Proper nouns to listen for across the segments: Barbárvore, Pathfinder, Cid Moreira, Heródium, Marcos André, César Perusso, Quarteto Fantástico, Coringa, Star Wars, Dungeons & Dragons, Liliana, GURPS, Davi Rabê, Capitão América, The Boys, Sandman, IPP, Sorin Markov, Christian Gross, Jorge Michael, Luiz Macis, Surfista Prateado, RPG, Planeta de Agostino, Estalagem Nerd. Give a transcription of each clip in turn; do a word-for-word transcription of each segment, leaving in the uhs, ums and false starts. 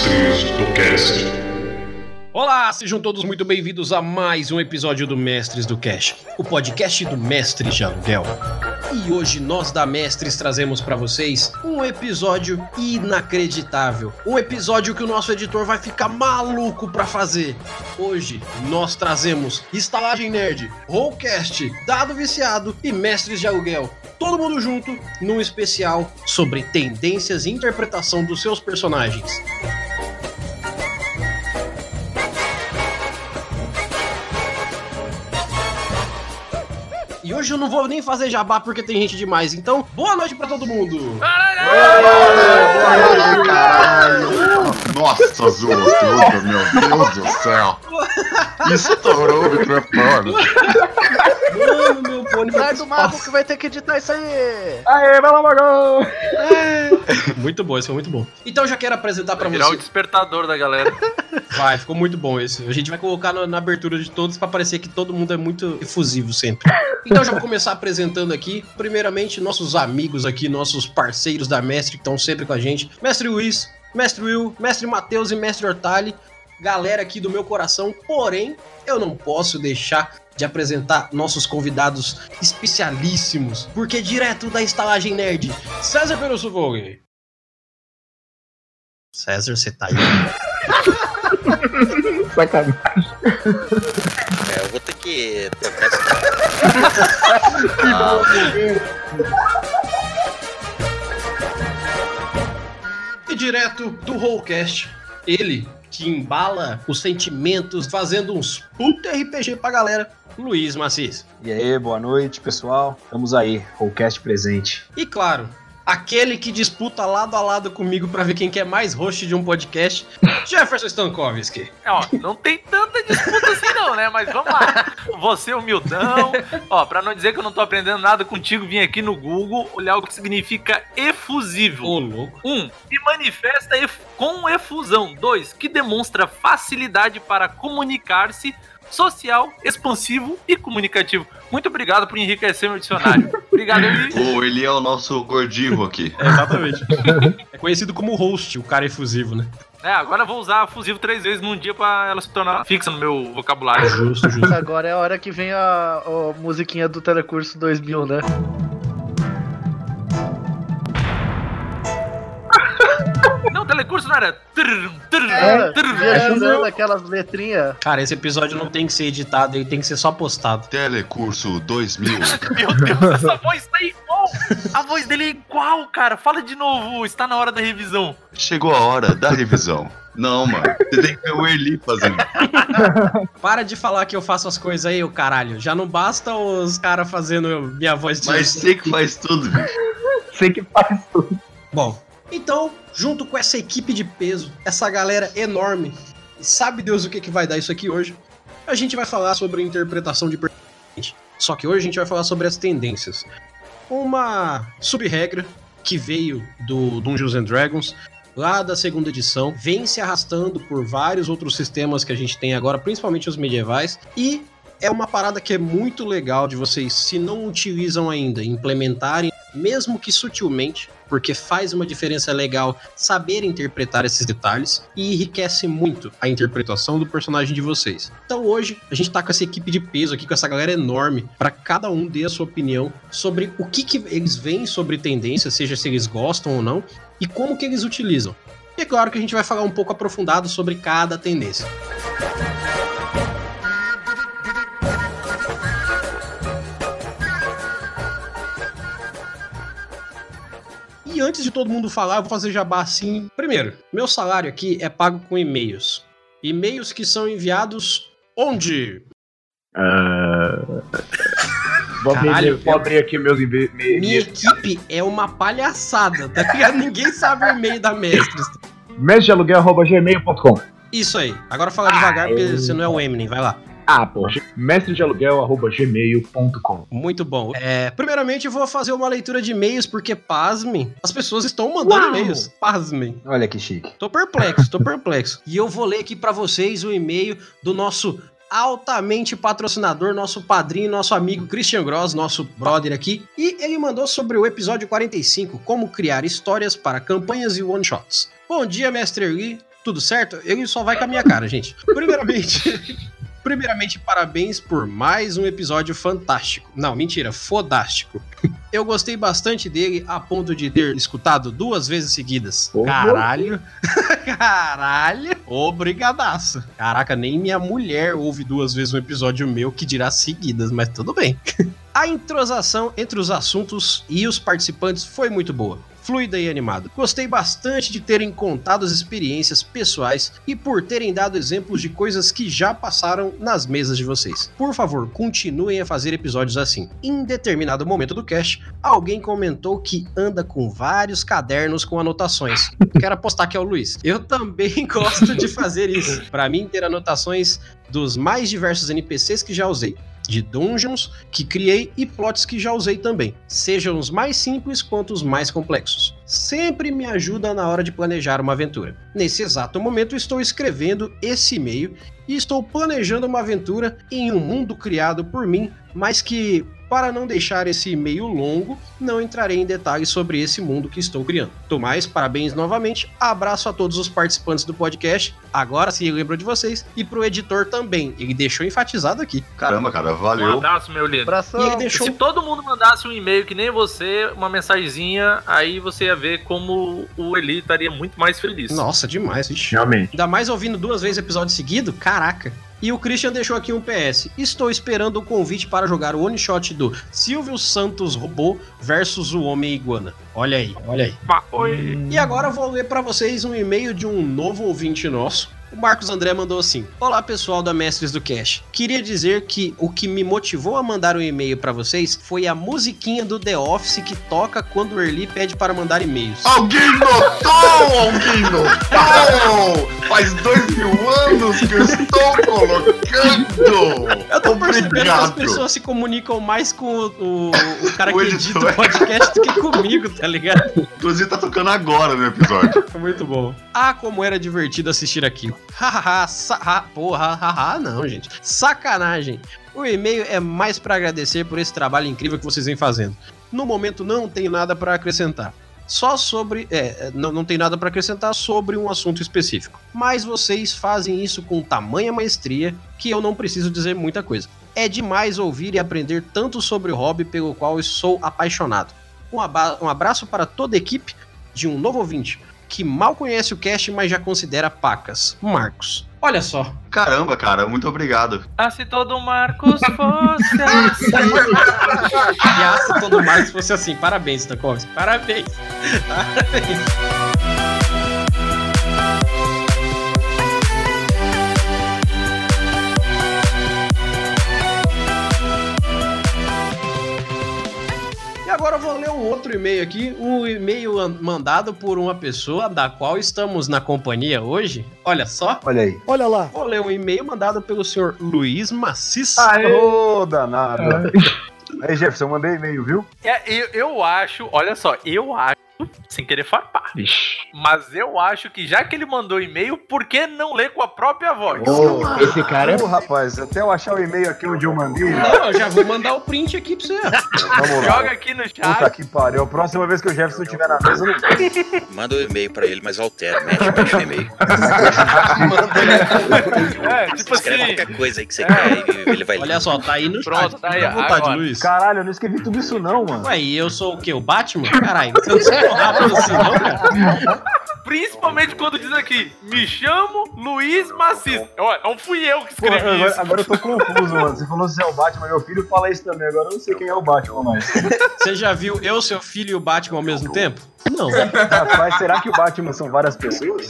Mestres do Cast. Olá, sejam todos muito bem-vindos a mais um episódio do Mestres do Cast, o podcast do Mestre de Aluguel. E hoje nós da Mestres trazemos para vocês um episódio inacreditável, um episódio que o nosso editor vai ficar maluco para fazer. Hoje nós trazemos Estalagem Nerd, Rollcast, Dado Viciado e Mestres de Aluguel. Todo mundo junto num especial sobre tendências e interpretação dos seus personagens. E hoje eu não vou nem fazer jabá porque tem gente demais, então boa noite pra todo mundo! Boa noite, caralho! Nossa, zoou tudo, meu Deus do céu! Estourou o microfone! Mano, meu fone foi... Sai do mago que vai ter que editar isso aí! Aê, vai lá, magão! Muito bom, isso foi muito bom. Então eu já quero apresentar pra vocês... Virar o despertador da galera. Vai, ficou muito bom esse. A gente vai colocar na, na abertura de todos pra parecer que todo mundo é muito efusivo sempre. Então já vou começar apresentando aqui, primeiramente, nossos amigos aqui, nossos parceiros da Mestre que estão sempre com a gente. Mestre Luiz, Mestre Will, Mestre Matheus e Mestre Hortali. Galera aqui do meu coração, porém, eu não posso deixar de apresentar nossos convidados especialíssimos, porque direto da Estalagem Nerd, César Perusso Vogue. César, você tá aí? Sacanagem. É, eu vou ter que... E direto do Rollcast, ele... que embala os sentimentos, fazendo uns puta R P G pra galera, Luiz Macis. E aí, boa noite, pessoal. Estamos aí, Rollcast presente. E claro, aquele que disputa lado a lado comigo pra ver quem quer mais host de um podcast, Jefferson Stankovski. É, ó, não tem tanta disputa assim não, né? Mas vamos lá. Você humildão. Ó, pra não dizer que eu não tô aprendendo nada contigo, vim aqui no Google olhar o que significa efusível. Ô, louco. Um, se manifesta efusivo. Com efusão. Dois, que demonstra facilidade para comunicar-se, social, expansivo e comunicativo. Muito obrigado por enriquecer meu dicionário. Obrigado, Eli. Pô, ele é o nosso gordivo aqui. É, exatamente. É conhecido como host, o cara efusivo, né? É, agora eu vou usar fusivo três vezes num dia pra ela se tornar fixa no meu vocabulário. Justo, justo. Agora é a hora que vem a, a musiquinha do Telecurso dois mil, né? Não, o telecurso não era... Era, viajando aquelas letrinhas. Cara, esse episódio não tem que ser editado, ele tem que ser só postado. Telecurso dois mil. Meu Deus, essa voz tá igual. A voz dele é igual, cara. Fala de novo, está na hora da revisão. Chegou a hora da revisão. Não, mano, você tem que ver o Eli fazendo. Para de falar que eu faço as coisas aí, ô caralho. Já não basta os caras fazendo minha voz de... Mas sei que faz tudo, bicho. Sei que faz tudo. Bom, então... junto com essa equipe de peso, essa galera enorme, e sabe Deus o que, que vai dar isso aqui hoje, a gente vai falar sobre interpretação de personagem. Só que hoje a gente vai falar sobre as tendências. Uma sub-regra que veio do Dungeons and Dragons, lá da segunda edição, vem se arrastando por vários outros sistemas que a gente tem agora, principalmente os medievais, e é uma parada que é muito legal de vocês, se não utilizam ainda, implementarem, mesmo que sutilmente, porque faz uma diferença legal saber interpretar esses detalhes e enriquece muito a interpretação do personagem de vocês. Então hoje a gente tá com essa equipe de peso aqui, com essa galera enorme, para cada um dê a sua opinião sobre o que, que eles veem sobre tendência, seja se eles gostam ou não, e como que eles utilizam. E é claro que a gente vai falar um pouco aprofundado sobre cada tendência. E antes de todo mundo falar, eu vou fazer jabá assim. Primeiro, meu salário aqui é pago com e-mails. E-mails que são enviados onde? Uh... Vou, Caralho, abrir, vou abrir aqui meus e-mails. Minha equipe é uma palhaçada, tá ligado? Ninguém sabe o e-mail da Mestres. mestre de aluguel arroba gmail ponto com. Isso aí. Agora fala ah, devagar, eu... porque você não é o Eminem, vai lá. Ah, pô, mestre de aluguel arroba gmail ponto com. Muito bom. É, primeiramente, eu vou fazer uma leitura de e-mails, porque, pasmem, as pessoas estão mandando Uau! e-mails. Pasmem. Olha que chique. Tô perplexo, tô perplexo. E eu vou ler aqui pra vocês o e-mail do nosso altamente patrocinador, nosso padrinho, nosso amigo Christian Gross, nosso brother aqui. E ele mandou sobre o episódio quarenta e cinco, como criar histórias para campanhas e one-shots. Bom dia, Mestre Lee. tudo certo? Ele só vai com a minha cara, gente. Primeiramente... Primeiramente, parabéns por mais um episódio fantástico. Não, mentira, fodástico. Eu gostei bastante dele a ponto de ter escutado duas vezes seguidas. Oh, Caralho. Caralho. Obrigadaço. Caraca, nem minha mulher ouve duas vezes um episódio meu que dirá seguidas, mas tudo bem. A entrosação entre os assuntos e os participantes foi muito boa. Fluida e animada. Gostei bastante de terem contado as experiências pessoais e por terem dado exemplos de coisas que já passaram nas mesas de vocês. Por favor, continuem a fazer episódios assim. Em determinado momento do cast, alguém comentou que anda com vários cadernos com anotações. Quero apostar que é o Luiz. Eu também gosto de fazer isso. Pra mim, ter anotações dos mais diversos N P Cs que já usei, de dungeons que criei e plots que já usei também, sejam os mais simples quanto os mais complexos. Sempre me ajuda na hora de planejar uma aventura. Nesse exato momento estou escrevendo esse e-mail e estou planejando uma aventura em um mundo criado por mim, mas que, para não deixar esse e-mail longo, não entrarei em detalhes sobre esse mundo que estou criando. Tomás, parabéns novamente, abraço a todos os participantes do podcast, agora sim lembro de vocês, e pro editor também, ele deixou enfatizado aqui. Caramba, cara, valeu. Um abraço, meu lindo. Abração. E ele deixou... Se todo mundo mandasse um e-mail que nem você, uma mensagenzinha, aí você ia ver como o Eli estaria muito mais feliz. Nossa, demais, vixe. Realmente. Ainda mais ouvindo duas vezes episódio seguido, caraca. E o Christian deixou aqui um P S. Estou esperando o convite para jogar o one-shot do Silvio Santos Robô versus o Homem Iguana. Olha aí, olha aí. Oi. E agora eu vou ler para vocês um e-mail de um novo ouvinte nosso. O Marcos André mandou assim: Olá pessoal da Mestres do Cast, queria dizer que o que me motivou a mandar um e-mail pra vocês foi a musiquinha do The Office que toca quando o Erli pede para mandar e-mails. Alguém notou? Alguém notou? Faz dois mil anos que eu estou colocando. Eu tô percebendo que as pessoas se comunicam mais com o, o, o cara o que edita o podcast do que comigo, tá ligado? Inclusive tá tocando agora no episódio. Muito bom. Ah, como era divertido assistir aquilo. Hahaha, ha, porra, haha, não, gente. Sacanagem. O e-mail é mais pra agradecer por esse trabalho incrível que vocês vêm fazendo. No momento não tenho nada pra acrescentar. Só sobre... É, não, não tem nada pra acrescentar sobre um assunto específico. Mas vocês fazem isso com tamanha maestria que eu não preciso dizer muita coisa. É demais ouvir e aprender tanto sobre o hobby pelo qual eu sou apaixonado. Um, aba- um abraço para toda a equipe de um novo ouvinte que mal conhece o cast, mas já considera pacas. Marcos. Olha só. Caramba, cara, muito obrigado. Ah, se todo Marcos fosse assim. E ah, se todo Marcos fosse assim. Parabéns, Stankovski. Parabéns. Parabéns. Agora eu vou ler um outro e-mail aqui, um e-mail mandado por uma pessoa da qual estamos na companhia hoje. Olha só. Olha aí. Olha lá. Vou ler um e-mail mandado pelo senhor Luiz Macis. Aê, ô danado. Aí, Jefferson, mandei e-mail, viu? É, eu, eu acho, olha só, eu acho, sem querer farpar. Ixi. Mas eu acho que já que ele mandou e-mail, por que não ler com a própria voz? Oh, esse cara é... Oh, rapaz, até eu achar o e-mail aqui onde eu mandei... Não, eu já vou mandar o print aqui pra você. Vamos lá. Joga aqui no chat. Puta que pariu. A próxima vez que o Jefferson estiver na mesa, não vai. Manda o um e-mail pra ele, mas altera, mexe, mexe no e-mail. É, tipo assim... qualquer coisa aí que você é. quer, ele vai ler. Olha só, tá aí no chat. Pronto, tá aí. Fica à vontade, agora. Luiz. Caralho, eu não escrevi tudo isso não, mano. Ué, e eu sou o quê? O Batman? Caralho, você não sabe. Principalmente quando diz aqui: me chamo Luiz Macis. Olha, não fui eu que escrevi. Pô, agora, isso. Agora eu tô confuso, mano. Você falou se é o Batman, meu filho fala isso também. Agora eu não sei quem é o Batman mais. Você já viu eu, seu filho e o Batman ao mesmo tempo? Não. Rapaz, será que o Batman são várias pessoas?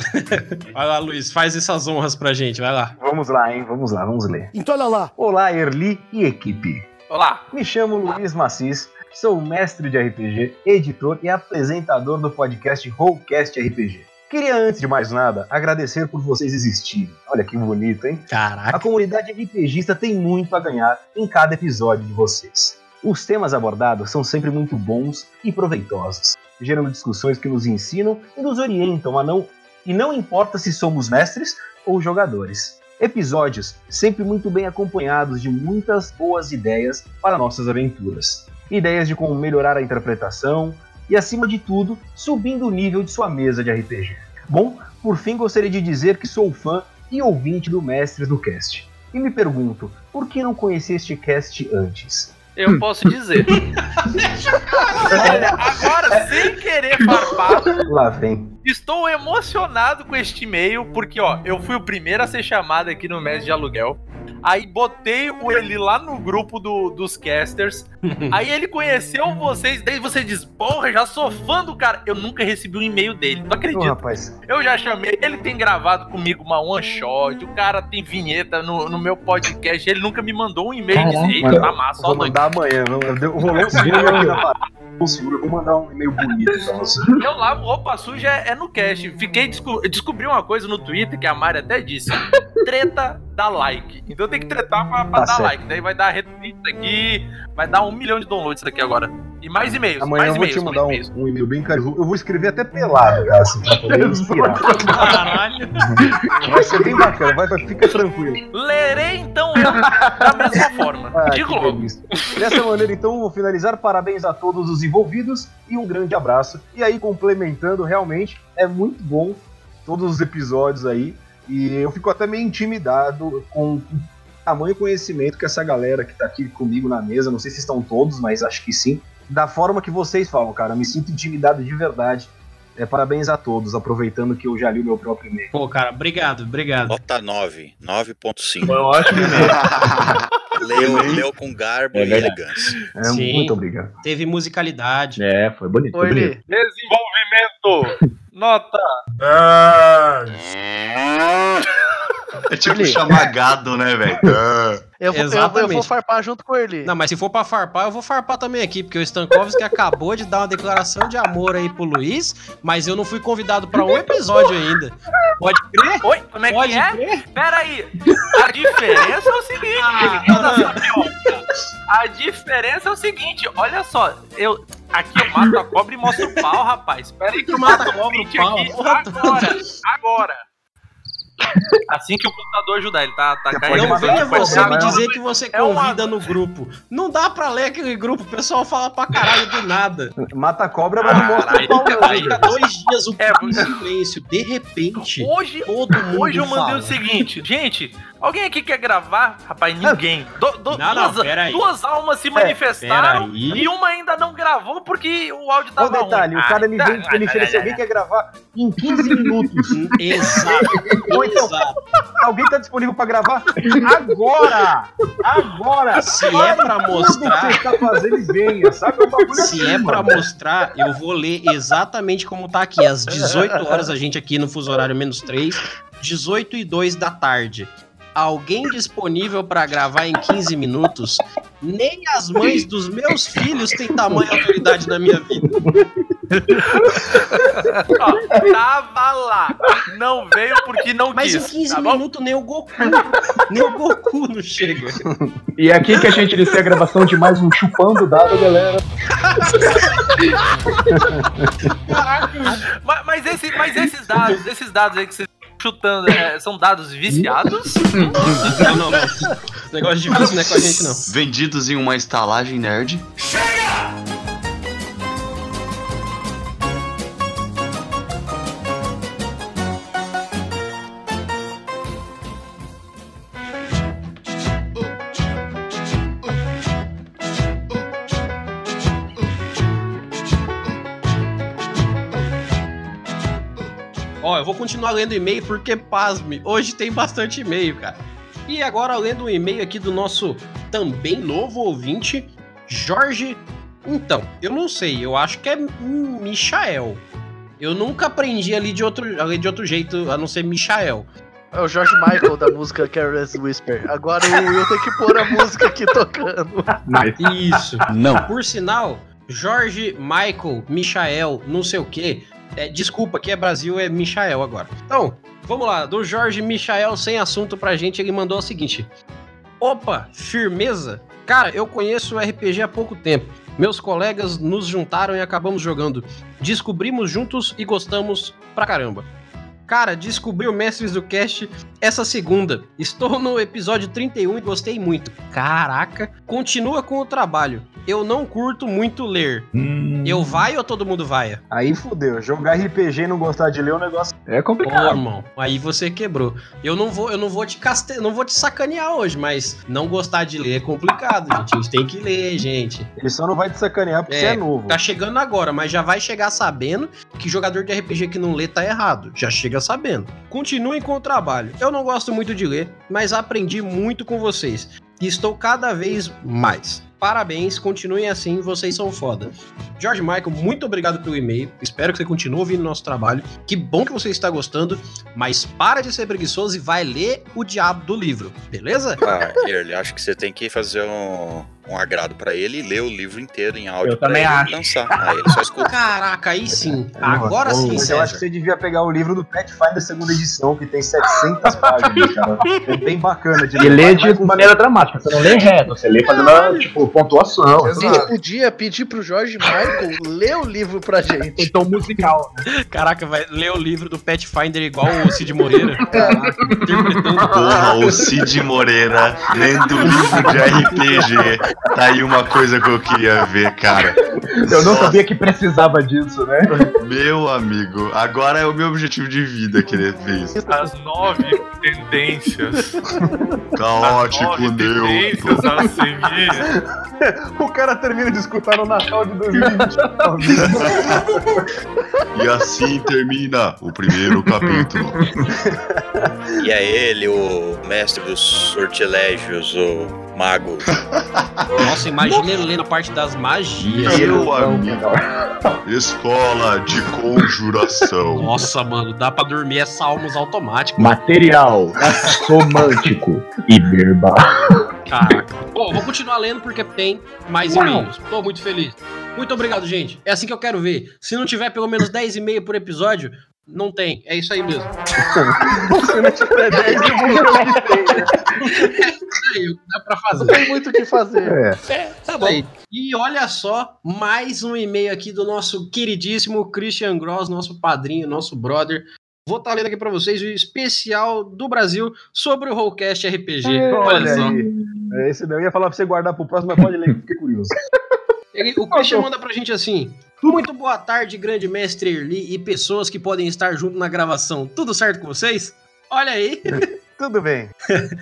Vai lá, Luiz, faz essas honras pra gente, vai lá. Vamos lá, hein, vamos lá, vamos ler. Então olha lá. Olá, Erli e equipe. Olá. Me chamo Luiz Macis. Sou mestre de R P G, editor e apresentador do podcast Rollcast R P G. Queria, antes de mais nada, agradecer por vocês existirem. Olha que bonito, hein? Caraca! A comunidade RPGista tem muito a ganhar em cada episódio de vocês. Os temas abordados são sempre muito bons e proveitosos, gerando discussões que nos ensinam e nos orientam a não... E não importa se somos mestres ou jogadores. Episódios sempre muito bem acompanhados de muitas boas ideias para nossas aventuras. Ideias de como melhorar a interpretação e, acima de tudo, subindo o nível de sua mesa de R P G. Bom, Por fim, gostaria de dizer que sou fã e ouvinte do Mestres do Cast. E me pergunto, por que não conheci este cast antes? Eu posso dizer. Agora, sem querer farpar, lá vem. Estou emocionado com este e-mail, porque ó, eu fui o primeiro a ser chamado aqui no Mestre de Aluguel. Aí botei o ele lá no grupo do, dos casters. Aí ele conheceu vocês. Daí você diz, porra, já sou fã do cara. Eu nunca recebi um e-mail dele, não acredito. Ô, rapaz. Eu já chamei, ele tem gravado comigo uma one shot. O cara tem vinheta no, no meu podcast. Ele nunca me mandou um e-mail dizendo, tá massa. Vou mandar amanhã, eu vou ler os vídeos. Vou mandar um e-mail bonito pra você. Eu lá, roupa suja é no cast. Fiquei, desco- descobri uma coisa no Twitter que a Mari até disse. Treta dá like. Então tem que tretar pra, pra tá dar certo. Like. Daí vai dar retweet aqui, vai dar um milhão de downloads daqui agora. E mais e-mails. Amanhã mais eu vou e-mails, te mandar um, um e-mail bem caju. Eu vou escrever até pelado, cara, assim, pra poder inspirar. Caralho. Vai ser bem bacana, vai, vai, fica tranquilo. Lerei então eu da mesma forma. Ah, digo logo. Dessa maneira, então, vou finalizar. Parabéns a todos os envolvidos e um grande abraço. E aí, complementando, realmente, é muito bom todos os episódios aí. E eu fico até meio intimidado com o tamanho conhecimento que essa galera que tá aqui comigo na mesa, não sei se estão todos, mas acho que sim, da forma que vocês falam, cara, eu me sinto intimidado de verdade. É, parabéns a todos, aproveitando que eu já li o meu próprio e-mail. Pô, cara, obrigado, obrigado. Nota nove, nove ponto cinco. Foi ótimo e-mail. leu, leu com garbo é e elegância. É, sim, muito obrigado. Teve musicalidade. É, foi bonito. Foi, foi bonito. Desenvolvimento. Nota. Ah. É tipo ele. Chamar gado, né, velho? Eu, eu, eu vou farpar junto com ele. Não, mas se for pra farpar, eu vou farpar também aqui, porque o Stankovski acabou de dar uma declaração de amor aí pro Luiz, mas eu não fui convidado pra um episódio ainda. Pode crer? Oi, como é que Pode é? Crer? Pera aí, a diferença é o seguinte, ah, ele a diferença é o seguinte, olha só, eu... Aqui eu mato a cobra e mostro o pau, rapaz. Espera aí que eu mato a cobra e o pau. Agora, agora. Assim que o computador ajudar, ele tá, tá caindo. Não venha você me dizer que você convida é uma... no grupo. Não dá pra ler aquele grupo, o pessoal fala pra caralho do nada. Mata a cobra, mas não mostra o pau. Fica dois dias o é, mas... silêncio, de repente. Hoje, todo mundo hoje eu mandei fala. O seguinte, gente, alguém aqui quer gravar? Rapaz, ninguém. Do, do, não, não, duas, pera aí. Duas almas se é, manifestaram e uma ainda não gravou porque o áudio tava ruim. Detalhe, o cara me vem ah, ele ofereceu, alguém quer gravar em quinze minutos. Exato. Então, alguém tá disponível pra gravar? Agora! Agora! Se é pra mostrar... Tudo que você tá fazendo e venha, sabe? Se é pra mostrar, eu vou ler exatamente como tá aqui. Às dezoito horas, a gente aqui no fuso horário menos três, dezoito e dois da tarde. Alguém disponível pra gravar em quinze minutos? Nem as mães dos meus filhos têm tamanha autoridade na minha vida. Ó, tava lá. Não veio porque não mas quis. Mas em quinze minutos nem o Goku. Nem o Goku não chega. E é aqui que a gente inicia a gravação de mais um Chupando Dado, galera. Caraca. Mas, mas, esse, mas esses dados, esses dados aí que vocês chutando, é, são dados viciados? Não, não, não. Esse negócio de vício não é com a gente, não. Vendidos em uma estalagem nerd. Chega! Ó, eu vou continuar lendo e-mail porque, pasme, hoje tem bastante e-mail, cara. E agora lendo um e-mail aqui do nosso também novo ouvinte, Jorge... Então, eu não sei, eu acho que é Michael. Eu nunca aprendi a ler de outro, a ler de outro jeito, a não ser Michael. É o Jorge Michael da música Careless Whisper. Agora eu, eu tenho que pôr a música aqui tocando. Isso. Não. Por sinal, Jorge Michael, Michael, não sei o quê... É, desculpa, aqui é Brasil, é Michael agora. Então, vamos lá, do Jorge Michael sem assunto pra gente, ele mandou o seguinte. Opa, firmeza? Cara, eu conheço o R P G há pouco tempo. Meus colegas nos juntaram e acabamos jogando. Descobrimos juntos e gostamos pra caramba. Cara, descobri o Mestres do Cast essa segunda. Estou no episódio trinta e um e gostei muito. Caraca, continua com o trabalho. Eu não curto muito ler. Hum. Eu vai ou todo mundo vai? Aí fudeu. Jogar R P G e não gostar de ler é um negócio... É complicado. Pô, irmão, aí você quebrou. Eu não vou, eu não vou te caste... não vou te sacanear hoje, mas não gostar de ler é complicado, gente. A gente tem que ler, gente. Ele só não vai te sacanear porque é, você é novo. Tá chegando agora, mas já vai chegar sabendo que jogador de R P G que não lê tá errado. Já chega sabendo. Continuem com o trabalho. Eu não gosto muito de ler, mas aprendi muito com vocês. E estou cada vez mais. Parabéns, continuem assim, vocês são foda. Jorge Michael, muito obrigado pelo e-mail. Espero que você continue ouvindo nosso trabalho. Que bom que você está gostando, mas para de ser preguiçoso e vai ler o diabo do livro, beleza? Ah, Kirli, acho que você tem que fazer um, um agrado pra ele e ler o livro inteiro em áudio. Eu também acho. Dançar. Aí ele só escuta. Caraca, aí sim. É, agora bom, sim, César. Eu acho que você devia pegar o livro do Pathfinder segunda edição, que tem setecentas páginas, cara. É bem bacana. De e ler de maneira dramática. Você não lê reto, você lê fazendo, tipo, pontuação. A gente podia pedir pro Jorge Michael ler o livro pra gente. Em tom musical. Caraca, vai ler o livro do Pathfinder igual o Cid Moreira. Caraca. Porra, o Cid Moreira lendo o livro de R P G. Tá aí uma coisa que eu queria ver, cara. Eu não sabia que precisava disso, né? Meu amigo, agora é o meu objetivo de vida querer ver isso. As nove tendências. Caótico, Deus. Tendências a seguir. O cara termina de escutar no Natal de dois mil e vinte e nove. E assim termina o primeiro capítulo. E é ele, o mestre dos sortilégios, o mago. Nossa, imaginei ele lendo a parte das magias. Meu não, amigo. Não. Escola de conjuração. Nossa, mano, dá pra dormir é salmos automático. Material somântico e verbal. Caraca. Bom, vou continuar lendo porque tem mais e-mails. Tô muito feliz. Muito obrigado, gente. É assim que eu quero ver. Se não tiver pelo menos dez e-mails por episódio, não tem. É isso aí mesmo. Se não tiver dez, eu vou ver. É isso aí, dá pra fazer. Não tem muito o que fazer. É, é tá bom. Aí. E olha só, mais um e-mail aqui do nosso queridíssimo Christian Gross, nosso padrinho, nosso brother. Vou estar lendo aqui pra vocês o especial do Brasil sobre o Rollcast R P G. É, olha só. É, esse daí eu ia falar pra você guardar pro próximo, mas pode ler, fiquei curioso. Ele, o Christian manda pra gente assim: muito boa tarde, grande mestre Erli e pessoas que podem estar junto na gravação. Tudo certo com vocês? Olha aí. Tudo bem.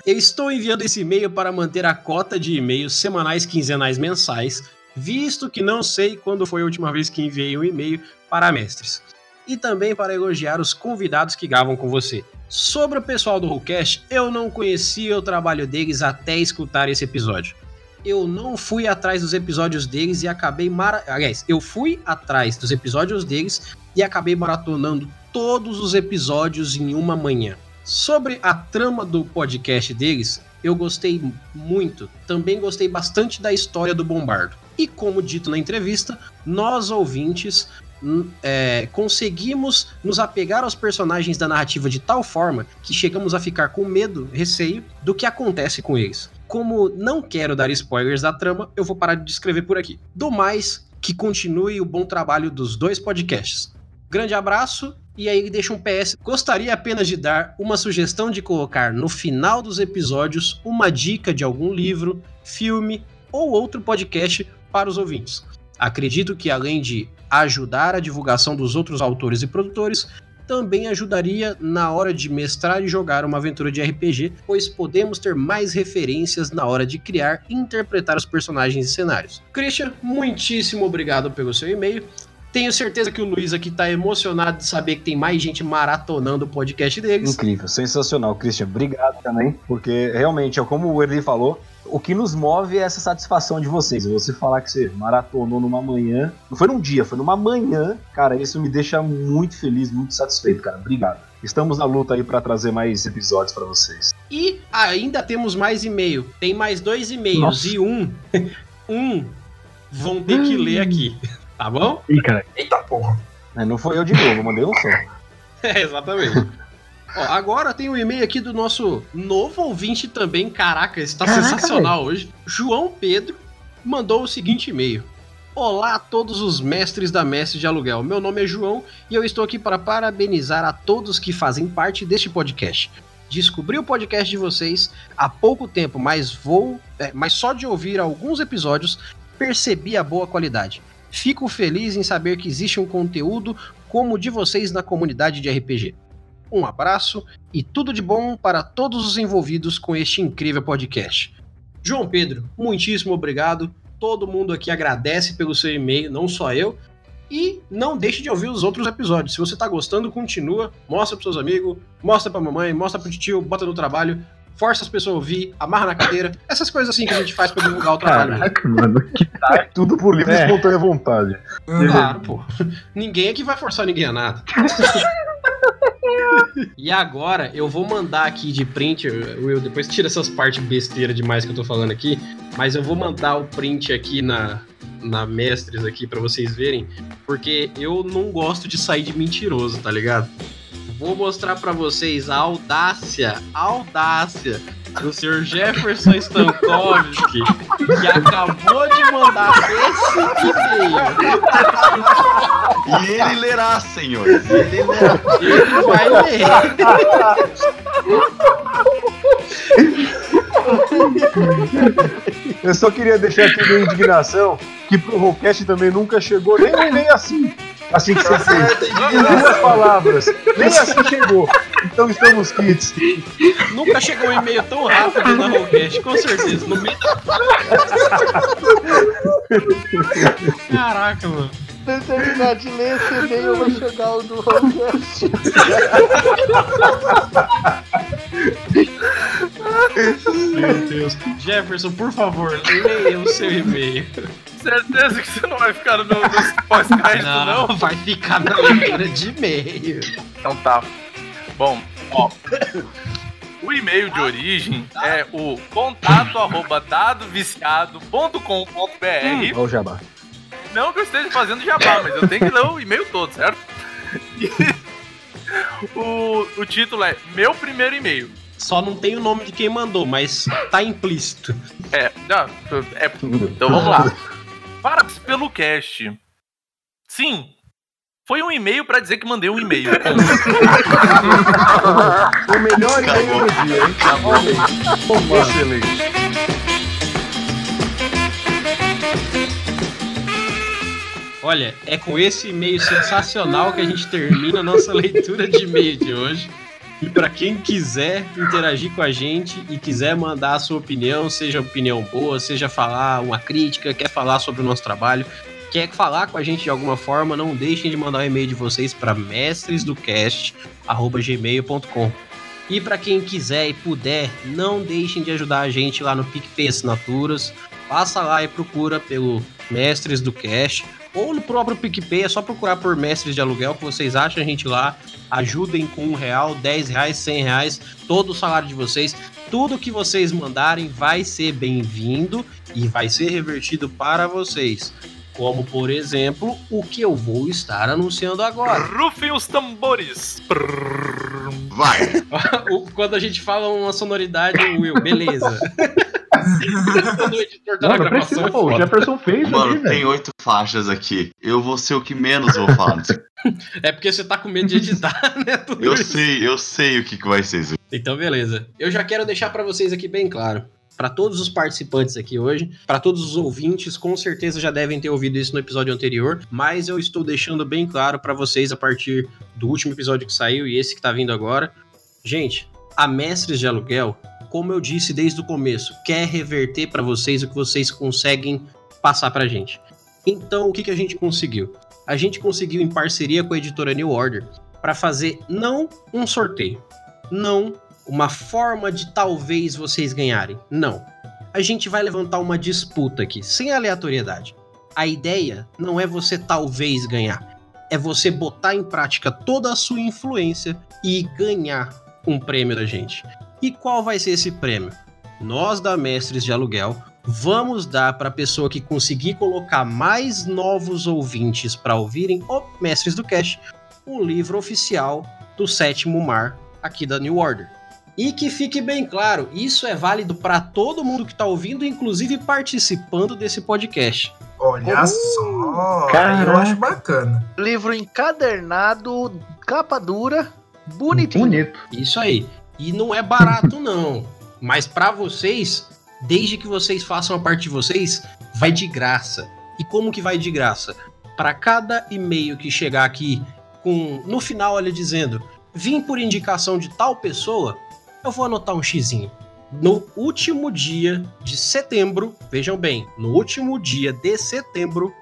Eu estou enviando esse e-mail para manter a cota de e-mails semanais, quinzenais, mensais, visto que não sei quando foi a última vez que enviei um e-mail para mestres. E também para elogiar os convidados que gravam com você. Sobre o pessoal do Rollcast, eu não conhecia o trabalho deles até escutar esse episódio. Eu não fui atrás dos episódios deles e acabei... Mara... Aliás, eu fui atrás dos episódios deles e acabei maratonando todos os episódios em uma manhã. Sobre a trama do podcast deles, eu gostei muito. Também gostei bastante da história do Bombardo. E como dito na entrevista, nós ouvintes é, conseguimos nos apegar aos personagens da narrativa de tal forma que chegamos a ficar com medo, receio do que acontece com eles. Como não quero dar spoilers da trama, eu vou parar de descrever por aqui. Do mais, que continue o bom trabalho dos dois podcasts. Grande abraço. E aí ele deixa um P S. Gostaria apenas de dar uma sugestão de colocar no final dos episódios uma dica de algum livro, filme ou outro podcast para os ouvintes. Acredito que além de ajudar a divulgação dos outros autores e produtores, também ajudaria na hora de mestrar e jogar uma aventura de R P G, pois podemos ter mais referências na hora de criar e interpretar os personagens e cenários. Christian, muitíssimo obrigado pelo seu e-mail. Tenho certeza que o Luiz aqui tá emocionado de saber que tem mais gente maratonando o podcast deles. Incrível, sensacional, Christian. Obrigado também, porque realmente, como o Erli falou, o que nos move é essa satisfação de vocês. Você falar que você maratonou numa manhã, não foi num dia, foi numa manhã, cara, isso me deixa muito feliz, muito satisfeito, cara. Obrigado. Estamos na luta aí pra trazer mais episódios pra vocês. E ainda temos mais e-mail. Tem mais dois e-mails. Nossa. E um, um vão ter que ler aqui. Tá bom? Ih, cara. Eita porra. É, não foi eu de novo, mandei um som. É, exatamente. Ó, agora tem um e-mail aqui do nosso novo ouvinte também. Caraca, esse tá Caraca, sensacional véio. Hoje. João Pedro mandou o seguinte e-mail. Olá a todos os mestres da Mestre de Aluguel, meu nome é João e eu estou aqui para parabenizar a todos que fazem parte deste podcast. Descobri o podcast de vocês há pouco tempo, mas, vou, é, mas só de ouvir alguns episódios percebi a boa qualidade. Fico feliz em saber que existe um conteúdo como o de vocês na comunidade de R P G. Um abraço e tudo de bom para todos os envolvidos com este incrível podcast. João Pedro, muitíssimo obrigado. Todo mundo aqui agradece pelo seu e-mail, não só eu. E não deixe de ouvir os outros episódios. Se você tá gostando, continua. Mostra pros seus amigos, mostra pra mamãe, mostra pro tio, bota no trabalho. Força as pessoas a ouvir, amarra na cadeira. Essas coisas assim que a gente faz pra divulgar o trabalho. Caraca, mano, que tá... Tudo por livre e é. espontânea vontade. Claro, pô. Ninguém aqui vai forçar ninguém a nada. E agora eu vou mandar aqui de print, Will, depois tira essas partes besteiras demais que eu tô falando aqui, mas eu vou mandar o print aqui na, na Mestres aqui pra vocês verem, porque eu não gosto de sair de mentiroso, tá ligado? Vou mostrar pra vocês a audácia, a audácia do senhor Jefferson Stankovski, que acabou de mandar esse e-mail. E ele lerá, senhores. Ele lerá. Ele vai ler. Eu só queria deixar aqui minha indignação que pro Rollcast também nunca chegou nem, nem assim. Assim que você fez. Em duas palavras. Nem assim chegou. Então estamos kits. Nunca chegou um e-mail tão rápido na Rollcast, com certeza. No meio da... Caraca, mano. Se eu terminar de ler esse e-mail, eu vou chegar o do Rollcast. Meu Deus. Jefferson, por favor, leia o seu e-mail. Certeza que você não vai ficar no pós-crédito, não? Não, vai ficar na leitura de e-mail. Então tá. Bom, ó. O e-mail de origem é o contato arroba dado viciado ponto com ponto b r. Olha o jabá. Não que eu esteja fazendo jabá, mas eu tenho que ler o e-mail todo, certo? o, o título é Meu Primeiro E-mail. Só não tem o nome de quem mandou, mas tá implícito. É, não, é então vamos lá. Parabéns pelo cast. Sim, foi um e-mail pra dizer que mandei um e-mail. O melhor e-mail do dia, hein? Acabou. Acabou. Excelente. Olha, é com esse e-mail sensacional que a gente termina a nossa leitura de e-mail de hoje. E para quem quiser interagir com a gente e quiser mandar a sua opinião, seja opinião boa, seja falar uma crítica, quer falar sobre o nosso trabalho, quer falar com a gente de alguma forma, não deixem de mandar o e-mail de vocês para mestres do cast arroba gmail ponto com. E para quem quiser e puder, não deixem de ajudar a gente lá no PicPay Assinaturas. Passa lá e procura pelo Mestres do Cast. Ou no próprio PicPay, é só procurar por Mestres de Aluguel, que vocês acham a gente lá. Ajudem com um real, dez reais, cem reais, todo o salário de vocês. Tudo que vocês mandarem vai ser bem-vindo e vai ser revertido para vocês. Como, por exemplo, o que eu vou estar anunciando agora. Rufem os tambores! Vai! Quando a gente fala uma sonoridade, Will, beleza. Não, não o Jefferson fez. Mano, ali, tem oito faixas aqui. Eu vou ser o que menos vou falar. É porque você tá com medo de editar, né? Tudo eu isso. sei, eu sei o que, que vai ser isso. Então, beleza. Eu já quero deixar pra vocês aqui bem claro. Pra todos os participantes aqui hoje, pra todos os ouvintes, com certeza já devem ter ouvido isso no episódio anterior, mas eu estou deixando bem claro pra vocês a partir do último episódio que saiu e esse que tá vindo agora. Gente, a Mestres de Aluguel, como eu disse desde o começo, quer reverter para vocês o que vocês conseguem passar para a gente. Então, o que, que a gente conseguiu? A gente conseguiu, em parceria com a editora New Order, para fazer não um sorteio, não uma forma de talvez vocês ganharem, não. A gente vai levantar uma disputa aqui, sem aleatoriedade. A ideia não é você talvez ganhar, é você botar em prática toda a sua influência e ganhar um prêmio da gente. E qual vai ser esse prêmio? Nós da Mestres de Aluguel vamos dar para a pessoa que conseguir colocar mais novos ouvintes para ouvirem o Mestres do Cast, um livro oficial do Sétimo Mar aqui da New Order. E que fique bem claro, isso é válido para todo mundo que está ouvindo, inclusive participando desse podcast. Olha uh, só, caraca. Eu acho bacana. Livro encadernado, capa dura, bonitinho. Bonito. Isso aí. E não é barato, não. Mas pra vocês, desde que vocês façam a parte de vocês, vai de graça. E como que vai de graça? Para cada e-mail que chegar aqui, com no final ele dizendo, vim por indicação de tal pessoa, eu vou anotar um xizinho. No último dia de setembro, vejam bem, no último dia de setembro,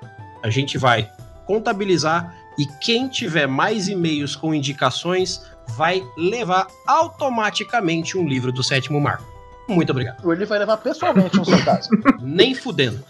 a gente vai contabilizar e quem tiver mais e-mails com indicações vai levar automaticamente um livro do Sétimo Mar. Muito obrigado. Ou ele vai levar pessoalmente no seu caso. Nem fudendo.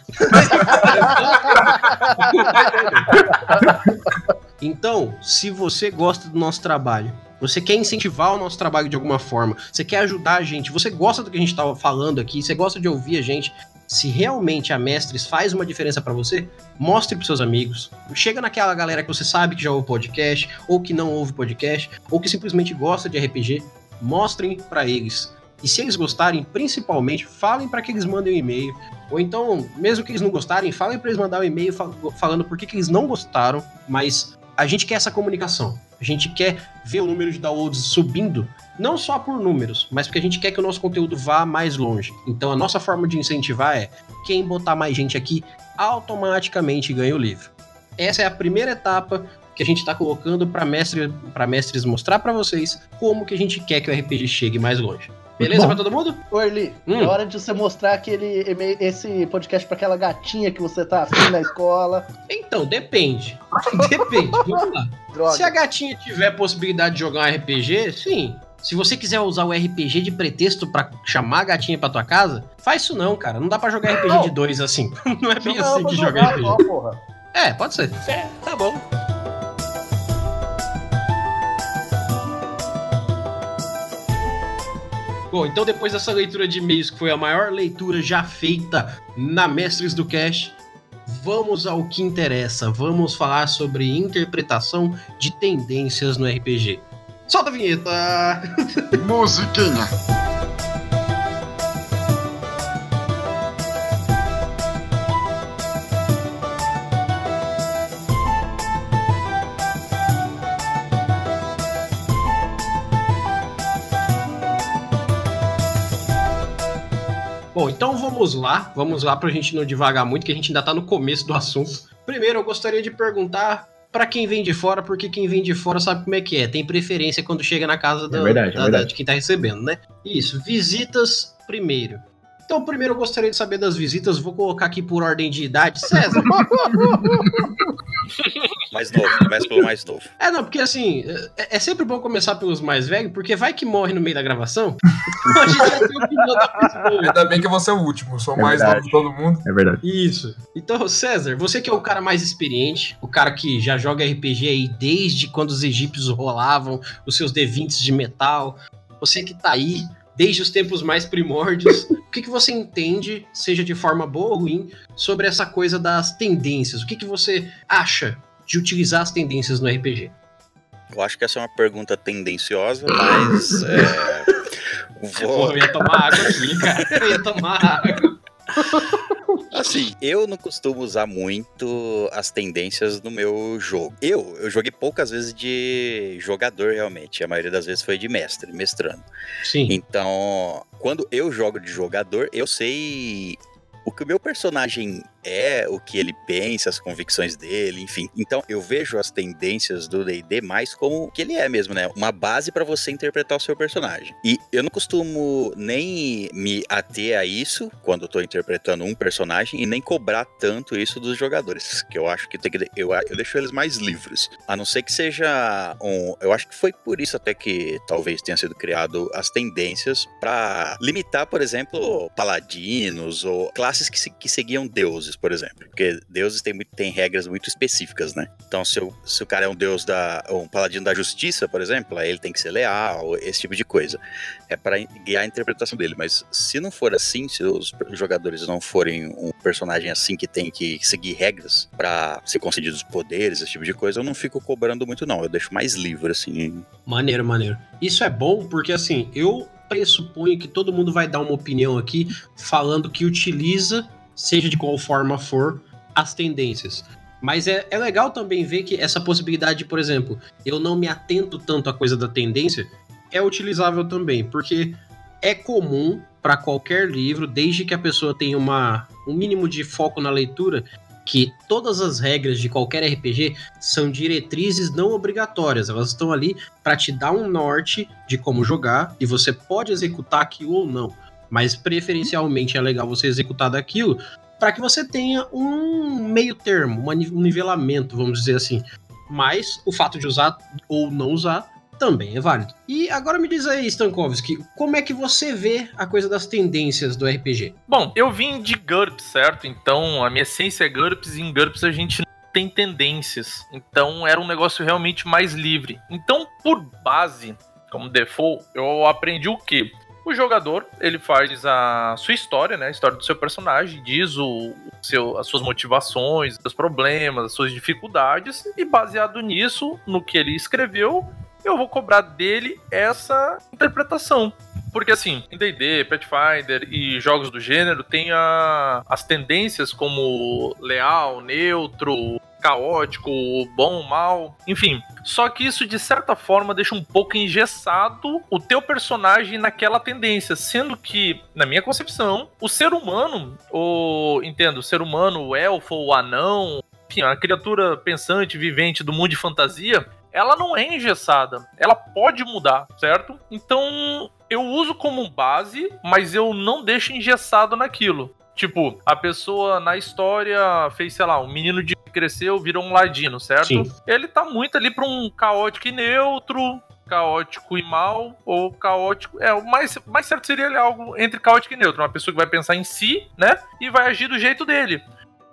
Então, se você gosta do nosso trabalho, você quer incentivar o nosso trabalho de alguma forma, você quer ajudar a gente, você gosta do que a gente estava falando aqui, você gosta de ouvir a gente, se realmente a Mestres faz uma diferença para você, mostre para seus amigos. Chega naquela galera que você sabe que já ouve podcast, ou que não ouve podcast, ou que simplesmente gosta de R P G, mostrem para eles. E se eles gostarem, principalmente, falem para que eles mandem um e-mail. Ou então, mesmo que eles não gostarem, falem para eles mandar um e-mail fal- falando por que que eles não gostaram, mas a gente quer essa comunicação. A gente quer ver o número de downloads subindo, não só por números, mas porque a gente quer que o nosso conteúdo vá mais longe. Então a nossa forma de incentivar é quem botar mais gente aqui automaticamente ganha o livro. Essa é a primeira etapa que a gente está colocando para mestre, para mestres mostrar para vocês como que a gente quer que o R P G chegue mais longe. Beleza pra todo mundo? Ô, Erli, hum. é hora de você mostrar aquele, esse podcast pra aquela gatinha que você tá afim na escola. Então, depende. Depende, vamos lá. Droga. Se a gatinha tiver possibilidade de jogar um R P G, sim. Se você quiser usar o R P G de pretexto pra chamar a gatinha pra tua casa, faz isso não, cara. Não dá pra jogar R P G não. De dois assim. Não é bem não, assim que joga R P G. Igual, porra. É, pode ser. É, tá bom. Bom, então depois dessa leitura de e-mails, que foi a maior leitura já feita na Mestres do Cast, vamos ao que interessa. Vamos falar sobre interpretação de tendências no R P G. Solta a vinheta! Musiquinha! Bom, então vamos lá, vamos lá pra gente não divagar muito, que a gente ainda tá no começo do assunto. Primeiro, eu gostaria de perguntar pra quem vem de fora, porque quem vem de fora sabe como é que é, tem preferência quando chega na casa do, é verdade, da, é da, de quem tá recebendo, né? Isso, visitas primeiro. Então, primeiro eu gostaria de saber das visitas, vou colocar aqui por ordem de idade, César. Mais novo, começa pelo mais novo. É, não, porque assim, é, é sempre bom começar pelos mais velhos, porque vai que morre no meio da gravação. A gente já tem o que mandar pra esse. Ainda bem que você é o último, eu sou o é mais verdade. Novo de todo mundo. É verdade. Isso. Então, César, você que é o cara mais experiente, o cara que já joga R P G aí desde quando os egípcios rolavam os seus D vinte de metal, você que tá aí desde os tempos mais primórdios, o que que você entende, seja de forma boa ou ruim, sobre essa coisa das tendências? O que que você acha de utilizar as tendências no R P G? Eu acho que essa é uma pergunta tendenciosa, mas... é... Vou... Eu ia tomar água aqui, cara. Eu ia tomar água. Assim, eu não costumo usar muito as tendências no meu jogo. Eu, eu joguei poucas vezes de jogador, realmente. A maioria das vezes foi de mestre, mestrando. Sim. Então, quando eu jogo de jogador, eu sei o que o meu personagem é, o que ele pensa, as convicções dele, enfim. Então, eu vejo as tendências do D e D mais como o que ele é mesmo, né? Uma base pra você interpretar o seu personagem. E eu não costumo nem me ater a isso quando eu tô interpretando um personagem e nem cobrar tanto isso dos jogadores, que eu acho que tem que... Eu, eu deixo eles mais livres. A não ser que seja um... Eu acho que foi por isso até que talvez tenha sido criado as tendências pra limitar, por exemplo, paladinos ou classes que, se, que seguiam deuses, por exemplo, porque deuses tem, muito, tem regras muito específicas, né? Então se, eu, se o cara é um deus da, um paladino da justiça, por exemplo, aí ele tem que ser leal, esse tipo de coisa, é para guiar a interpretação dele. Mas se não for assim, se os jogadores não forem um personagem assim que tem que seguir regras para ser concedidos poderes, esse tipo de coisa, eu não fico cobrando muito não, eu deixo mais livre assim. Maneiro, maneiro. Isso é bom porque assim, eu pressuponho que todo mundo vai dar uma opinião aqui falando que utiliza, seja de qual forma for, as tendências. Mas é, é legal também ver que essa possibilidade, por exemplo, eu não me atento tanto à coisa da tendência, é utilizável também, porque é comum para qualquer livro, desde que a pessoa tenha uma, um mínimo de foco na leitura, que todas as regras de qualquer R P G são diretrizes não obrigatórias, elas estão ali para te dar um norte de como jogar, e você pode executar aquilo ou não, mas preferencialmente é legal você executar daquilo, para que você tenha um meio termo, um nivelamento, vamos dizer assim. Mas o fato de usar ou não usar também é válido. E agora me diz aí, Stankovski, como é que você vê a coisa das tendências do R P G? Bom, eu vim de GURPS, certo? Então a minha essência é GURPS, e em GURPS a gente não tem tendências. Então era um negócio realmente mais livre. Então, por base, como default, eu aprendi o quê? O jogador, ele faz a sua história, né? A história do seu personagem, diz o, o seu, as suas motivações, os seus problemas, as suas dificuldades, e baseado nisso, no que ele escreveu, eu vou cobrar dele essa interpretação. Porque assim, em D e D, Pathfinder e jogos do gênero, tem a, as tendências como leal, neutro, caótico, bom, mal, enfim. Só que isso, de certa forma, deixa um pouco engessado o teu personagem naquela tendência, sendo que, na minha concepção, o ser humano, o, entendo, o ser humano, o elfo, o anão, enfim, a criatura pensante, vivente do mundo de fantasia, ela não é engessada, ela pode mudar, certo? Então, eu uso como base, mas eu não deixo engessado naquilo. Tipo, a pessoa na história fez, sei lá, um menino de cresceu, virou um ladino, certo? Sim. Ele tá muito ali pra um caótico e neutro, caótico e mal, ou caótico... É, o mais, mais certo seria ele algo entre caótico e neutro. Uma pessoa que vai pensar em si, né? E vai agir do jeito dele.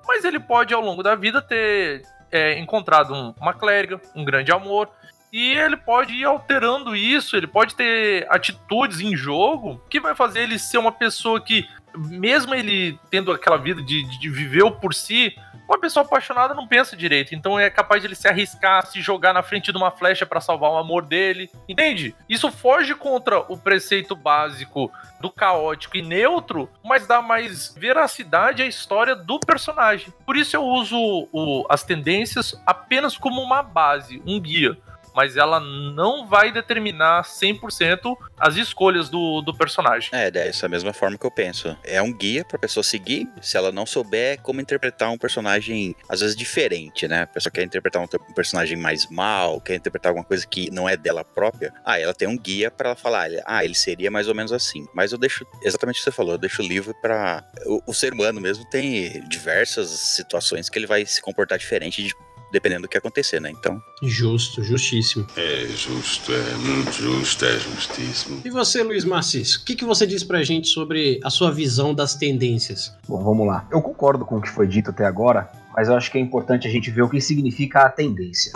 Mas ele pode, ao longo da vida, ter é, encontrado um, uma clériga, um grande amor... E ele pode ir alterando isso, ele pode ter atitudes em jogo que vai fazer ele ser uma pessoa que, mesmo ele tendo aquela vida de, de viver por si, uma pessoa apaixonada não pensa direito. Então é capaz de ele se arriscar, se jogar na frente de uma flecha para salvar o amor dele. Entende? Isso foge contra o preceito básico do caótico e neutro, mas dá mais veracidade à história do personagem. Por isso eu uso o, as tendências apenas como uma base, um guia. Mas ela não vai determinar cem por cento as escolhas do, do personagem. É, dessa mesma forma que eu penso. É um guia pra pessoa seguir, se ela não souber como interpretar um personagem, às vezes, diferente, né? A pessoa quer interpretar um, um personagem mais mal, quer interpretar alguma coisa que não é dela própria. Ah, ela tem um guia pra ela falar, ah, ele seria mais ou menos assim. Mas eu deixo, exatamente o que você falou, eu deixo o livro pra... O, o ser humano mesmo tem diversas situações que ele vai se comportar diferente de... dependendo do que acontecer, né? Então... Justo, justíssimo. É justo, é muito justo, é justíssimo. E você, Luiz Macis, o que, que você diz pra gente sobre a sua visão das tendências? Bom, vamos lá. Eu concordo com o que foi dito até agora, mas eu acho que é importante a gente ver o que significa a tendência.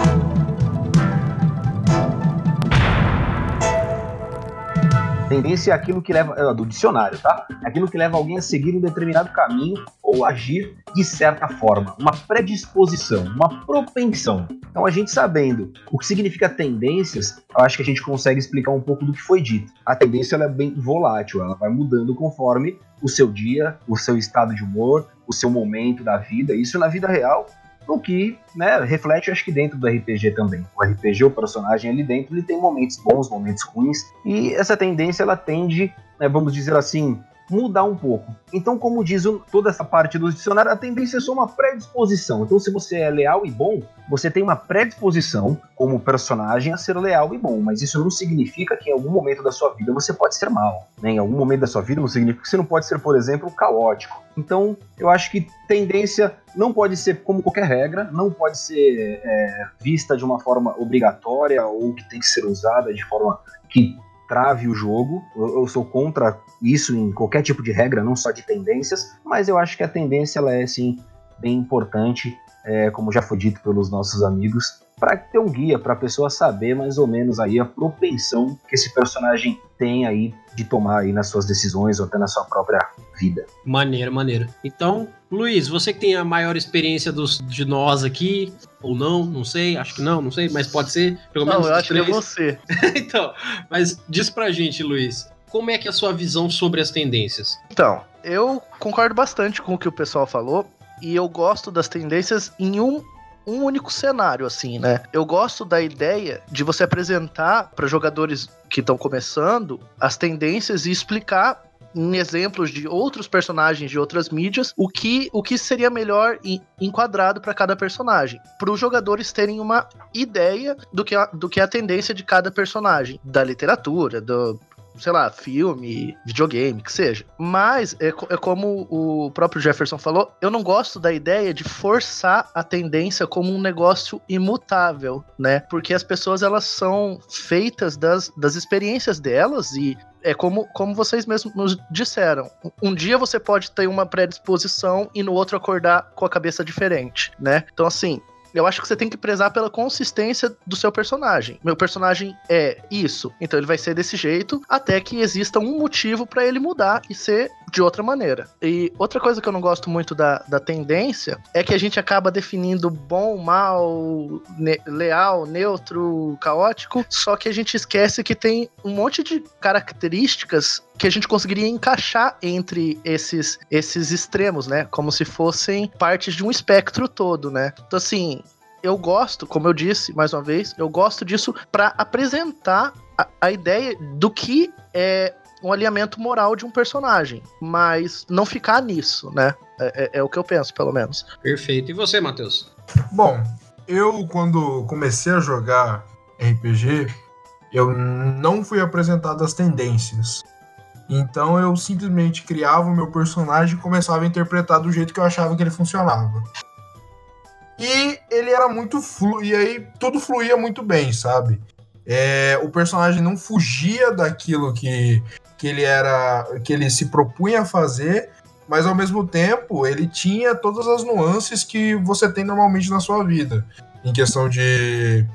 Tendência é aquilo que leva, do dicionário, tá? Aquilo que leva alguém a seguir um determinado caminho ou agir de certa forma. Uma predisposição, uma propensão. Então a gente sabendo o que significa tendências, eu acho que a gente consegue explicar um pouco do que foi dito. A tendência ela é bem volátil, ela vai mudando conforme o seu dia, o seu estado de humor, o seu momento da vida. Isso na vida real, o que, né, reflete, acho que dentro do R P G também. O R P G, o personagem ali dentro, ele tem momentos bons, momentos ruins, e essa tendência, ela tende, né, vamos dizer assim, mudar um pouco. Então, como diz o, toda essa parte do dicionário, a tendência é só uma predisposição. Então, se você é leal e bom, você tem uma predisposição como personagem a ser leal e bom, mas isso não significa que em algum momento da sua vida você pode ser mal, né? Em algum momento da sua vida não significa que você não pode ser, por exemplo, caótico. Então, eu acho que tendência não pode ser como qualquer regra, não pode ser é, vista de uma forma obrigatória ou que tem que ser usada de forma que trave o jogo. Eu, eu sou contra isso em qualquer tipo de regra, não só de tendências, mas eu acho que a tendência ela é, sim, bem importante, é, como já foi dito pelos nossos amigos, para ter um guia, para a pessoa saber mais ou menos aí a propensão que esse personagem tem aí de tomar aí nas suas decisões ou até na sua própria vida. Maneiro, maneiro. Então, Luiz, você que tem a maior experiência dos, de nós aqui, ou não, não sei, acho que não, não sei, mas pode ser. Pelo menos não, eu acho três. Que é você. Então, mas diz pra gente, Luiz, como é que é a sua visão sobre as tendências? Então, eu concordo bastante com o que o pessoal falou. e eu gosto das tendências em um um único cenário, assim, né? Eu gosto da ideia de você apresentar para jogadores que estão começando as tendências e explicar em exemplos de outros personagens de outras mídias o que, o que seria melhor enquadrado para cada personagem, para os jogadores terem uma ideia do que, a, do que é a tendência de cada personagem, da literatura, do... sei lá, filme, videogame, que seja. Mas, é, é como o próprio Jefferson falou, eu não gosto da ideia de forçar a tendência como um negócio imutável, né? Porque as pessoas, elas são feitas das, das experiências delas e é como, como vocês mesmos nos disseram. Um dia você pode ter uma predisposição e no outro acordar com a cabeça diferente, né? Então, assim... eu acho que você tem que prezar pela consistência do seu personagem. Meu personagem é isso, então ele vai ser desse jeito até que exista um motivo pra ele mudar e ser de outra maneira. E outra coisa que eu não gosto muito da, da tendência é que a gente acaba definindo bom, mal, ne- leal, neutro, caótico, só que a gente esquece que tem um monte de características que a gente conseguiria encaixar entre esses, esses extremos, né? Como se fossem partes de um espectro todo, né? Então, assim, eu gosto, como eu disse, mais uma vez, eu gosto disso para apresentar a, a ideia do que é um alinhamento moral de um personagem, mas não ficar nisso, né? É, é, é o que eu penso, pelo menos. Perfeito. E você, Matheus? Bom, eu, quando comecei a jogar R P G, eu não fui apresentado as tendências. Então eu simplesmente criava o meu personagem e começava a interpretar do jeito que eu achava que ele funcionava. E ele era muito flu... E aí tudo fluía muito bem, sabe? É... O personagem não fugia daquilo que... que ele era... que ele se propunha a fazer, mas ao mesmo tempo ele tinha todas as nuances que você tem normalmente na sua vida. Em questão de...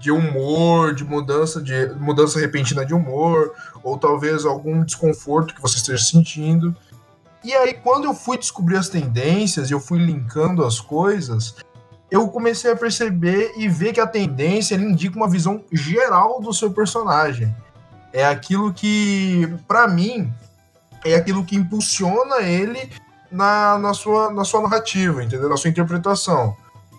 de humor, de mudança, de mudança repentina de humor, ou talvez algum desconforto que você esteja sentindo. E aí, quando eu fui descobrir as tendências e eu fui linkando as coisas, eu comecei a perceber e ver que a tendência ele indica uma visão geral do seu personagem. É aquilo que, para mim, é aquilo que impulsiona ele na, na, sua, na sua narrativa, entendeu? Na sua interpretação.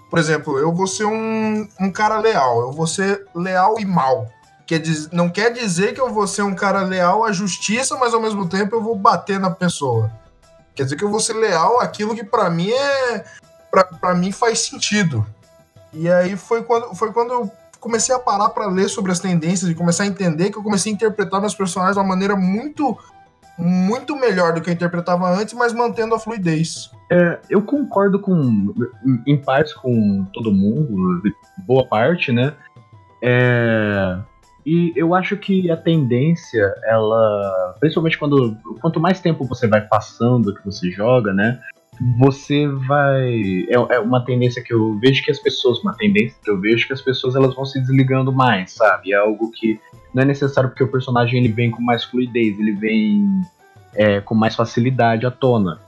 Por exemplo, eu vou ser um, um cara leal, eu vou ser leal e mal. Quer diz, não quer dizer que eu vou ser um cara leal à justiça, mas ao mesmo tempo eu vou bater na pessoa. Quer dizer que eu vou ser leal àquilo que pra mim é... Pra, pra mim faz sentido. E aí foi quando, foi quando eu comecei a parar pra ler sobre as tendências e começar a entender que eu comecei a interpretar meus personagens de uma maneira muito... muito melhor do que eu interpretava antes, mas mantendo a fluidez. É, eu concordo com, em parte com todo mundo, boa parte, né? É, e eu acho que a tendência, ela, principalmente quando quanto mais tempo você vai passando que você joga, né? Você vai... É, é uma tendência que eu vejo que as pessoas... Uma tendência que eu vejo que as pessoas elas vão se desligando mais, sabe? É algo que não é necessário porque o personagem ele vem com mais fluidez, ele vem é, com mais facilidade à tona.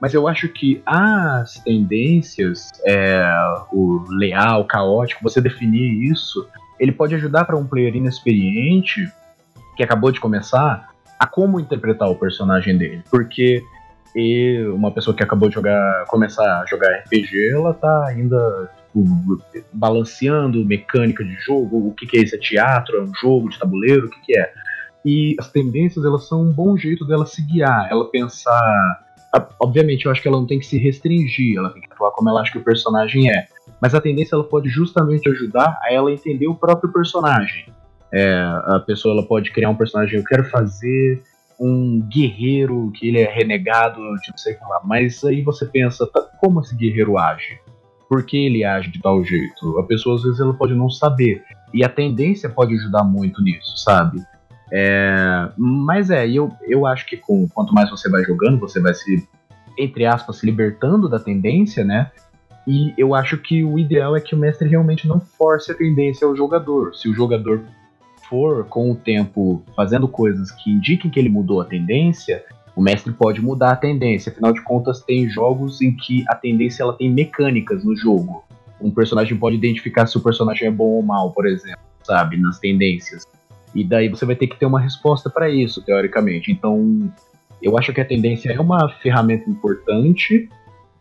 Mas eu acho que as tendências, é, o leal, o caótico, você definir isso, ele pode ajudar para um player inexperiente, que acabou de começar, a como interpretar o personagem dele. Porque... e uma pessoa que acabou de jogar, começar a jogar R P G, ela tá ainda tipo, balanceando mecânica de jogo, o que, que é isso, é teatro, é um jogo de tabuleiro, o que, que é? E as tendências, elas são um bom jeito dela se guiar, ela pensar... Obviamente, eu acho que ela não tem que se restringir, ela tem que atuar como ela acha que o personagem é. Mas a tendência, ela pode justamente ajudar a ela entender o próprio personagem. É, a pessoa, ela pode criar um personagem, eu quero fazer... um guerreiro que ele é renegado, tipo, sei lá, mas aí você pensa, tá, como esse guerreiro age? Por que ele age de tal jeito? A pessoa, às vezes, ela pode não saber. E a tendência pode ajudar muito nisso, sabe? É, mas é, eu, eu acho que com, quanto mais você vai jogando, você vai se, entre aspas, se libertando da tendência, né? E eu acho que o ideal é que o mestre realmente não force a tendência ao jogador. Se o jogador... for com o tempo fazendo coisas que indiquem que ele mudou a tendência, o mestre pode mudar a tendência. Afinal de contas, tem jogos em que a tendência ela tem mecânicas no jogo. Um personagem pode identificar se o personagem é bom ou mal, por exemplo, sabe, nas tendências. E daí você vai ter que ter uma resposta para isso, teoricamente. Então, eu acho que a tendência é uma ferramenta importante,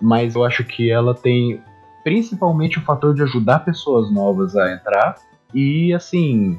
mas eu acho que ela tem principalmente o fator de ajudar pessoas novas a entrar e, assim,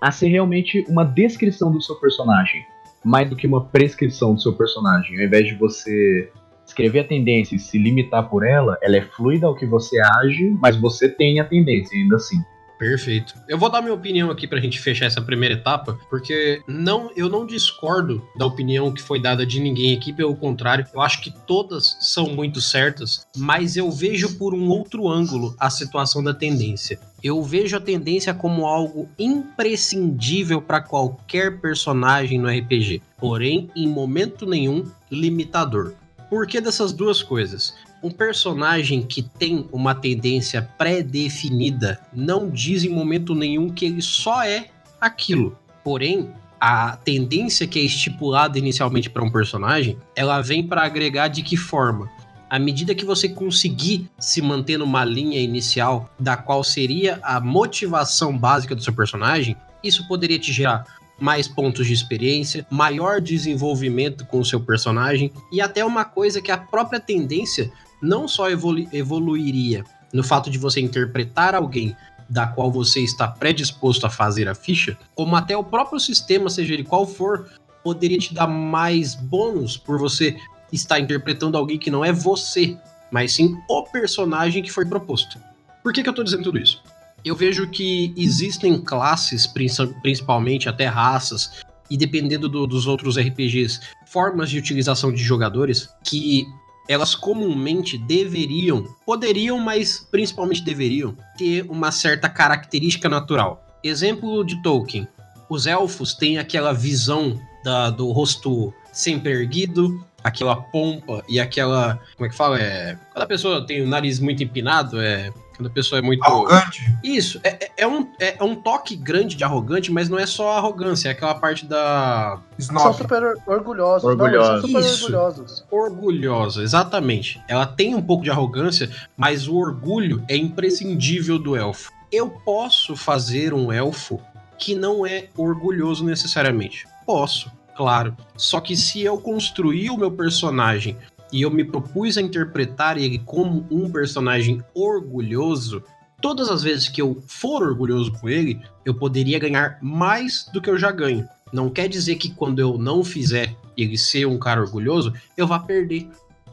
a ser realmente uma descrição do seu personagem, mais do que uma prescrição do seu personagem. Ao invés de você escrever a tendência e se limitar por ela, ela é fluida ao que você age, mas você tem a tendência ainda assim. Perfeito. Eu vou dar minha opinião aqui pra gente fechar essa primeira etapa, porque não, eu não discordo da opinião que foi dada de ninguém aqui, pelo contrário, eu acho que todas são muito certas, mas eu vejo por um outro ângulo a situação da tendência. Eu vejo a tendência como algo imprescindível para qualquer personagem no R P G, porém, em momento nenhum, limitador. Por que dessas duas coisas? Um personagem que tem uma tendência pré-definida não diz em momento nenhum que ele só é aquilo. Porém, a tendência que é estipulada inicialmente para um personagem, ela vem para agregar de que forma? À medida que você conseguir se manter numa linha inicial da qual seria a motivação básica do seu personagem, isso poderia te gerar mais pontos de experiência, maior desenvolvimento com o seu personagem e até uma coisa que a própria tendência não só evolu- evoluiria no fato de você interpretar alguém da qual você está predisposto a fazer a ficha, como até o próprio sistema, seja ele qual for, poderia te dar mais bônus por você estar interpretando alguém que não é você, mas sim o personagem que foi proposto. Por que que eu estou dizendo tudo isso? Eu vejo que existem classes, principalmente até raças, e dependendo do, dos outros R P Gs, formas de utilização de jogadores, que elas comumente deveriam, poderiam, mas principalmente deveriam, ter uma certa característica natural. Exemplo de Tolkien, os elfos têm aquela visão da, do rosto sempre erguido, aquela pompa e aquela... Como é que fala? É, quando a pessoa tem o nariz muito empinado, é... Quando a pessoa é muito... Arrogante? Isso, é, é, um, é um toque grande de arrogante, mas não é só arrogância, é aquela parte da... Snob. São super orgulhosos. Orgulhosos. Não, são super Isso. orgulhosos. Orgulhosa, exatamente. Ela tem um pouco de arrogância, mas o orgulho é imprescindível do elfo. Eu posso fazer um elfo que não é orgulhoso necessariamente. Posso, claro. Só que se eu construir o meu personagem... e eu me propus a interpretar ele como um personagem orgulhoso, todas as vezes que eu for orgulhoso com ele, eu poderia ganhar mais do que eu já ganho. Não quer dizer que quando eu não fizer ele ser um cara orgulhoso, eu vá perder.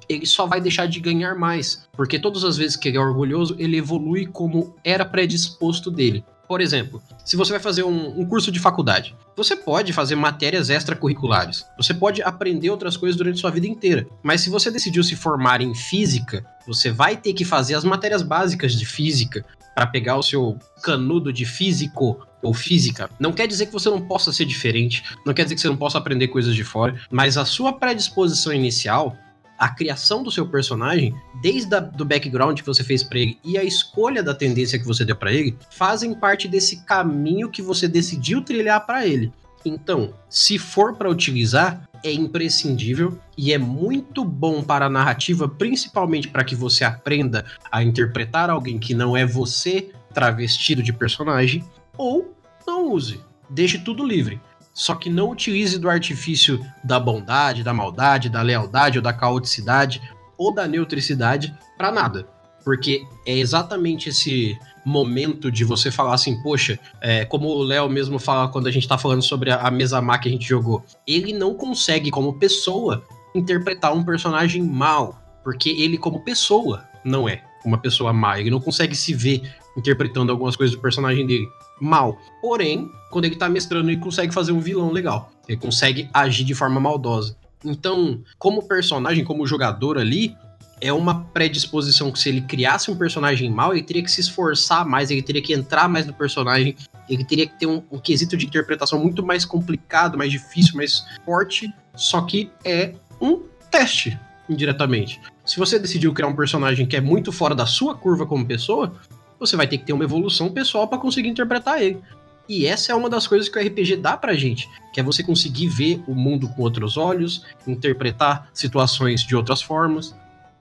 Ele só vai deixar de ganhar mais, porque todas as vezes que ele é orgulhoso, ele evolui como era predisposto dele. Por exemplo, se você vai fazer um, um curso de faculdade, você pode fazer matérias extracurriculares, você pode aprender outras coisas durante sua vida inteira, mas se você decidiu se formar em física, você vai ter que fazer as matérias básicas de física para pegar o seu canudo de físico ou física. Não quer dizer que você não possa ser diferente, não quer dizer que você não possa aprender coisas de fora, mas a sua predisposição inicial... A criação do seu personagem, desde a, do background que você fez pra ele e a escolha da tendência que você deu pra ele, fazem parte desse caminho que você decidiu trilhar pra ele. Então, se for pra utilizar, é imprescindível e é muito bom para a narrativa, principalmente para que você aprenda a interpretar alguém que não é você travestido de personagem, ou não use, deixe tudo livre. Só que não utilize do artifício da bondade, da maldade, da lealdade ou da caoticidade ou da neutricidade pra nada. Porque é exatamente esse momento de você falar assim, poxa, é, como o Léo mesmo fala quando a gente tá falando sobre a, a mesa má que a gente jogou, ele não consegue como pessoa interpretar um personagem mal, porque ele como pessoa não é uma pessoa má, ele não consegue se ver interpretando algumas coisas do personagem dele mal. Porém, quando ele tá mestrando, ele consegue fazer um vilão legal. Ele consegue agir de forma maldosa. Então, como personagem, como jogador ali, é uma predisposição que se ele criasse um personagem mal, ele teria que se esforçar mais, ele teria que entrar mais no personagem, ele teria que ter um, um quesito de interpretação muito mais complicado, mais difícil, mais forte, só que é um teste, indiretamente. Se você decidiu criar um personagem que é muito fora da sua curva como pessoa, você vai ter que ter uma evolução pessoal para conseguir interpretar ele. E essa é uma das coisas que o R P G dá pra gente, que é você conseguir ver o mundo com outros olhos, interpretar situações de outras formas.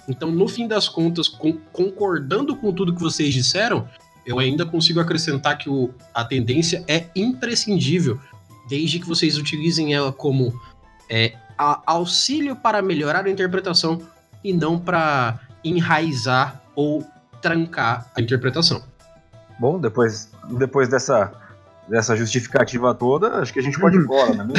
Então, no fim das contas, com, concordando com tudo que vocês disseram, eu ainda consigo acrescentar que o, a tendência é imprescindível, desde que vocês utilizem ela como é, a, auxílio para melhorar a interpretação e não para enraizar ou trancar a interpretação. Bom, depois, depois dessa, dessa justificativa toda, acho que a gente pode ir embora, né?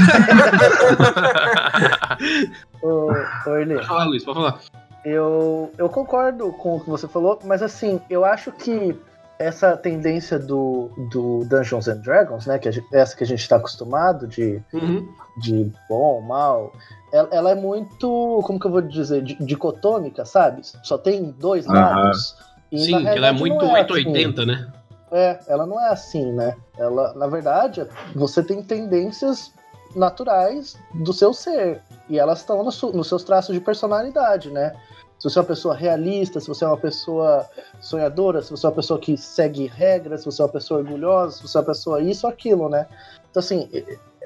Ô, Eli. Pode falar, Luiz, pode falar. Eu, eu concordo com o que você falou, mas assim, eu acho que essa tendência do, do Dungeons and Dragons, né, que a, essa que a gente está acostumado de, uhum. de bom, mal, ela, ela é muito, como que eu vou dizer, dicotômica, sabe? Só tem dois lados. Uhum. Sim, ela é muito é oitocentos e oitenta, assim, né? É, ela não é assim, né? Ela, na verdade, você tem tendências naturais do seu ser, e elas estão no su- nos seus traços de personalidade, né? Se você é uma pessoa realista, se você é uma pessoa sonhadora, se você é uma pessoa que segue regras, se você é uma pessoa orgulhosa, se você é uma pessoa isso ou aquilo, né? Então, assim,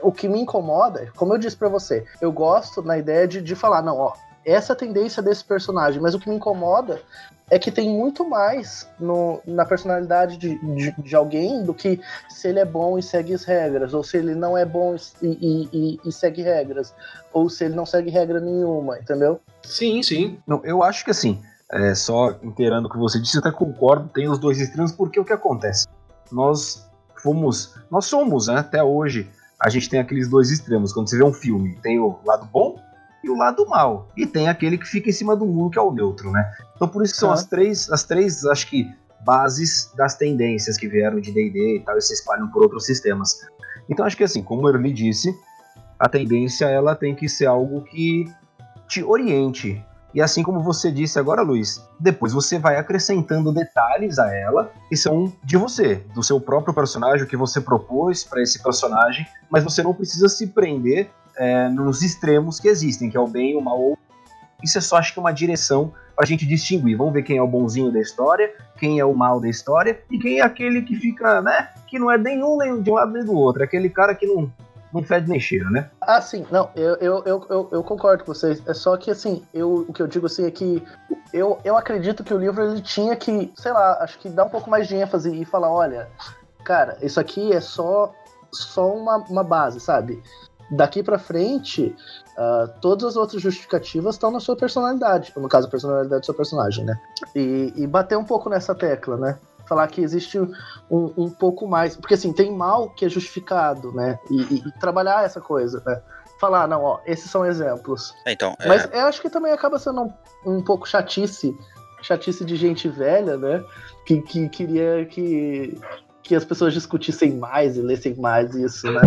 o que me incomoda, como eu disse pra você, eu gosto na ideia de, de falar, não, ó, essa é a tendência desse personagem, mas o que me incomoda é que tem muito mais no, na personalidade de, de, de alguém do que se ele é bom e segue as regras, ou se ele não é bom e, e, e segue regras, ou se ele não segue regra nenhuma, entendeu? Sim, sim. Não, eu acho que assim, é, só inteirando o que você disse, eu até concordo, tem os dois extremos, porque o que acontece? Nós fomos, nós somos, né, até hoje, a gente tem aqueles dois extremos. Quando você vê um filme, tem o lado bom e o lado mal, e tem aquele que fica em cima do muro, que é o neutro, né? Então por isso que são ah. as três, as três, acho que, bases das tendências que vieram de D e D e tal, e se espalham por outros sistemas. Então acho que assim, como o Erli disse, a tendência, ela tem que ser algo que te oriente, e assim como você disse agora, Luiz, depois você vai acrescentando detalhes a ela, que são de você, do seu próprio personagem, o que você propôs para esse personagem, mas você não precisa se prender É, nos extremos que existem, que é o bem, o mal. Isso é só, acho que, uma direção pra gente distinguir. Vamos ver quem é o bonzinho da história, quem é o mal da história e quem é aquele que fica, né, que não é nenhum nem de um lado nem do outro. É aquele cara que não, não fede nem cheira, né? Ah, sim. Não, eu, eu, eu, eu, eu concordo com vocês. É só que, assim, eu, o que eu digo, assim, é que eu, eu acredito que o livro, ele tinha que, sei lá, acho que dar um pouco mais de ênfase e falar, olha, cara, isso aqui é só, só uma, uma base, sabe? Daqui pra frente, uh, todas as outras justificativas estão na sua personalidade. No caso, a personalidade do seu personagem, né? E, e bater um pouco nessa tecla, né? Falar que existe um, um pouco mais... Porque, assim, tem mal que é justificado, né? E, e, e trabalhar essa coisa, né? Falar, não, ó, esses são exemplos. Então, é... Mas eu acho que também acaba sendo um, um pouco chatice. Chatice de gente velha, né? Que, que queria que... que as pessoas discutissem mais e lessem mais isso, né?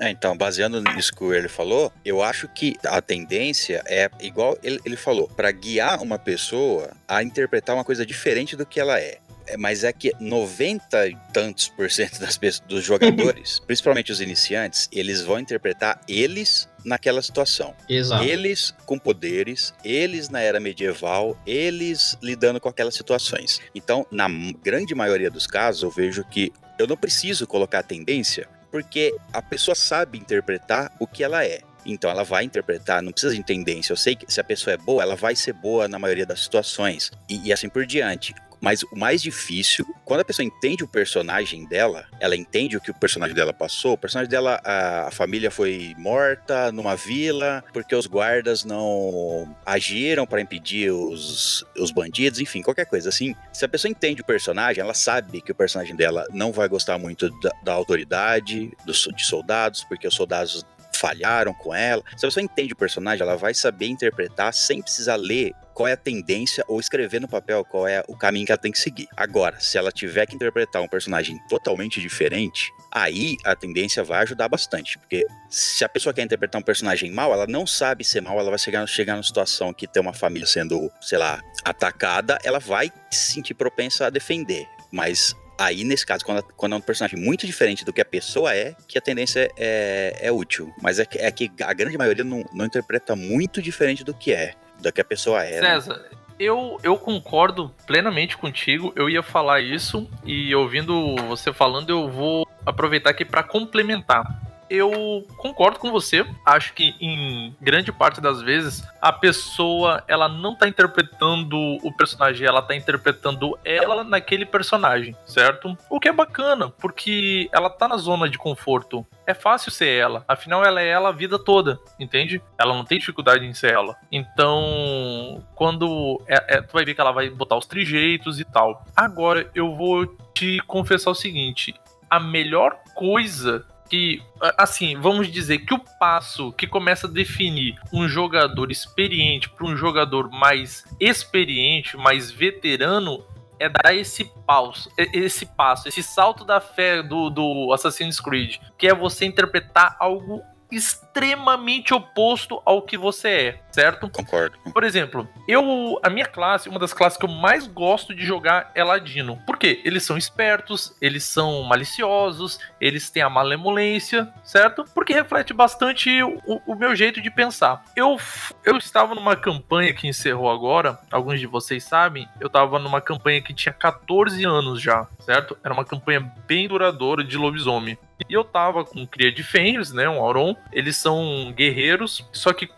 É, então, baseando nisso que ele falou, eu acho que a tendência é, igual ele, ele falou, para guiar uma pessoa a interpretar uma coisa diferente do que ela é. É, mas é que noventa e tantos por cento das pessoas, dos jogadores, principalmente os iniciantes, eles vão interpretar eles naquela situação. Exato. Eles com poderes, eles na era medieval, eles lidando com aquelas situações. Então, na grande maioria dos casos, eu vejo que eu não preciso colocar a tendência, porque a pessoa sabe interpretar o que ela é. Então ela vai interpretar, não precisa de tendência. Eu sei que se a pessoa é boa, ela vai ser boa na maioria das situações, e, e assim por diante. Mas o mais difícil, quando a pessoa entende o personagem dela, ela entende o que o personagem dela passou, o personagem dela, a, a família foi morta numa vila, porque os guardas não agiram para impedir os, os bandidos, enfim, qualquer coisa assim. Se a pessoa entende o personagem, ela sabe que o personagem dela não vai gostar muito da, da autoridade, dos, de soldados, porque os soldados falharam com ela. Se a pessoa entende o personagem, ela vai saber interpretar sem precisar ler qual é a tendência ou escrever no papel qual é o caminho que ela tem que seguir. Agora, se ela tiver que interpretar um personagem totalmente diferente, aí a tendência vai ajudar bastante, porque se a pessoa quer interpretar um personagem mal, ela não sabe ser mal, ela vai chegar, chegar numa situação que tem uma família sendo, sei lá, atacada, ela vai se sentir propensa a defender, mas... Aí, nesse caso, quando, quando é um personagem muito diferente do que a pessoa é, que a tendência é, é útil. Mas é que, é que a grande maioria não, não interpreta muito diferente do que é, do que a pessoa é. César, né? eu, eu concordo plenamente contigo. Eu ia falar isso e ouvindo você falando, eu vou aproveitar aqui para complementar. eu concordo com você. Acho que em grande parte das vezes a pessoa, ela não tá interpretando o personagem, ela tá interpretando ela naquele personagem, certo? O que é bacana, porque ela tá na zona de conforto. É fácil ser ela, afinal ela é ela a vida toda, entende? Ela não tem dificuldade em ser ela. Então, quando... É, é, tu vai ver que ela vai botar os trejeitos e tal. Agora, eu vou te confessar o seguinte. A melhor coisa que... Assim, vamos dizer que o passo que começa a definir um jogador experiente para um jogador mais experiente, mais veterano... É dar esse passo, esse passo, esse salto da fé do, do Assassin's Creed, que é você interpretar algo extremamente oposto ao que você é, certo? Concordo. Por exemplo, eu, a minha classe, uma das classes que eu mais gosto de jogar é Ladino. Por quê? Eles são espertos, eles são maliciosos, eles têm a malemolência, certo? Porque reflete bastante o, o meu jeito de pensar. Eu, eu estava numa campanha que encerrou agora, alguns de vocês sabem, eu estava numa campanha que tinha catorze anos já, certo? Era uma campanha bem duradoura de lobisomem. E eu tava com um Cria de Fenris, né, um Auron. Eles são guerreiros, só que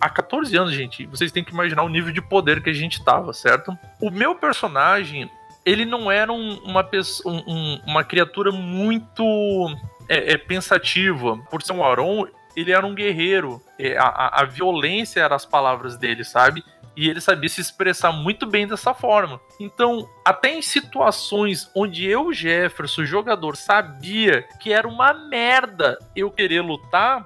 há catorze anos, gente, vocês têm que imaginar o nível de poder que a gente tava, certo? O meu personagem, ele não era um, uma, pessoa, um, um, uma criatura muito é, é, pensativa. Por ser um Auron, ele era um guerreiro. É, a, a violência eram as palavras dele, sabe? E ele sabia se expressar muito bem dessa forma. Então, até em situações onde eu, Jefferson, jogador, sabia que era uma merda eu querer lutar,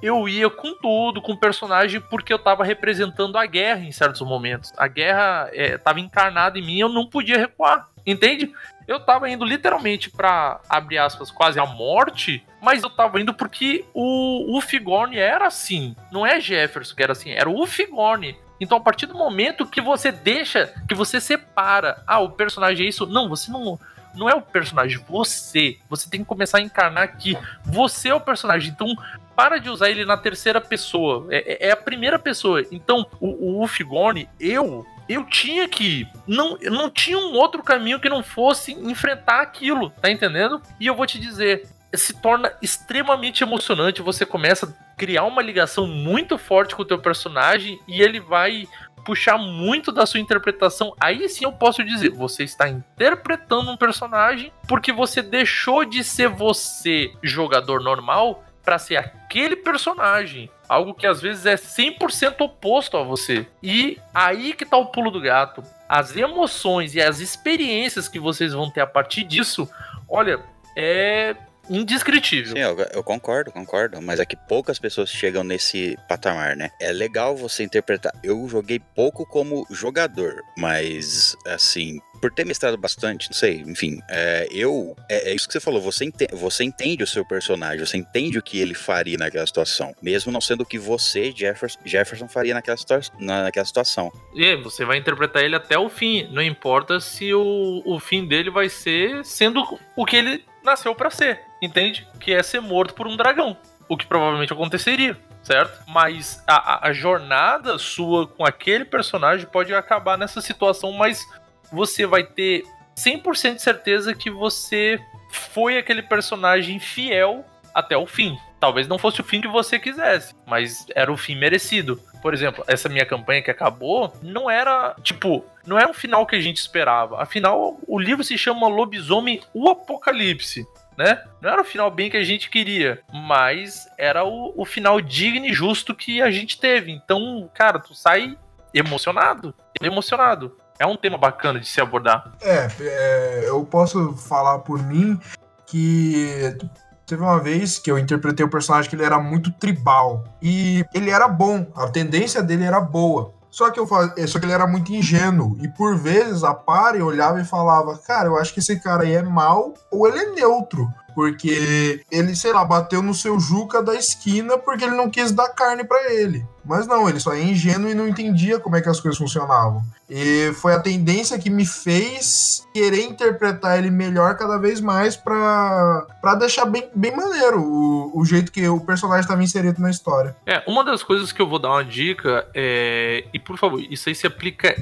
eu ia com tudo, com o personagem, porque eu tava representando a guerra em certos momentos. A guerra é, tava encarnada em mim e eu não podia recuar, entende? Eu tava indo literalmente pra, abre aspas, quase a morte, mas eu tava indo porque o Ufigorn era assim. Não é Jefferson que era assim, era o Ufigorn. Então, a partir do momento que você deixa, que você separa, ah, o personagem é isso. Não, você não, não é o personagem, você. Você tem que começar a encarnar que você é o personagem. Então, para de usar ele na terceira pessoa. É, é a primeira pessoa. Então, o, o Ufigorn, eu, eu tinha que ir. Não, não tinha um outro caminho que não fosse enfrentar aquilo, tá entendendo? E eu vou te dizer... se torna extremamente emocionante, você começa a criar uma ligação muito forte com o teu personagem e ele vai puxar muito da sua interpretação. Aí sim eu posso dizer, você está interpretando um personagem porque você deixou de ser você, jogador normal, para ser aquele personagem. Algo que às vezes é cem por cento oposto a você. E aí que tá o pulo do gato. As emoções e as experiências que vocês vão ter a partir disso, olha, é... indescritível. Sim, eu, eu concordo, concordo. Mas é que poucas pessoas chegam nesse patamar, né? É legal você interpretar. Eu joguei pouco como jogador, mas, assim, por ter mestrado bastante, não sei, enfim, é, eu... É, é isso que você falou, você entende, você entende o seu personagem, você entende o que ele faria naquela situação, mesmo não sendo o que você, Jefferson, Jefferson faria naquela, situa- naquela situação. E você vai interpretar ele até o fim, não importa se o, o fim dele vai ser sendo o que ele... nasceu pra ser, entende? Que é ser morto por um dragão, o que provavelmente aconteceria, certo? Mas a, a jornada sua com aquele personagem pode acabar nessa situação, mas você vai ter cem por cento de certeza que você foi aquele personagem fiel até o fim. Talvez não fosse o fim que você quisesse, mas era o fim merecido. Por exemplo, essa minha campanha que acabou, não era, tipo, não era um final que a gente esperava. Afinal, o livro se chama Lobisomem, o Apocalipse, né? Não era o final bem que a gente queria, mas era o, o final digno e justo que a gente teve. Então, cara, tu sai emocionado, emocionado. É um tema bacana de se abordar. É, é eu posso falar por mim que... Teve uma vez que eu interpretei o personagem que ele era muito tribal. E ele era bom, a tendência dele era boa. Só que, eu faz... Só que ele era muito ingênuo. E por vezes a party olhava e falava, cara, eu acho que esse cara aí é mau ou ele é neutro. Porque ele, sei lá, bateu no seu Juca da esquina porque ele não quis dar carne pra ele. Mas não, ele só é ingênuo e não entendia como é que as coisas funcionavam. E foi a tendência que me fez querer interpretar ele melhor cada vez mais pra, pra deixar bem, bem maneiro o, o jeito que o personagem estava inserido na história. É, uma das coisas que eu vou dar uma dica é... E por favor, isso aí se aplica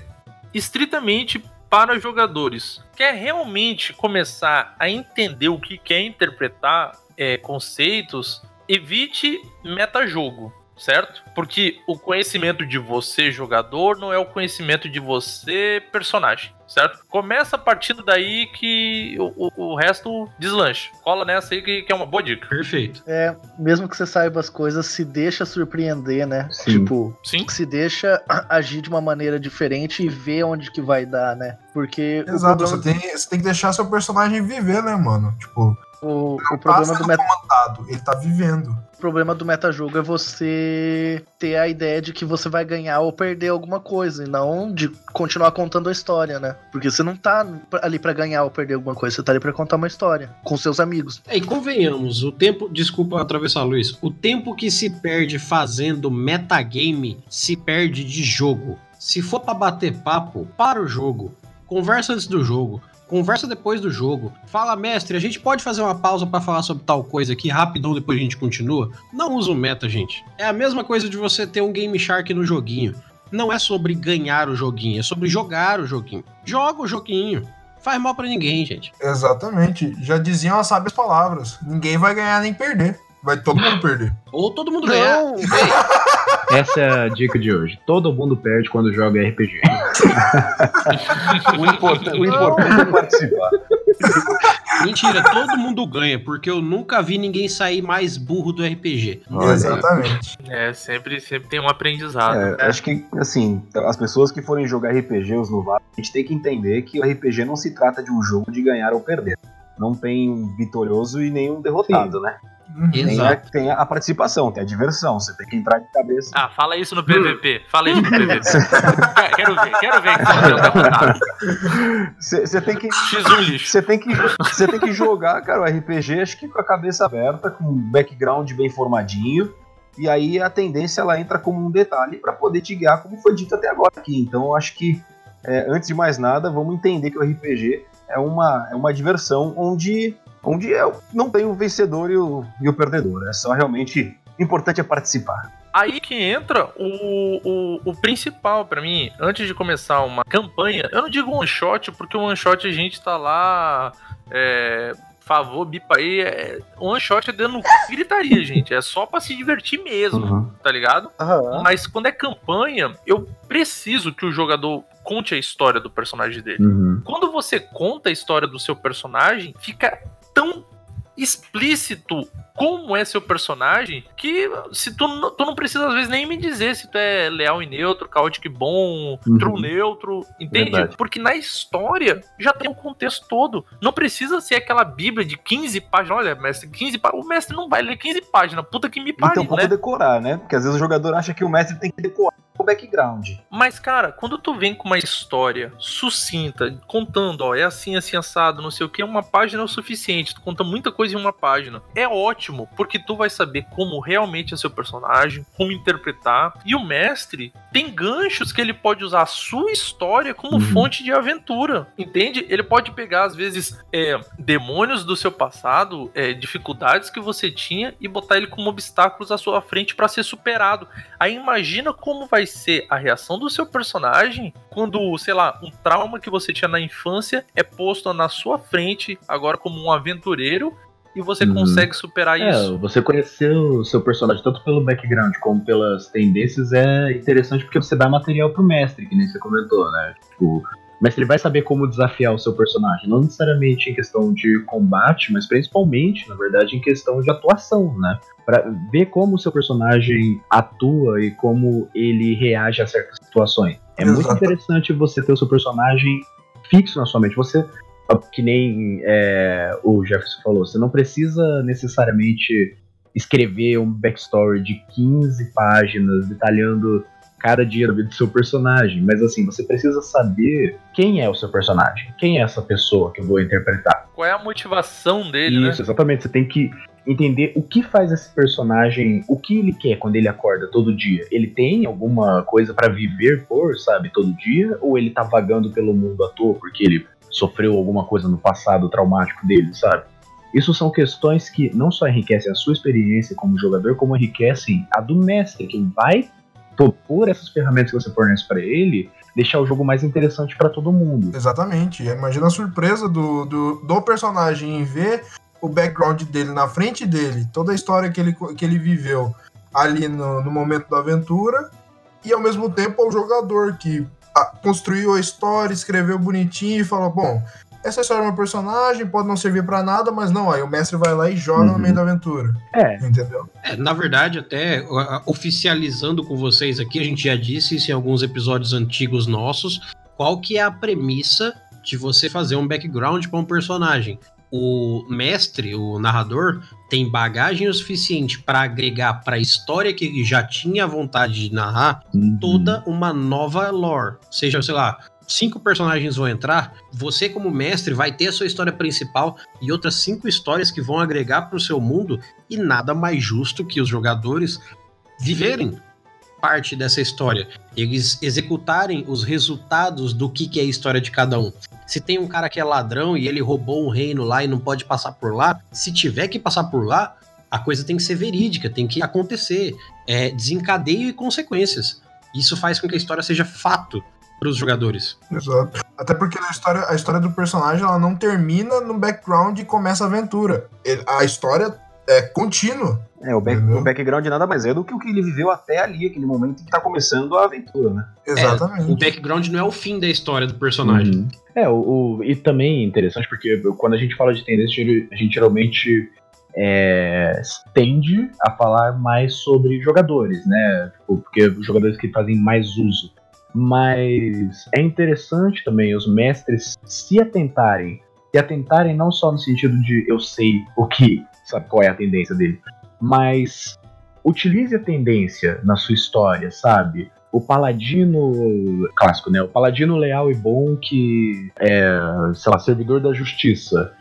estritamente para jogadores. Quer realmente começar a entender o que quer interpretar é, conceitos, evite metajogo, certo? Porque o conhecimento de você, jogador, não é o conhecimento de você, personagem, certo? Começa a partir daí que o, o, o resto deslancha. Cola nessa aí que, que é uma boa dica. Perfeito. É, mesmo que você saiba as coisas, se deixa surpreender, né? Sim. Tipo, Sim. se deixa agir de uma maneira diferente e ver onde que vai dar, né? Porque... Exato, problema... você, tem, você tem que deixar seu personagem viver, né, mano? Tipo... O, o problema do meta... comandado, ele tá vivendo. O problema do metajogo é você ter a ideia de que você vai ganhar ou perder alguma coisa, e não de continuar contando a história, né? Porque você não tá ali pra ganhar ou perder alguma coisa, você tá ali pra contar uma história com seus amigos. É, e convenhamos, o tempo... Desculpa atravessar, Luiz. O tempo que se perde fazendo metagame se perde de jogo. Se for pra bater papo, para o jogo. Conversa antes do jogo. Conversa depois do jogo. Fala, mestre, a gente pode fazer uma pausa pra falar sobre tal coisa aqui, rapidão, depois a gente continua? Não usa o meta, gente. É a mesma coisa de você ter um Game Shark no joguinho. Não é sobre ganhar o joguinho, é sobre jogar o joguinho. Joga o joguinho. Faz mal pra ninguém, gente. Exatamente. Já diziam as sábias palavras. Ninguém vai ganhar nem perder. Vai todo mundo perder. Ou todo mundo ganhar. Essa é a dica de hoje. Todo mundo perde quando joga R P G. O importante, o importante é participar. Mentira, todo mundo ganha, porque eu nunca vi ninguém sair mais burro do R P G. Olha. Exatamente. É, sempre, sempre tem um aprendizado. É, né? Acho que, assim, as pessoas que forem jogar R P G, os novatos, a gente tem que entender que o R P G não se trata de um jogo de ganhar ou perder. Não tem um vitorioso e nenhum derrotado, Sim. né? Uhum. Tem, a, tem a participação, tem a diversão. Você tem que entrar de cabeça. Ah, fala isso no P V P. Fala isso no P V P. Quero ver, quero ver que você Você tem que Você tem que Você tem que jogar, cara, o R P G, acho que com a cabeça aberta, com um background bem formadinho. E aí a tendência, ela entra como um detalhe pra poder te guiar, como foi dito até agora aqui. Então eu acho que é, antes de mais nada, vamos entender que o R P G é uma, é uma diversão onde... Onde eu não tenho o vencedor e o, e o perdedor. É só realmente importante é participar. Aí que entra o, o, o principal pra mim. Antes de começar uma campanha, eu não digo one shot, porque o one shot a gente tá lá... É, favor, bipa aí. É, one shot é dando gritaria, gente. É só pra se divertir mesmo, uhum. tá ligado? Uhum. Mas quando é campanha, eu preciso que o jogador... conte a história do personagem dele. Uhum. Quando você conta a história do seu personagem, fica tão explícito como é seu personagem que se tu, tu não precisa, às vezes, nem me dizer se tu é leal e neutro, caótico e bom, uhum. true neutro, entende? Verdade. Porque na história já tem o contexto todo. Não precisa ser aquela bíblia de quinze páginas. Olha, mestre, quinze páginas. O mestre não vai ler quinze páginas. Puta que me pariu, então, né? Então pode decorar, né? Porque às vezes o jogador acha que o mestre tem que decorar o background. Mas, cara, quando tu vem com uma história sucinta, contando, ó, é assim, assim, assado, não sei o que, uma página é o suficiente, tu conta muita coisa em uma página. É ótimo, porque tu vai saber como realmente é seu personagem, como interpretar, e o mestre tem ganchos que ele pode usar a sua história como uhum. fonte de aventura, entende? Ele pode pegar, às vezes, é, demônios do seu passado, é, dificuldades que você tinha, e botar ele como obstáculos à sua frente pra ser superado. Aí imagina como vai ser a reação do seu personagem quando, sei lá, um trauma que você tinha na infância é posto na sua frente agora como um aventureiro e você hum. consegue superar é, isso. Você conhecer o seu personagem tanto pelo background como pelas tendências é interessante porque você dá material pro mestre, que nem você comentou, né? Tipo, o mestre vai saber como desafiar o seu personagem, não necessariamente em questão de combate, mas principalmente, na verdade, em questão de atuação, né? Pra ver como o seu personagem atua e como ele reage a certas situações. É Exato. Muito interessante você ter o seu personagem fixo na sua mente. Você, que nem é, o Jefferson falou, você não precisa necessariamente escrever um backstory de quinze páginas detalhando cada dia da vida do seu personagem. Mas assim, você precisa saber quem é o seu personagem. Quem é essa pessoa que eu vou interpretar. Qual é a motivação dele, Isso, né? Isso, exatamente. Você tem que... entender o que faz esse personagem, o que ele quer quando ele acorda todo dia. Ele tem alguma coisa pra viver por, sabe, todo dia? Ou ele tá vagando pelo mundo à toa porque ele sofreu alguma coisa no passado traumático dele, sabe? Isso são questões que não só enriquecem a sua experiência como jogador, como enriquecem a do mestre, que vai propor essas ferramentas que você fornece pra ele, deixar o jogo mais interessante pra todo mundo. Exatamente. Imagina a surpresa do, do, do personagem em ver... o background dele na frente dele, toda a história que ele, que ele viveu ali no, no momento da aventura, e ao mesmo tempo ao jogador que a, construiu a história, escreveu bonitinho e fala, bom, essa história é uma personagem, pode não servir pra nada, mas não, aí o mestre vai lá e joga uhum. no meio da aventura. É. Entendeu? É, na verdade, até uh, oficializando com vocês aqui, a gente já disse isso em alguns episódios antigos nossos, qual que é a premissa de você fazer um background pra um personagem. O mestre, o narrador, tem bagagem o suficiente para agregar para a história que ele já tinha vontade de narrar uhum. toda uma nova lore. Seja, sei lá, cinco personagens vão entrar, você como mestre vai ter a sua história principal e outras cinco histórias que vão agregar para o seu mundo, e nada mais justo que os jogadores viverem parte dessa história, eles executarem os resultados do que, que é a história de cada um. Se tem um cara que é ladrão e ele roubou um reino lá e não pode passar por lá, se tiver que passar por lá, a coisa tem que ser verídica, tem que acontecer, é desencadeio e consequências. Isso faz com que a história seja fato para os jogadores. Exato. Até porque a história, a história do personagem ela não termina no background e começa a aventura. Ele, a história é contínua. É, o, back, o background nada mais é do que o que ele viveu até ali, aquele momento que tá começando a aventura, né? Exatamente. É, o background não é o fim da história do personagem. Uhum. É, o, o, e também é interessante porque quando a gente fala de tendência, a gente geralmente é, tende a falar mais sobre jogadores, né? Porque os jogadores que fazem mais uso. Mas é interessante também os mestres se atentarem, se atentarem não só no sentido de eu sei o que, sabe qual é a tendência dele, mas utilize a tendência na sua história, sabe? O paladino clássico, né? O paladino leal e bom que é, sei lá, servidor da justiça.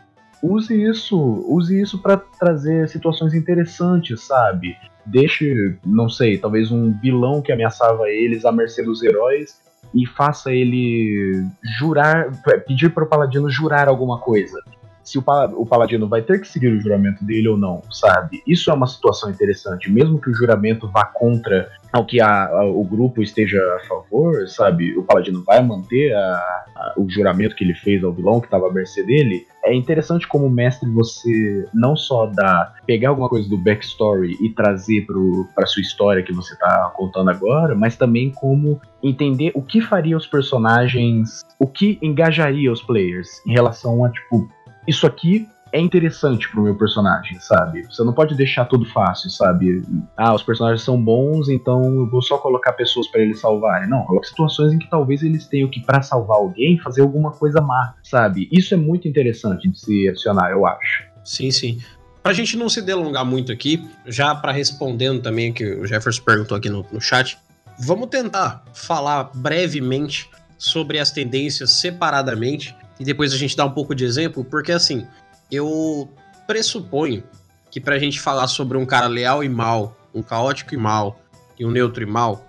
Use isso, use isso para trazer situações interessantes, sabe? Deixe, não sei, talvez um vilão que ameaçava eles à mercê dos heróis e faça ele jurar, pedir para o paladino jurar alguma coisa. Se o, pal- o paladino vai ter que seguir o juramento dele ou não, sabe? Isso é uma situação interessante, mesmo que o juramento vá contra ao que a, a, o grupo esteja a favor, sabe? O paladino vai manter a, a, o juramento que ele fez ao vilão que estava à mercê dele. É interessante como mestre você não só dá, pegar alguma coisa do backstory e trazer para a sua história que você está contando agora, mas também como entender o que faria os personagens, o que engajaria os players em relação a, tipo, isso aqui é interessante pro meu personagem, sabe? Você não pode deixar tudo fácil, sabe? Ah, os personagens são bons, então eu vou só colocar pessoas pra eles salvarem. Não, coloca situações em que talvez eles tenham que, pra salvar alguém, fazer alguma coisa má, sabe? Isso é muito interessante de se adicionar, eu acho. Sim, sim. Pra gente não se delongar muito aqui, já pra respondendo também, que o Jefferson perguntou aqui no, no chat, vamos tentar falar brevemente sobre as tendências separadamente, e depois a gente dá um pouco de exemplo, porque assim, eu pressuponho que pra gente falar sobre um cara leal e mal, um caótico e mal, e um neutro e mal,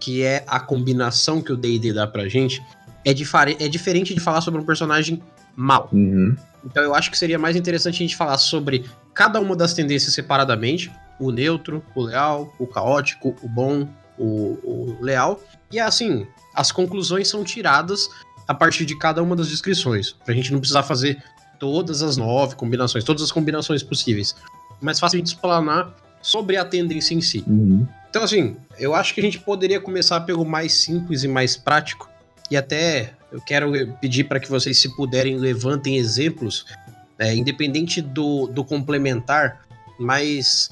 que é a combinação que o D e D dá pra gente, é, difare- é diferente de falar sobre um personagem mal. Uhum. Então eu acho que seria mais interessante a gente falar sobre cada uma das tendências separadamente, o neutro, o leal, o caótico, o bom, o, o leal, e assim, as conclusões são tiradas a partir de cada uma das descrições, pra gente não precisar fazer todas as nove combinações, todas as combinações possíveis, mas fácil de explanar sobre a tendência em si. Uhum. Então assim, eu acho que a gente poderia começar pelo mais simples e mais prático, e até eu quero pedir para que vocês, se puderem, levantem exemplos, é, independente do, do complementar, mas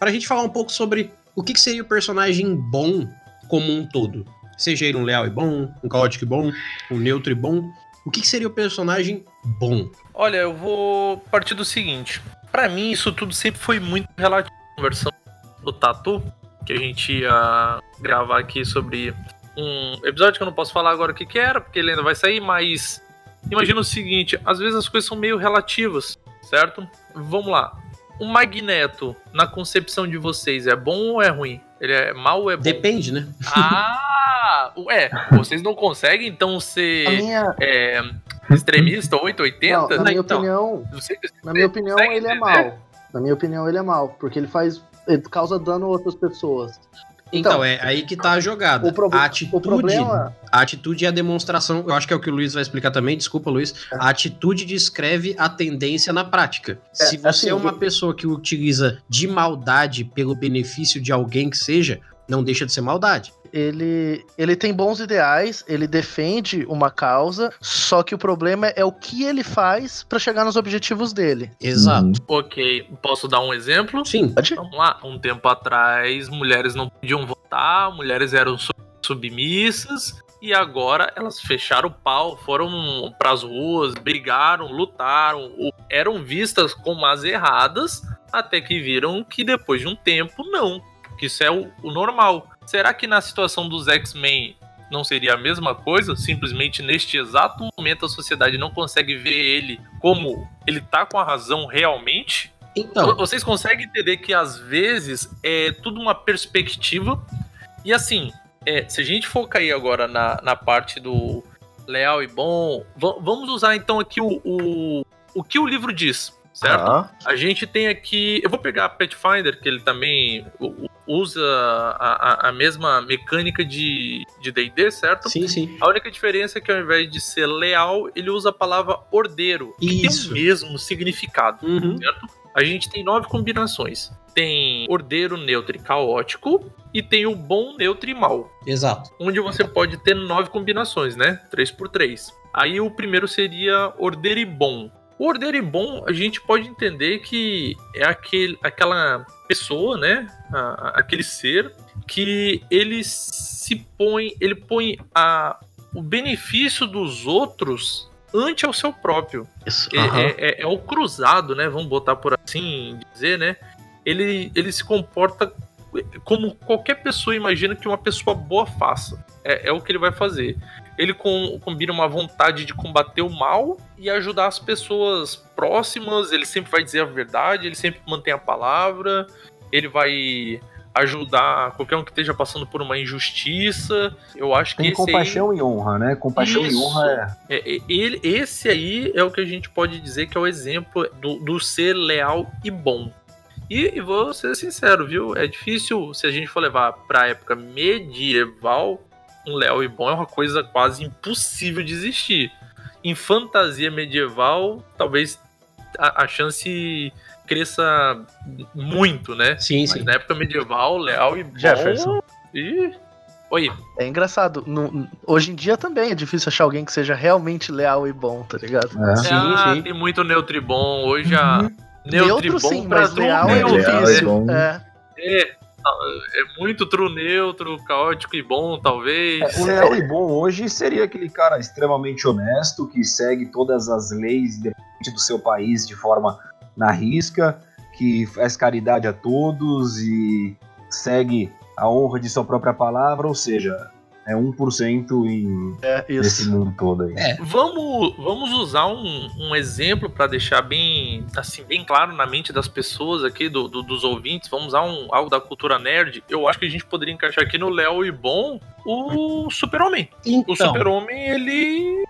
pra gente falar um pouco sobre o que, que seria o personagem bom como um todo. Seja ele um leal e bom, um caótico e bom, um neutro e bom. O que seria o personagem bom? Olha, eu vou partir do seguinte. Pra mim, isso tudo sempre foi muito relativo. Conversando do Tatu, que a gente ia gravar aqui sobre um episódio que eu não posso falar agora o que que era, porque ele ainda vai sair, mas imagina o seguinte, às vezes as coisas são meio relativas, certo? Vamos lá. O Magneto, na concepção de vocês, é bom ou é ruim? Ele é mal ou é bom? Depende, né? Ah, é, vocês não conseguem, então, ser minha... é, extremista oito oitenta? Não, na, minha então, opinião, você, na minha opinião, consegue, ele é mal. Né? Na minha opinião, ele é mal, porque ele faz, ele causa dano a outras pessoas. Então, então, é aí que tá a jogada. O pro... a, atitude, o problema... a atitude e a demonstração, eu acho que é o que o Luiz vai explicar também, desculpa, Luiz. É. A atitude descreve a tendência na prática. É, Se você assim, é uma eu... pessoa que utiliza de maldade pelo benefício de alguém que seja, não deixa de ser maldade. Ele, ele tem bons ideais, ele defende uma causa, só que o problema é o que ele faz pra chegar nos objetivos dele. Exato. Hum. Ok, posso dar um exemplo? Sim, pode. Vamos lá. Um tempo atrás, mulheres não podiam votar, mulheres eram submissas, e agora elas fecharam o pau, foram pras ruas, brigaram, lutaram, eram vistas como as erradas, até que viram que depois de um tempo, não. Que isso é o, o normal. Será que na situação dos X-Men não seria a mesma coisa? Simplesmente neste exato momento a sociedade não consegue ver ele como ele tá com a razão realmente? Então, vocês conseguem entender que às vezes é tudo uma perspectiva? E assim, é, se a gente for cair agora na, na parte do leal e bom, v- vamos usar então aqui o, o, o que o livro diz, certo? Ah. A gente tem aqui... Eu vou pegar a Pathfinder, que ele também... O, usa a, a, a mesma mecânica de, de D e D, certo? Sim, sim. A única diferença é que ao invés de ser leal, ele usa a palavra ordeiro. Isso. Que tem o mesmo significado, uhum. certo? A gente tem nove combinações. Tem ordeiro, neutro e caótico, e tem o bom, neutro e mal. Exato. Onde você pode ter nove combinações, né? Três por três. Aí o primeiro seria ordeiro e bom. O ordeiro e bom, a gente pode entender que é aquele, aquela pessoa, né? A, a, aquele ser que ele se põe, ele põe a, o benefício dos outros ante ao seu próprio. Isso, é, uhum. é, é, é o cruzado, né? Vamos botar por assim dizer, né? Ele, ele se comporta como qualquer pessoa imagina que uma pessoa boa faça. É, é o que ele vai fazer. Ele com, combina uma vontade de combater o mal e ajudar as pessoas próximas. Ele sempre vai dizer a verdade, ele sempre mantém a palavra, ele vai ajudar qualquer um que esteja passando por uma injustiça. Eu acho que tem esse compaixão aí... e honra, né? Compaixão Isso. e honra é... É, é, ele, esse aí é o que a gente pode dizer que é o exemplo do, do ser leal e bom. E, e vou ser sincero, viu? É difícil, se a gente for levar para a época medieval... Um leal e bom é uma coisa quase impossível de existir. Em fantasia medieval, talvez a, a chance cresça muito, né? Sim, mas sim. Na época medieval, leal e bom... Jefferson. E... Oi. É engraçado. No, hoje em dia também é difícil achar alguém que seja realmente leal e bom, tá ligado? É. Sim, ah, sim. Tem muito neutro e bom. Hoje a... Uhum. Neutro e bom, mas leal é difícil. É. é. É muito true neutro, caótico e bom, talvez. É, o leal e bom hoje seria aquele cara extremamente honesto, que segue todas as leis do seu país de forma na risca, que faz caridade a todos e segue a honra de sua própria palavra, ou seja, é um por cento em, é nesse mundo todo aí. É. Vamos, vamos usar um, um exemplo para deixar bem, assim, bem claro na mente das pessoas aqui, do, do, dos ouvintes. Vamos usar um, algo da cultura nerd. Eu acho que a gente poderia encaixar aqui no Léo e Bom o Super-Homem. Então, o Super-Homem, ele...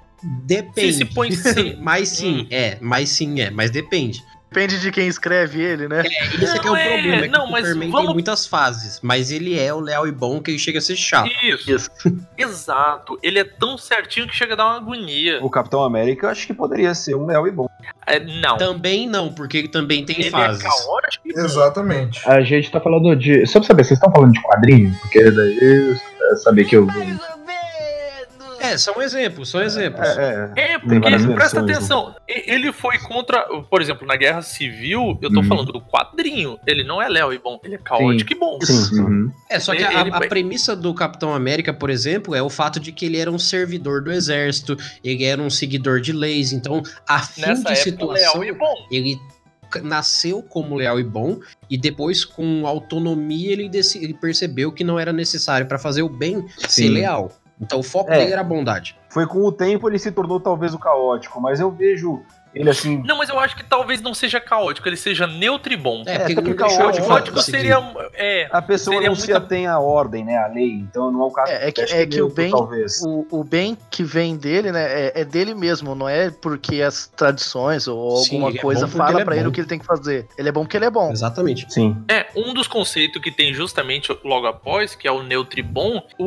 Depende. Se põe sim. mas sim, hum. é. Mas sim, é. Mas depende. Depende de quem escreve ele, né? É, esse não, aqui é o é, problema, é não, que o Superman vamos... tem muitas fases, mas ele é o leal e bom que ele chega a ser chato. Isso, Isso. exato. Ele é tão certinho que chega a dar uma agonia. O Capitão América eu acho que poderia ser um leal e bom. É, não. Também não, porque ele também tem ele fases. É caótico e... Exatamente. A gente tá falando de... Só pra saber, vocês estão falando de quadrinho? Porque daí eu saber que eu... É, são exemplos, são exemplos. É, é, é porque, presta atenção, ele foi contra, por exemplo, na Guerra Civil, eu tô hum. falando do quadrinho, ele não é leal e bom, ele é caótico sim. e bom. Sim, sim. É, só que a, a premissa do Capitão América, por exemplo, é o fato de que ele era um servidor do exército, ele era um seguidor de leis, então, a fim Nessa de situação, leal e bom. Ele... nasceu como leal e bom e depois com autonomia ele, dec- ele percebeu que não era necessário para fazer o bem Sim. ser leal, então o foco é. dele era a bondade. Foi com o tempo ele se tornou talvez o caótico, mas eu vejo Ele assim... Não, mas eu acho que talvez não seja caótico, ele seja neutro e bom. É, porque, é, porque o caótico, caótico seria... É, a pessoa seria não muita... se atém à ordem, né, à lei, então não é o caso... É, é que, que, é que neutro, o, bem, o, o bem que vem dele, né, é, é dele mesmo, não é porque as tradições ou alguma Sim, coisa é fala ele pra é ele o que ele tem que fazer. Ele é bom porque ele é bom. Exatamente. Sim. É, um dos conceitos que tem justamente logo após, que é o neutro e bom, o,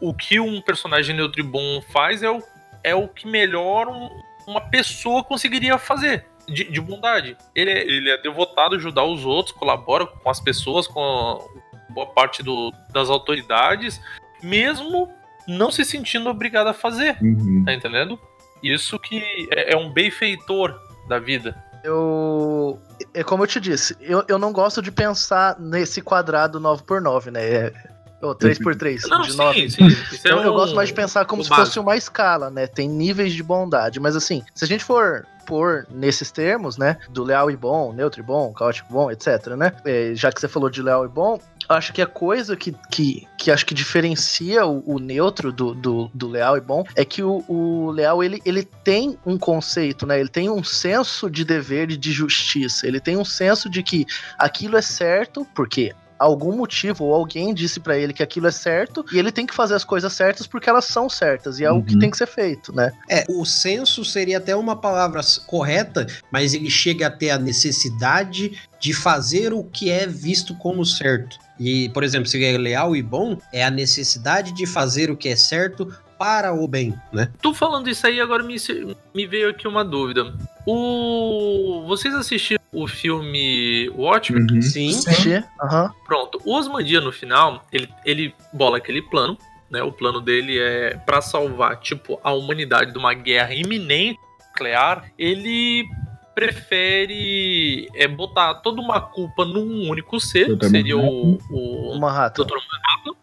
o, o que um personagem neutro e bom faz é o, é o que melhor... Um, uma pessoa conseguiria fazer de, de bondade. Ele é, ele é devotado a ajudar os outros, colabora com as pessoas, com a boa parte do, das autoridades, mesmo não se sentindo obrigado a fazer. Uhum. Tá entendendo? Isso que é, é um benfeitor da vida. Eu... É como eu te disse, eu, eu não gosto de pensar nesse quadrado nove por nove, né? É... Oh, três por três, não, de nove. Sim, sim. Então, é um, eu gosto mais de pensar como um se fosse uma escala, né? Tem níveis de bondade. Mas assim, se a gente for pôr nesses termos, né? Do leal e bom, neutro e bom, caótico e bom, etcétera, né? É, já que você falou de leal e bom, acho que a coisa que, que, que acho que diferencia o, o neutro do, do, do leal e bom é que o, o leal, ele, ele tem um conceito, né? Ele tem um senso de dever e de justiça. Ele tem um senso de que aquilo é certo, porque... algum motivo, ou alguém disse pra ele que aquilo é certo, e ele tem que fazer as coisas certas porque elas são certas, e é uhum. o que tem que ser feito, né? É, o senso seria até uma palavra correta, mas ele chega até a necessidade de fazer o que é visto como certo. E, por exemplo, se ele é leal e bom, é a necessidade de fazer o que é certo para o bem, né? Tô falando isso aí, agora me, me veio aqui uma dúvida. O... Vocês assistiram o filme Watchmen? Uhum. Sim. Sim. Uhum. Pronto. O Osmândia, no final, ele, ele bola aquele plano, né? O plano dele é pra salvar, tipo, a humanidade de uma guerra iminente nuclear. Ele prefere é, botar toda uma culpa num único ser, que seria o, o, o Manhattan. doutor Manhattan,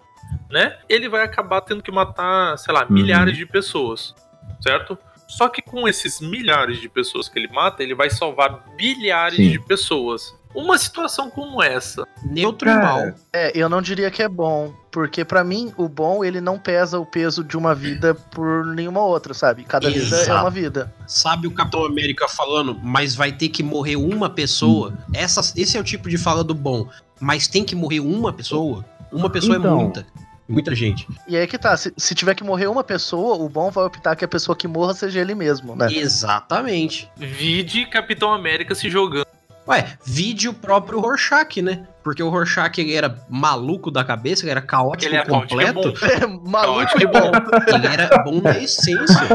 né? Ele vai acabar tendo que matar, sei lá, uhum. milhares de pessoas, certo? Só que com esses milhares de pessoas que ele mata, ele vai salvar bilhares Sim. de pessoas. Uma situação como essa, neutro e mal. É, eu não diria que é bom, porque pra mim o bom, ele não pesa o peso de uma vida por nenhuma outra, sabe? Cada Exato. vida é uma vida. Sabe o Capitão América falando, mas vai ter que morrer uma pessoa? Hum. Essa, esse é o tipo de fala do bom, mas tem que morrer uma pessoa? Uma pessoa então... é muita. Muita gente. E aí que tá, se, se tiver que morrer uma pessoa, o bom vai optar que a pessoa que morra seja ele mesmo, né? Exatamente. Vide Capitão América se jogando. Ué, vide o próprio Rorschach, né? Porque o Rorschach, ele era maluco da cabeça, ele era caótico ele era completo. É, é, maluco e bom. Ele era bom na essência.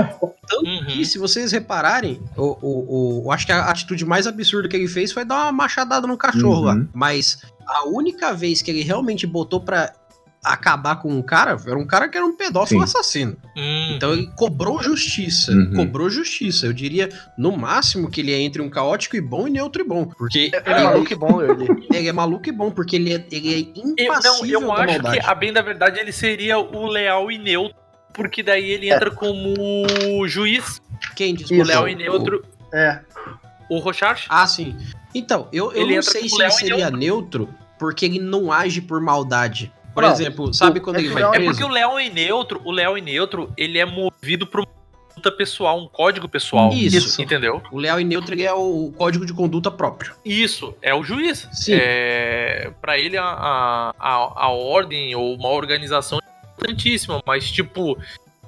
Tanto uhum. que, se vocês repararem, o, o, o, acho que a atitude mais absurda que ele fez foi dar uma machadada no cachorro uhum. lá. Mas a única vez que ele realmente botou pra... acabar com um cara, era um cara que era um pedófilo Sim. assassino. Hum. Então ele cobrou justiça, uhum. cobrou justiça. Eu diria, no máximo, que ele é entre um caótico e bom e neutro e bom. Porque é, ele é maluco e bom, ele. Ele é maluco e bom, porque ele é, ele é impassível eu, não, eu acho maldade. Que, a bem da verdade, ele seria o leal e neutro, porque daí ele entra é. como juiz. Quem diz o leal e neutro? O... É. O Rorschach? Ah, sim. Então, eu, eu não sei se ele seria neutro, porque ele não age por maldade. Por não, exemplo, sabe quando é ele vai preso? É porque o Leão é neutro, o Leão é neutro, ele é movido por uma conduta pessoal, um código pessoal. Isso. Isso. Entendeu? O Leão é neutro, ele é o código de conduta próprio. Isso, é o juiz. Sim. É, pra ele, a, a, a ordem ou uma organização é importantíssima, mas tipo,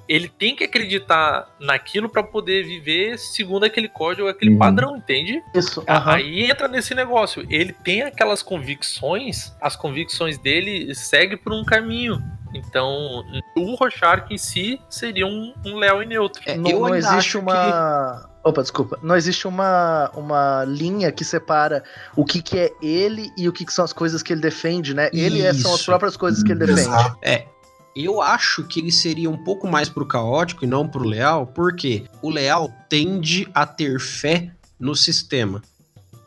ele tem que acreditar naquilo pra poder viver segundo aquele código, aquele uhum. padrão, entende? Isso. Uhum. Aí entra nesse negócio. Ele tem aquelas convicções, as convicções dele seguem por um caminho. Então, o Rorschach em si seria um, um leal e neutro. É, não, não existe uma... Que... Opa, desculpa. Não existe uma, uma linha que separa o que, que é ele e o que, que são as coisas que ele defende, né? Ele Isso. são as próprias coisas que ele defende. Exato. É. Eu acho que ele seria um pouco mais pro caótico e não pro leal, porque o leal tende a ter fé no sistema.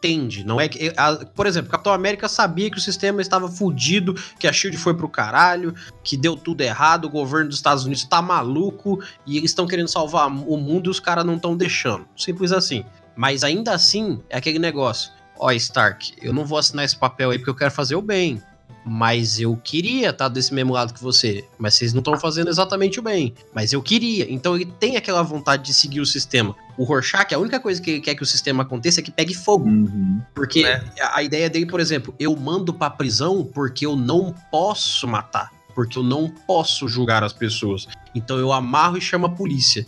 Tende, não é que... A, por exemplo, Capitão América sabia que o sistema estava fudido, que a Shield foi pro caralho, que deu tudo errado, o governo dos Estados Unidos tá maluco e eles estão querendo salvar o mundo e os caras não estão deixando. Simples assim. Mas ainda assim, é aquele negócio. Ó, Stark, eu não vou assinar esse papel aí porque eu quero fazer o bem. mas eu queria estar desse mesmo lado que você, mas vocês não estão fazendo exatamente o bem, mas eu queria. Então ele tem aquela vontade de seguir o sistema. O Rorschach, a única coisa que ele quer que o sistema aconteça é que pegue fogo. Uhum. Porque é. a, a ideia dele, por exemplo, eu mando pra prisão porque eu não posso matar, porque eu não posso julgar as pessoas, então eu amarro e chamo a polícia.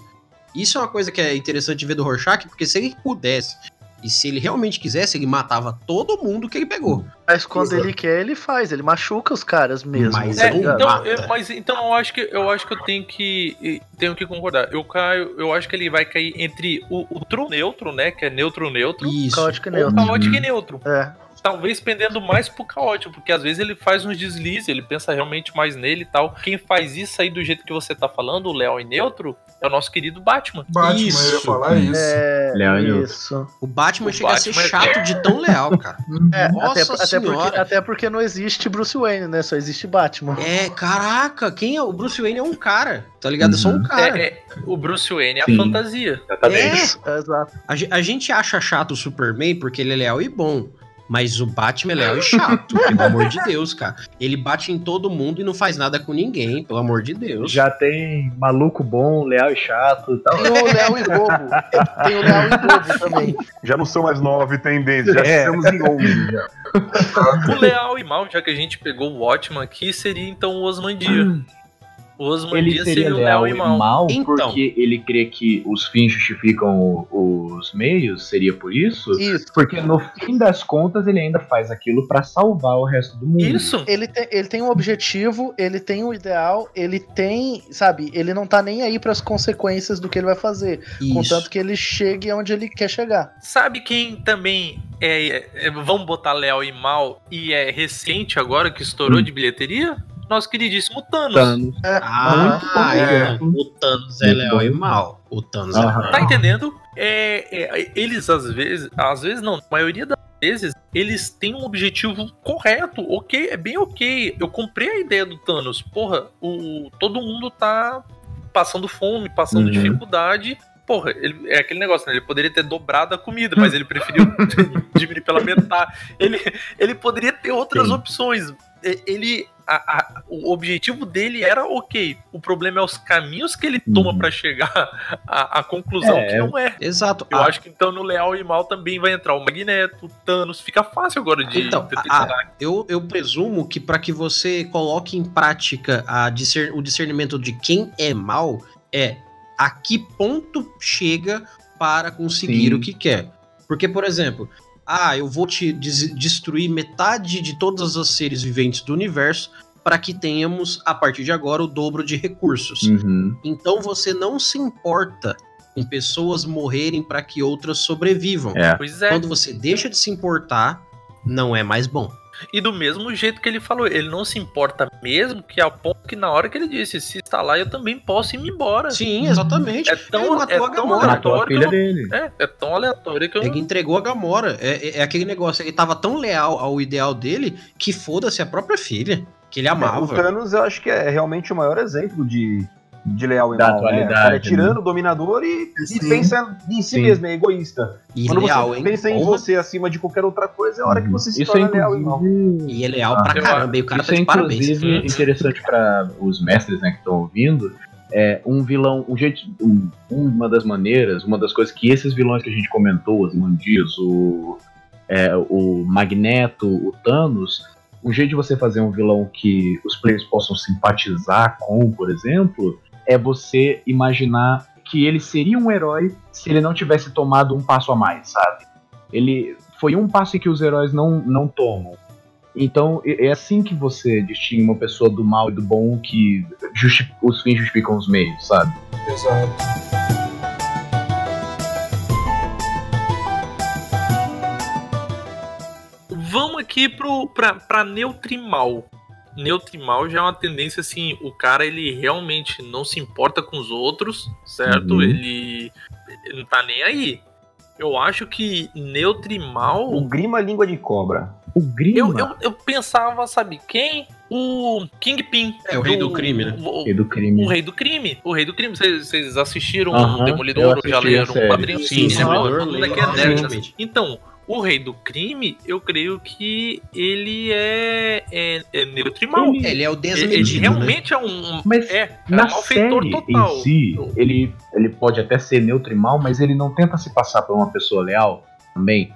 Isso é uma coisa que é interessante de ver do Rorschach, porque se ele pudesse, e se ele realmente quisesse, ele matava todo mundo que ele pegou. Mas quando Exato. ele quer, ele faz. Ele machuca os caras mesmo. Mas, é, então, eu, mas então eu acho que eu acho que eu tenho que tenho que concordar. Eu caio, eu acho que ele vai cair entre o, o true neutro, né? Que é neutro neutro. Isso. Caótico e neutro. Caótico e neutro. É. Talvez pendendo mais pro caótico, porque às vezes ele faz uns deslizes, ele pensa realmente mais nele e tal. Quem faz isso aí do jeito que você tá falando, o Léo e neutro, é o nosso querido Batman. Batman, isso. eu ia falar isso. É, Léo isso. O Batman o chega Batman a ser chato é... de tão leal, cara. É, Nossa até, até, porque, até porque não existe Bruce Wayne, né? Só existe Batman. É, caraca, quem é? O Bruce Wayne é um cara, tá ligado? Uhum. É só um cara. É, é, o Bruce Wayne é Sim. a fantasia. É, isso. é exato. A, a gente acha chato o Superman porque ele é leal e bom. Mas o Batman é leal e chato, pelo amor de Deus, cara. Ele bate em todo mundo e não faz nada com ninguém, pelo amor de Deus. Já tem maluco bom, leal e chato e tal. Tem o leal e bobo. Tem o leal e bobo também. Já não são mais nove tendências, já é. estamos em onze. Já. O leal e mal, já que a gente pegou o Watchman aqui, seria então o Osmândia. Hum. O Osmândia seria, seria o leal e mal. mal então. Porque ele crê que os fins justificam os meios, seria por isso? Isso. Porque no fim das contas ele ainda faz aquilo pra salvar o resto do mundo. Isso. Ele, te, ele tem um objetivo, ele tem um ideal, ele tem, sabe, ele não tá nem aí pras consequências do que ele vai fazer. Isso. Contanto que ele chegue onde ele quer chegar. Sabe quem também é, é, é vamos botar leal e mal e é recente agora, que estourou hum. de bilheteria? Nosso queridíssimo Thanos. Thanos. É. Ah, ah é. O Thanos é leal e mal. O Thanos ah, é leal. Tá entendendo? É, é, eles, às vezes, às vezes não, a maioria das vezes, eles têm um objetivo correto, ok, é bem ok. Eu comprei a ideia do Thanos. Porra, o, todo mundo tá passando fome, passando uhum. dificuldade. Porra, ele, é aquele negócio, né? Ele poderia ter dobrado a comida, mas ele preferiu diminuir pela metade. Ele, ele poderia ter outras Sim. opções. Ele... A, a, o objetivo dele era ok, o problema é os caminhos que ele toma uhum. pra chegar à, à conclusão é, que não é. Exato. Eu ah. acho que então no leal e mal também vai entrar o Magneto, o Thanos, fica fácil agora de... Então, a, eu, eu presumo que pra que você coloque em prática a discer, o discernimento de quem é mal, é a que ponto chega para conseguir Sim. o que quer. Porque, por exemplo... Ah, eu vou te des- destruir metade de todas as seres viventes do universo para que tenhamos, a partir de agora, o dobro de recursos. Uhum. Então você não se importa com pessoas morrerem para que outras sobrevivam. É. Pois é. Quando você deixa de se importar, não é mais bom. E do mesmo jeito que ele falou, ele não se importa mesmo, que ao ponto que na hora que ele disse, se está lá, eu também posso ir embora. Sim, exatamente. É tão, é tão aleatório. Não... Dele. É, é tão aleatório que eu... Ele entregou a Gamora. É, é aquele negócio, ele estava tão leal ao ideal dele que foda-se a própria filha, que ele amava. O Thanos, eu acho que é realmente o maior exemplo de... de leal e mal, né? O cara é tirando né? o dominador e, e pensa em si Sim. mesmo, é egoísta. E Quando leal, você hein? pensa em você acima de qualquer outra coisa, é a hora que você se Isso torna é leal e mal. E é leal ah, pra caramba, e o cara Isso tá de parabéns. Isso é inclusive interessante pra os mestres, né, que estão ouvindo, é um vilão, um jeito, um, uma das maneiras, uma das coisas que esses vilões que a gente comentou, os Mandias, o, é, o Magneto, o Thanos... Um jeito de você fazer um vilão que os players possam simpatizar com, por exemplo, é você imaginar que ele seria um herói se ele não tivesse tomado um passo a mais, sabe? Ele foi um passo que os heróis não, não tomam. Então, é assim que você distingue uma pessoa do mal e do bom, que justi- os fins justificam os meios, sabe? Exato. Vamos aqui pro, pra, pra neutrimal. Neutrimal já é uma tendência assim, o cara ele realmente não se importa com os outros, certo? Uhum. Ele, ele não tá nem aí. Eu acho que neutrimal... O Grima língua de cobra. O Grima? Eu, eu, eu pensava, sabe quem? O Kingpin. É, do, o rei do crime, né? O, o rei do crime. O rei do crime. O rei do crime. Vocês assistiram uh-huh, o Demolidor? Já leram o quadrinho? Sim, o Demolidor. Então... O rei do crime, eu creio que ele é, é, é neutrimal. Ele é o desmedido. Ele, ele realmente, né? é um, mas é, é um malfeitor total. Em si, ele, ele pode até ser neutrimal, mas ele não tenta se passar por uma pessoa leal também.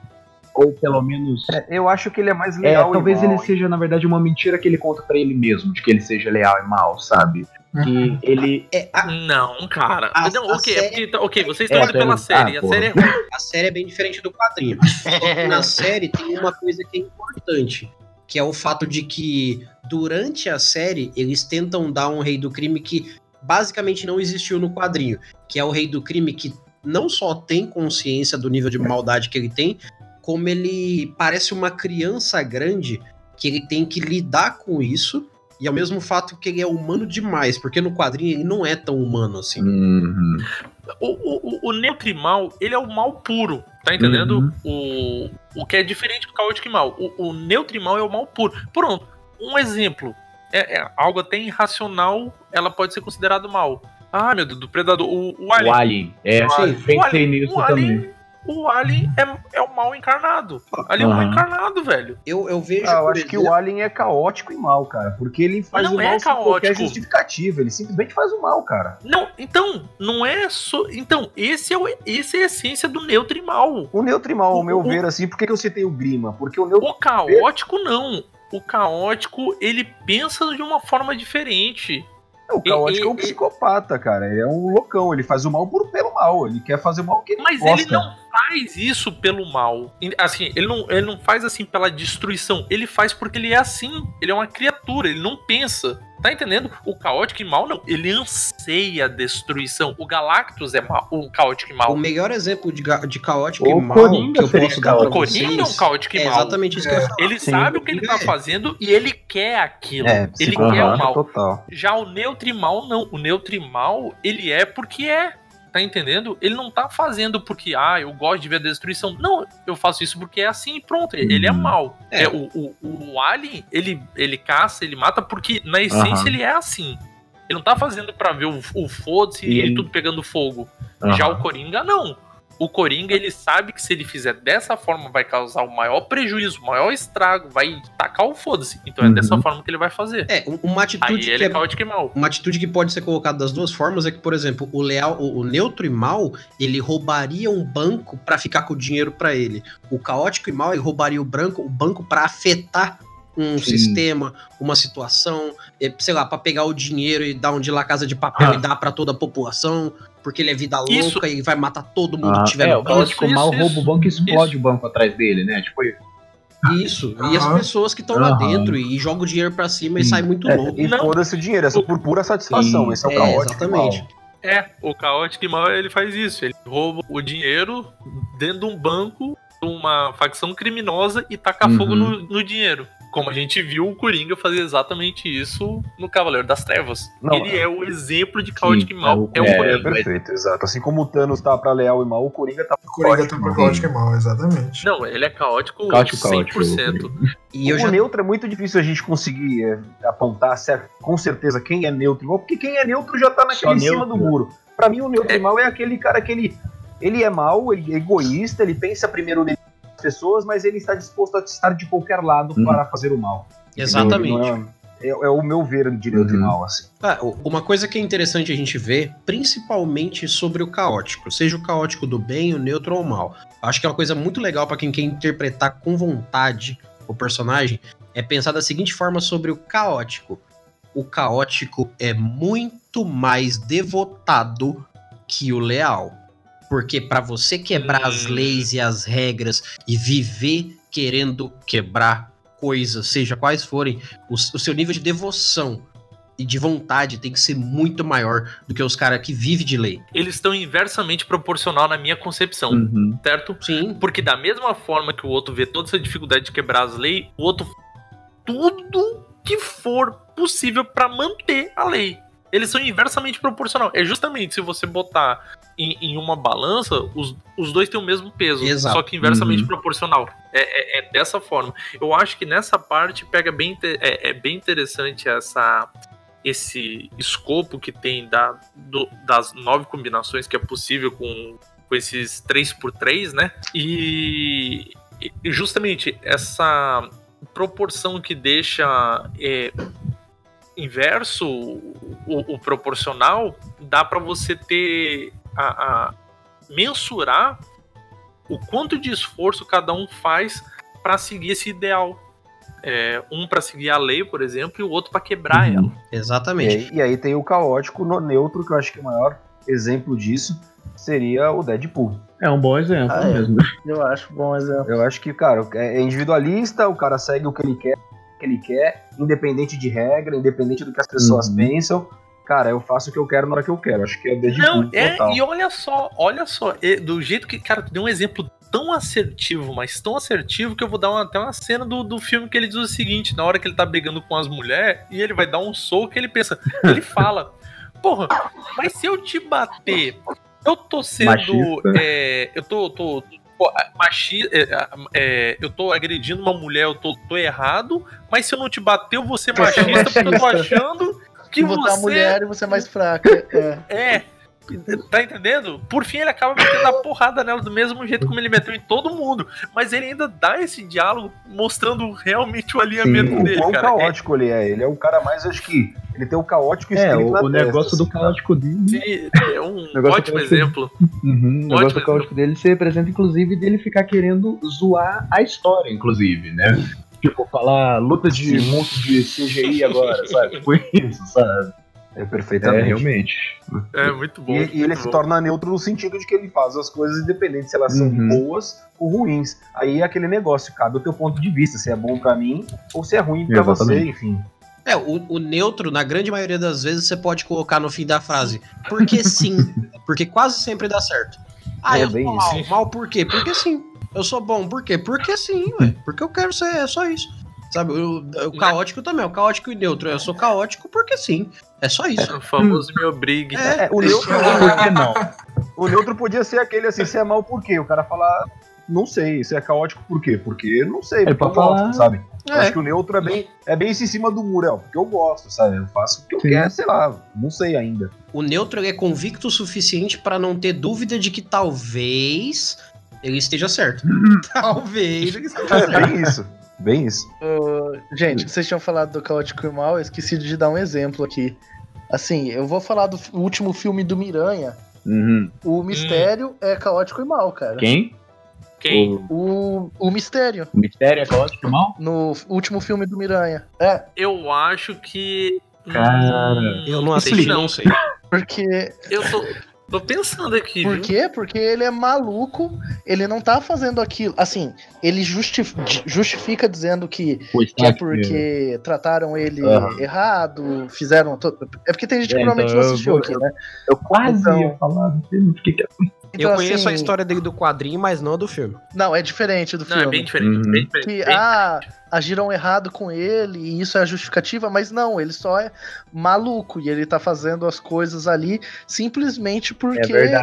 Ou pelo menos... É, eu acho que ele é mais leal é, e talvez mal, ele seja, na verdade, uma mentira que ele conta pra ele mesmo, de que ele seja leal e mal, sabe? Que uhum. ele... É, a... Não, cara. A, não, a okay, série... é porque, tá, ok, vocês estão é, indo pela série. Ah, a porra. série é ruim. A série é bem diferente do quadrinho. Só que na série tem uma coisa que é importante, que é o fato de que, durante a série, eles tentam dar um rei do crime que basicamente não existiu no quadrinho, que é o rei do crime que não só tem consciência do nível de maldade que ele tem, como ele parece uma criança grande, que ele tem que lidar com isso, e ao mesmo fato que ele é humano demais, porque no quadrinho ele não é tão humano assim. Uhum. O, o, o neutrimal, ele é o mal puro, tá entendendo? Uhum. O, o que é diferente do caótico e mal. O, o neutrimal é o mal puro. Pronto, um exemplo, é, é algo até irracional, ela pode ser considerada mal. Ah, meu Deus, do Predador, o, o Alien. O Alien, é, sim, pensei nisso também. O Alien é, é o mal encarnado. Ali é o mal encarnado, velho. Eu, eu vejo. Ah, eu acho que o Alien é caótico e mal, cara. Porque ele faz o mal sem qualquer justificativa. Ele simplesmente faz o mal, cara. Não, então, não é só. Então, esse é, o, esse é a essência do neutro e mal. O neutro e mal, ao meu ver, assim, por que eu citei o Grima? Porque o neutro. O caótico, não. O caótico, ele pensa de uma forma diferente. O caótico é um psicopata, cara. Ele é um loucão. Ele faz o mal por, pelo mal. Ele quer fazer o mal que ele gosta. Mas ele não faz isso pelo mal. Assim, ele não, ele não faz assim pela destruição. Ele faz porque ele é assim. Ele é uma criatura. Ele não pensa. Tá entendendo? O caótico e mal, não. Ele anseia a destruição. O Galactus é mal, o caótico e mal. O melhor exemplo de, ga- de caótico o e mal Coringa que eu posso dar pra vocês... O Coringa é um caótico e mal. É exatamente isso que eu ia falar. Ele Sim. sabe o que ele tá fazendo e ele quer aquilo. É, ele quer o mal. Total. Já o neutro e mal, não. O neutro e mal, ele é porque é. Tá entendendo? Ele não tá fazendo porque, ah, eu gosto de ver a destruição. Não, eu faço isso porque é assim, pronto. Ele é mal. É. É, o, o, o Alien, ele, ele caça, ele mata porque, na essência, uhum. ele é assim. Ele não tá fazendo pra ver o, o foda-se e, e ele... tudo pegando fogo. Uhum. Já o Coringa, não. O Coringa, ele sabe que se ele fizer dessa forma, vai causar o maior prejuízo, o maior estrago, vai tacar o foda-se. Então é uhum. dessa forma que ele vai fazer. É, uma atitude que é caótico e mal. Uma atitude que pode ser colocada das duas formas é que, por exemplo, o leal, o, o neutro e mal, ele roubaria um banco pra ficar com o dinheiro pra ele. O caótico e mal, ele roubaria o branco, o banco pra afetar um Sim. sistema, uma situação, sei lá, pra pegar o dinheiro e dar um de lá Casa de Papel ah. e dar pra toda a população, porque ele é vida louca isso. e vai matar todo mundo ah, que tiver é, no banco. Isso, o mal rouba o banco e explode isso. o banco atrás dele, né? Tipo isso. Isso, ah, e as pessoas que estão ah, lá dentro ah, e jogam o dinheiro pra cima sim. e sai muito é, louco. E foda-se o dinheiro, essa por pura satisfação, sim, esse é o é, caótico. Exatamente. Mal. É, o caótico e mal ele faz isso, ele rouba o dinheiro dentro de um banco, uma facção criminosa e taca uhum. fogo no, no dinheiro. Como a gente viu o Coringa fazer exatamente isso no Cavaleiro das Trevas. Não, ele é o exemplo de caótico sim, e mal. É, é o Coringa. É perfeito, exato. Assim como o Thanos tá pra leal e mal, o Coringa tá pra Coringa caótico, tá pra caótico e mal, exatamente. Não, ele é caótico, caótico cem por cento. Caótico, e eu o já... neutro é muito difícil a gente conseguir é, apontar certo, com certeza quem é neutro e mal, porque quem é neutro já tá naquele em cima do muro. Pra mim, o neutro e é... mal é aquele cara que ele, ele é mal, ele é egoísta, ele pensa primeiro nele. Pessoas, mas ele está disposto a estar de qualquer lado uhum. para fazer o mal. Exatamente. É, é, é o meu ver de neutro e mal, assim. Ah, uma coisa que é interessante a gente ver, principalmente sobre o caótico, seja o caótico do bem, o neutro ou o mal. Acho que é uma coisa muito legal para quem quer interpretar com vontade o personagem, é pensar da seguinte forma sobre o caótico. O caótico é muito mais devotado que o leal. Porque para você quebrar as leis e as regras e viver querendo quebrar coisas, seja quais forem, o, o seu nível de devoção e de vontade tem que ser muito maior do que os caras que vivem de lei. Eles estão inversamente proporcional na minha concepção, uhum. certo? Sim. Porque da mesma forma que o outro vê toda essa dificuldade de quebrar as leis, o outro tudo que for possível para manter a lei. Eles são inversamente proporcional. É justamente se você botar em, em uma balança, os, os dois têm o mesmo peso. Exato. Só que inversamente uhum. proporcional. É, é, é dessa forma. Eu acho que nessa parte pega bem, é, é bem interessante essa, esse escopo que tem da, do, das nove combinações que é possível com, com esses três por três, né? E... justamente essa proporção que deixa é, inverso o, o proporcional, dá para você ter a, a mensurar o quanto de esforço cada um faz para seguir esse ideal. É, um para seguir a lei, por exemplo, e o outro para quebrar uhum. ela. Exatamente. E aí, e aí tem o caótico no neutro, que eu acho que o maior exemplo disso seria o Deadpool. É um bom exemplo ah, mesmo. É. Eu acho bom exemplo. Eu acho que, cara, é individualista, o cara segue o que ele quer, o que ele quer, independente de regra, independente do que as pessoas uhum. pensam. Cara, eu faço o que eu quero na hora que eu quero. Acho que é o Deadpool. Não, é, total. E olha só, olha só, do jeito que, cara, tu deu um exemplo tão assertivo, mas tão assertivo, que eu vou dar uma, até uma cena do, do filme que ele diz o seguinte, na hora que ele tá brigando com as mulheres, e ele vai dar um soco, ele pensa, ele fala, porra, mas se eu te bater, eu tô sendo, é, eu tô, tô, tô machista, é, é, eu tô agredindo uma mulher, eu tô, tô errado, mas se eu não te bater, eu vou ser machista, machista. Porque eu tô achando que você... botar a mulher e você é mais fraca. É... é. Tá entendendo? Por fim ele acaba metendo a porrada nela do mesmo jeito como ele meteu em todo mundo, mas ele ainda dá esse diálogo mostrando realmente o alinhamento Sim, dele, o cara. O caótico é... ele é, ele é o cara mais, acho que ele tem o caótico escrito é, o, na o testa, negócio do caótico dele. Sim, é um ótimo exemplo. Uhum, o negócio ótimo do caótico exemplo. Dele se representa inclusive dele ficar querendo zoar a história, inclusive, né? Tipo, falar luta de monte de C G I agora, sabe? Foi isso, sabe? É, perfeitamente. É, realmente. É, muito bom. E, muito e ele bom. Se torna neutro no sentido de que ele faz as coisas independente se elas uhum. são boas ou ruins. Aí é aquele negócio, cabe o teu ponto de vista, se é bom pra mim ou se é ruim pra Exatamente. Você, enfim. É, o, o neutro, na grande maioria das vezes, você pode colocar no fim da frase, porque sim, porque quase sempre dá certo. Ah, é, eu sou mal, isso. mal por quê? Porque sim. Eu sou bom, por quê? Porque sim, ué. Porque eu quero ser, é só isso. Sabe, eu, o caótico também, o caótico e neutro. Eu sou caótico porque sim. É só isso. É, o famoso me obrigue. É, é, o neutro. Por que não? O neutro podia ser aquele assim, se é mal por quê? O cara falar, não sei, se é caótico por quê? Porque não sei, porque é eu falar... gosto, sabe? É. Acho que o neutro é bem, é bem isso em cima do muro, é, porque eu gosto, sabe? Eu faço o que eu Sim. quero, sei lá, não sei ainda. O neutro é convicto o suficiente pra não ter dúvida de que talvez ele esteja certo. Talvez ele esteja certo. É bem isso. Bem isso. Uh, gente, vocês tinham falado do caótico e mal, eu esqueci de dar um exemplo aqui. Assim, eu vou falar do último filme do Miranha. Uhum. O Mistério uhum. é caótico e mal, cara. Quem? Quem? O, o Mistério. O Mistério é caótico e mal? No último filme do Miranha. É. Eu acho que... Cara... Hum, eu não assisti, não sei. Porque... Eu tô... Tô pensando aqui. Por viu? Quê? Porque ele é maluco, ele não tá fazendo aquilo. Assim, ele justifi- justifica dizendo que, que é porque mesmo. Trataram ele uhum. errado, fizeram. Todo... É porque tem gente que é, provavelmente então não assistiu vou, aqui, eu, né? Eu quase então... ia falar do filme. Porque... Então, eu conheço assim, a história dele do quadrinho, mas não do filme. Não, é diferente do não, filme. Não, é bem diferente. Uhum. Bem diferente que, bem ah, diferente. Agiram errado com ele e isso é a justificativa, mas não, ele só é maluco e ele tá fazendo as coisas ali simplesmente porque é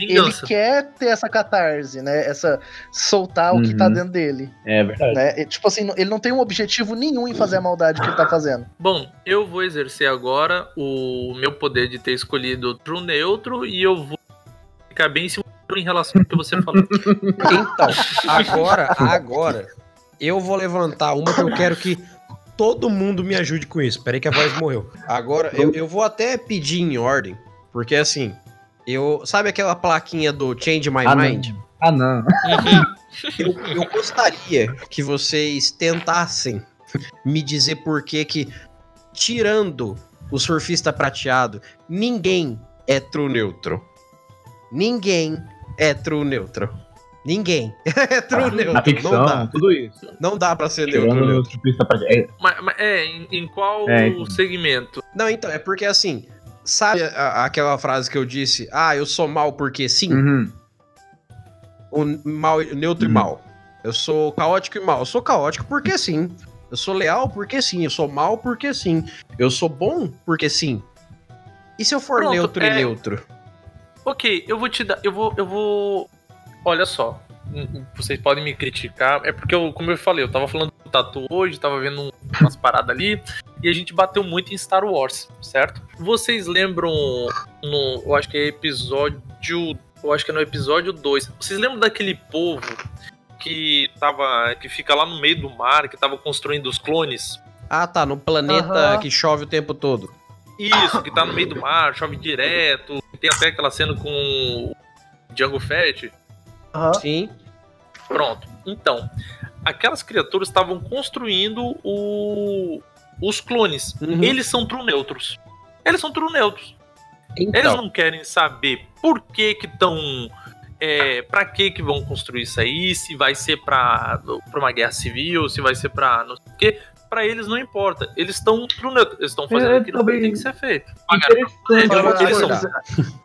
ele quer ter essa catarse, né? Essa soltar uhum. o que tá dentro dele. É verdade. Né? Tipo assim, ele não tem um objetivo nenhum em fazer a maldade que ele tá fazendo. Bom, eu vou exercer agora o meu poder de ter escolhido pro neutro e eu vou ficar bem em relação ao que você falou. Então, agora, agora, eu vou levantar uma que eu quero que todo mundo me ajude com isso. Peraí que a voz morreu. Agora, eu, eu vou até pedir em ordem, porque assim, eu... Sabe aquela plaquinha do Change My ah, Mind? Não. Ah, não. Eu, eu gostaria que vocês tentassem me dizer por que que, tirando o Surfista Prateado, ninguém é true neutro. Ninguém é true neutro. Ninguém é true ah, neutro. Na ficção, não dá. Tudo isso. Não dá pra ser neutro. neutro. Mas, mas é, em, em qual é, segmento? Não, então, é porque assim, sabe a, aquela frase que eu disse, ah, eu sou mal porque sim? Uhum. O mal, neutro uhum. e mal. Eu sou caótico e mal. Eu sou caótico porque sim. Eu sou leal porque sim. Eu sou mal porque sim. Eu sou bom porque sim. E se eu for Pronto, neutro é... e neutro? Ok, eu vou te dar, eu vou, eu vou, olha só, vocês podem me criticar, é porque eu, como eu falei, eu tava falando do Tatu hoje, tava vendo umas paradas ali, e a gente bateu muito em Star Wars, certo? Vocês lembram, no, eu acho que é episódio, eu acho que é no episódio dois, vocês lembram daquele povo que tava, que fica lá no meio do mar, que tava construindo os clones. Ah, tá, no planeta uhum. que chove o tempo todo. Isso, que tá no meio do mar, chove direto. Tem até aquela cena com o Django Fett. Uhum. Sim. Pronto. Então, aquelas criaturas estavam construindo o... os clones. Uhum. Eles são true neutros. Eles são true neutros. Então. Eles não querem saber por que que estão... É, pra que que vão construir isso aí? Se vai ser pra, pra uma guerra civil, se vai ser pra não sei o quê. Pra eles não importa. Eles estão eles estão fazendo é, aquilo que tem que ser feito.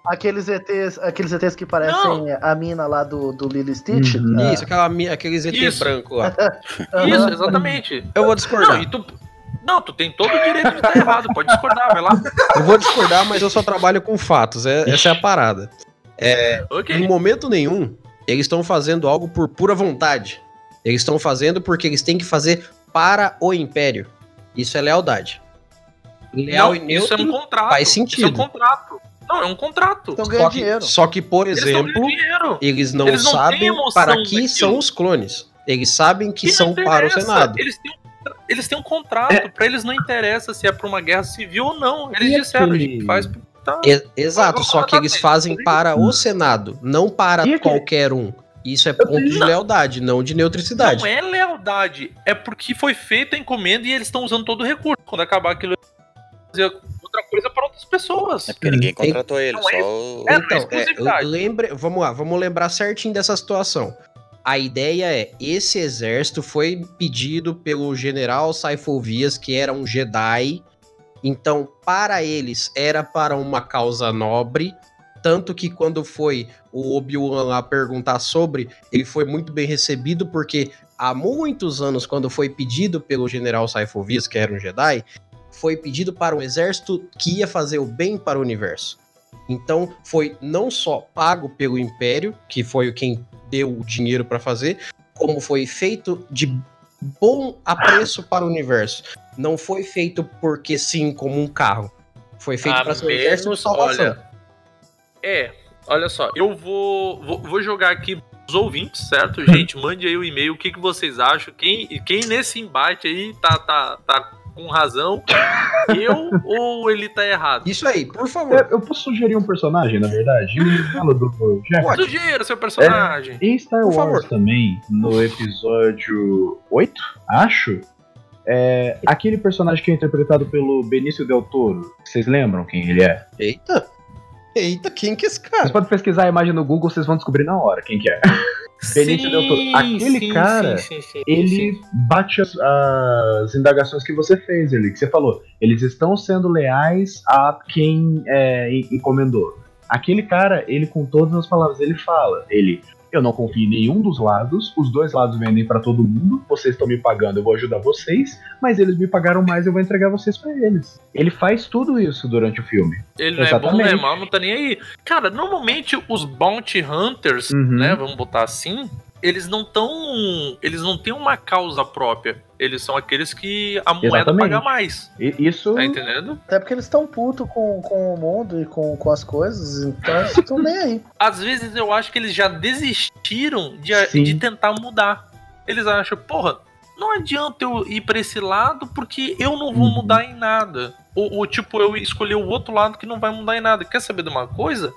Aqueles E Tês, aqueles E Tês que parecem não. a mina lá do, do Lilo Stitch. Uhum. Tá? Isso, aquela, aqueles E Tês branco lá. Isso, exatamente. Eu vou discordar. Não, e tu, não, tu tem todo o direito de estar errado. Pode discordar, vai lá. Eu vou discordar, mas eu só trabalho com fatos. É, essa é a parada. É, okay. Em momento nenhum, eles estão fazendo algo por pura vontade. Eles estão fazendo porque eles têm que fazer para o Império. Isso é lealdade. Leal não, e neutro isso é um contrato. Faz sentido. Isso é um contrato. Não, é um contrato. Então ganha só, dinheiro. Que, só que, por exemplo, eles, eles não, eles não sabem para que daquilo. São os clones. Eles sabem que eles são para o Senado. Eles têm, eles têm um contrato. É. Para eles não interessa se é para uma guerra civil ou não. Eles e disseram, aquele... a gente faz... Tá. Exato, só que eles fazem para o Senado, não para qualquer um. Isso é ponto de lealdade, não de neutricidade. Não é lealdade, é porque foi feita a encomenda e eles estão usando todo o recurso. Quando acabar aquilo, fazer outra coisa para outras pessoas. É porque ninguém contratou eles, só o... Então, é, lembre... vamos lá, vamos lembrar certinho dessa situação. A ideia é, esse exército foi pedido pelo general Saifovias, que era um Jedi... Então, para eles, era para uma causa nobre, tanto que quando foi o Obi-Wan lá perguntar sobre, ele foi muito bem recebido, porque há muitos anos, quando foi pedido pelo general Saifovias, que era um Jedi, foi pedido para um exército que ia fazer o bem para o universo. Então, foi não só pago pelo Império, que foi quem deu o dinheiro para fazer, como foi feito de bom apreço para o universo. Não foi feito porque sim, como um carro. Foi feito para ser o exército de salvação. Olha, é, olha só, eu vou, vou, vou jogar aqui os ouvintes, certo? Gente, mande aí o um e-mail, o que, que vocês acham. Quem, quem nesse embate aí tá, tá, tá com razão, eu ou ele tá errado? Isso aí, por favor. Eu, eu posso sugerir um personagem, na verdade? Eu falo do, do Jefferson. Sugiro seu personagem. É, em Star por Wars favor. Também, no episódio oito, acho... É, aquele personagem que é interpretado pelo Benício Del Toro, vocês lembram quem ele é? Eita, eita, quem que é esse cara? Vocês podem pesquisar a imagem no Google, vocês vão descobrir na hora quem que é. Benício Del Toro. Aquele sim, cara, sim, sim, sim, ele sim. bate as, as indagações que você fez, ele que você falou. Eles estão sendo leais a quem é, encomendou. Aquele cara, ele com todas as palavras, ele fala, ele... Eu não confio em nenhum dos lados, os dois lados vendem pra todo mundo, vocês estão me pagando, eu vou ajudar vocês, mas eles me pagaram mais, eu vou entregar vocês pra eles. Ele faz tudo isso durante o filme. Ele não Exatamente. É bom, não é mal, não tá nem aí. Cara, normalmente os bounty hunters, uhum. né, vamos botar assim, eles não tão, eles não têm uma causa própria. Eles são aqueles que a moeda Exatamente. Paga mais. E, isso... Tá entendendo? Até porque eles estão putos com, com o mundo e com, com as coisas, então eles estão nem aí. Às vezes eu acho que eles já desistiram de, de tentar mudar. Eles acham, porra, não adianta eu ir pra esse lado porque eu não vou uhum. mudar em nada. Ou, ou tipo, eu escolher o outro lado que não vai mudar em nada. Quer saber de uma coisa?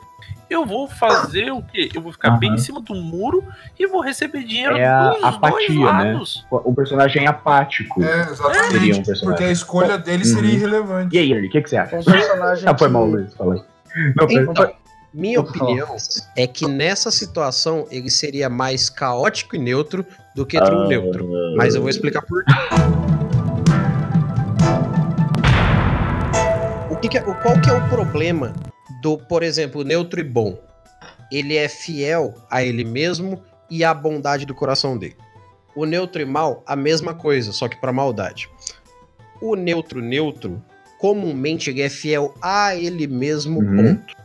Eu vou fazer o quê? Eu vou ficar uhum. bem em cima do muro e vou receber dinheiro é dos apatia, dois lados. Né? O personagem é apático. É, exatamente. Seria um personagem. Porque a escolha dele uhum. seria irrelevante. E aí, Ernie, o que, que você acha? Um personagem ah, que... foi mal, Luiz, falei. Não, então, foi... Minha opinião é que nessa situação ele seria mais caótico e neutro do que true ah, neutro. Mas eu vou explicar por quê. O que que é, qual que é o problema do, por exemplo, neutro e bom? Ele é fiel a ele mesmo e à bondade do coração dele. O neutro e mal, a mesma coisa, só que para maldade. O neutro neutro, comumente ele é fiel a ele mesmo, uhum. ponto.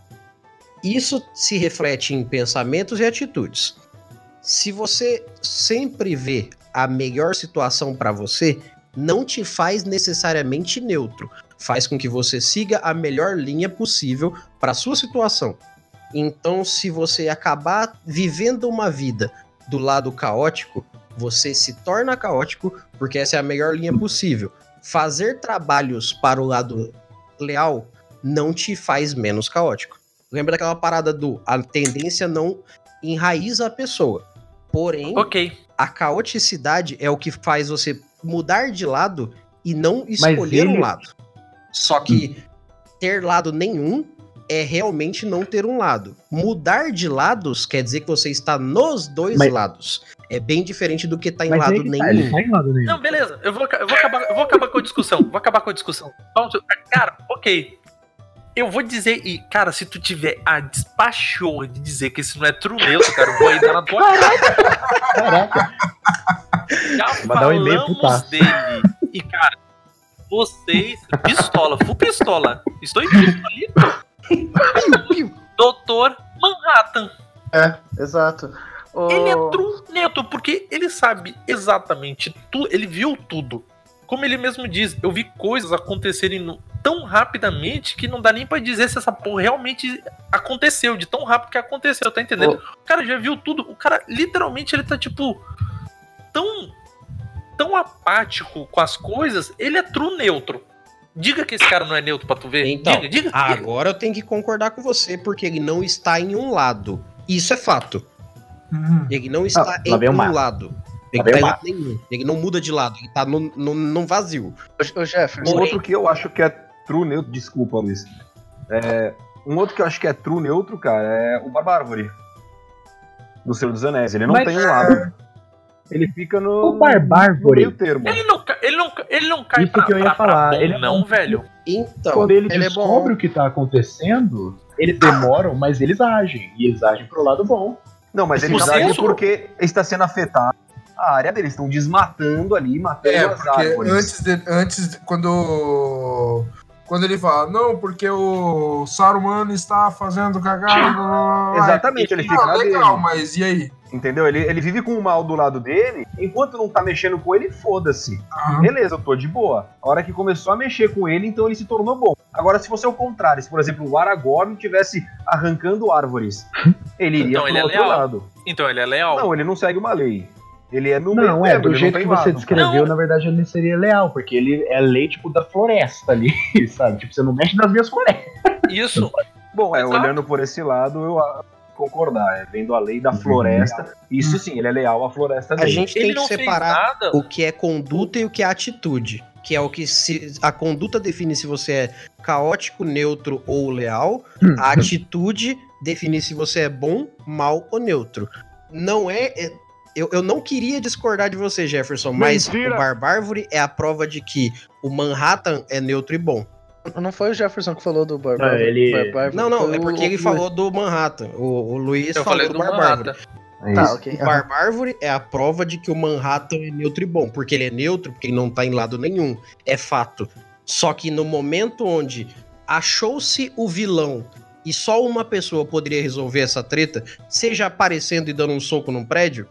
Isso se reflete em pensamentos e atitudes. Se você sempre vê a melhor situação para você, não te faz necessariamente neutro. Faz com que você siga a melhor linha possível para sua situação. Então, se você acabar vivendo uma vida do lado caótico, você se torna caótico, porque essa é a melhor linha possível. Fazer trabalhos para o lado leal não te faz menos caótico. Lembra daquela parada do... A tendência não enraiza a pessoa. Porém, okay. A caoticidade é o que faz você mudar de lado e não escolher ele... um lado. Só que hum. ter lado nenhum é realmente não ter um lado. Mudar de lados quer dizer que você está nos dois mas... lados. É bem diferente do que tá em mas lado nenhum. Tá, tá em lado nenhum. Não, beleza. Eu vou, eu vou, acabar, eu vou acabar com a discussão. Vou acabar com a discussão. Cara, ok. Eu vou dizer, e, cara, se tu tiver a despachorra de dizer que isso não é truleto, cara, eu vou ainda na tua cara. Caraca. Já mandar um e-mail pro tá. dele. E, cara, vocês, pistola, full pistola. Estou em pistolito. doutor Manhattan. É, exato. Oh. Ele é truleto, porque ele sabe exatamente tudo, ele viu tudo. Como ele mesmo diz, eu vi coisas acontecerem no... tão rapidamente que não dá nem pra dizer se essa porra realmente aconteceu, de tão rápido que aconteceu, tá entendendo? Oh. O cara já viu tudo, o cara literalmente ele tá tipo tão tão apático com as coisas, ele é true neutro. Diga que esse cara não é neutro pra tu ver. Então, diga, diga. Agora eu tenho que concordar com você, porque ele não está em um lado. Isso é fato. Hum. Ele não está ah, em um mar. lado. Ele, tá tá nenhum. ele não muda de lado, ele tá num no, no, no vazio. Ô, Jefferson, um outro que eu acho que é true neutro, desculpa, Luiz. É, um outro que eu acho que é true neutro, cara, é o Barbárvore. Do Senhor dos Anéis. Ele não Mas, tem um lado. Ele fica no. O Barbárvore. No meio termo. Ele não, ele não, ele não cai Isso pra, que eu ia pra, falar. Pra bom, ele não, é bom, velho. Então, quando ele, ele descobre é o que tá acontecendo, eles demoram, mas eles agem. E eles agem pro lado bom. Não, mas eles agem porque está sendo afetado. A área deles, estão desmatando ali, matando é, as árvores. Antes, de, antes de, quando, quando ele fala, não, porque o Saruman está fazendo cagada. Exatamente, ele fica ah, legal, dele. Mas e aí? Entendeu? Ele, ele vive com o mal do lado dele, enquanto não tá mexendo com ele, foda-se. Ah. Beleza, eu tô de boa. A hora que começou a mexer com ele, então ele se tornou bom. Agora, se fosse ao contrário, se, por exemplo, o Aragorn estivesse arrancando árvores, ele iria então, pro ele é outro leal. lado. Então ele é leal? Não, ele não segue uma lei. Ele é no Não, é, do ele jeito que você lado. descreveu, não. na verdade ele seria leal, porque ele é lei, tipo, da floresta ali, sabe? Tipo, você não mexe nas minhas florestas. Isso. Bom, é, olhando por esse lado, eu concordar, é, vendo a lei da floresta, uhum. isso sim, ele é leal à floresta dele. A gente tem ele que separar o que é conduta e o que é atitude, que é o que se, a conduta define se você é caótico, neutro ou leal, hum. a atitude define se você é bom, mal ou neutro. Não é... é Eu, eu não queria discordar de você, Jefferson, mas Mentira. o Barbárvore é a prova de que o Manhattan é neutro e bom. Não foi o Jefferson que falou do Barbárvore? Não, ele... Barbárvore não, não é porque o... ele falou do Manhattan. O, o Luiz eu falou do, do Barbárvore. É tá, okay. O Barbárvore é a prova de que o Manhattan é neutro e bom, porque ele é neutro, porque ele não tá em lado nenhum. É fato. Só que no momento onde achou-se o vilão e só uma pessoa poderia resolver essa treta, seja aparecendo e dando um soco num prédio,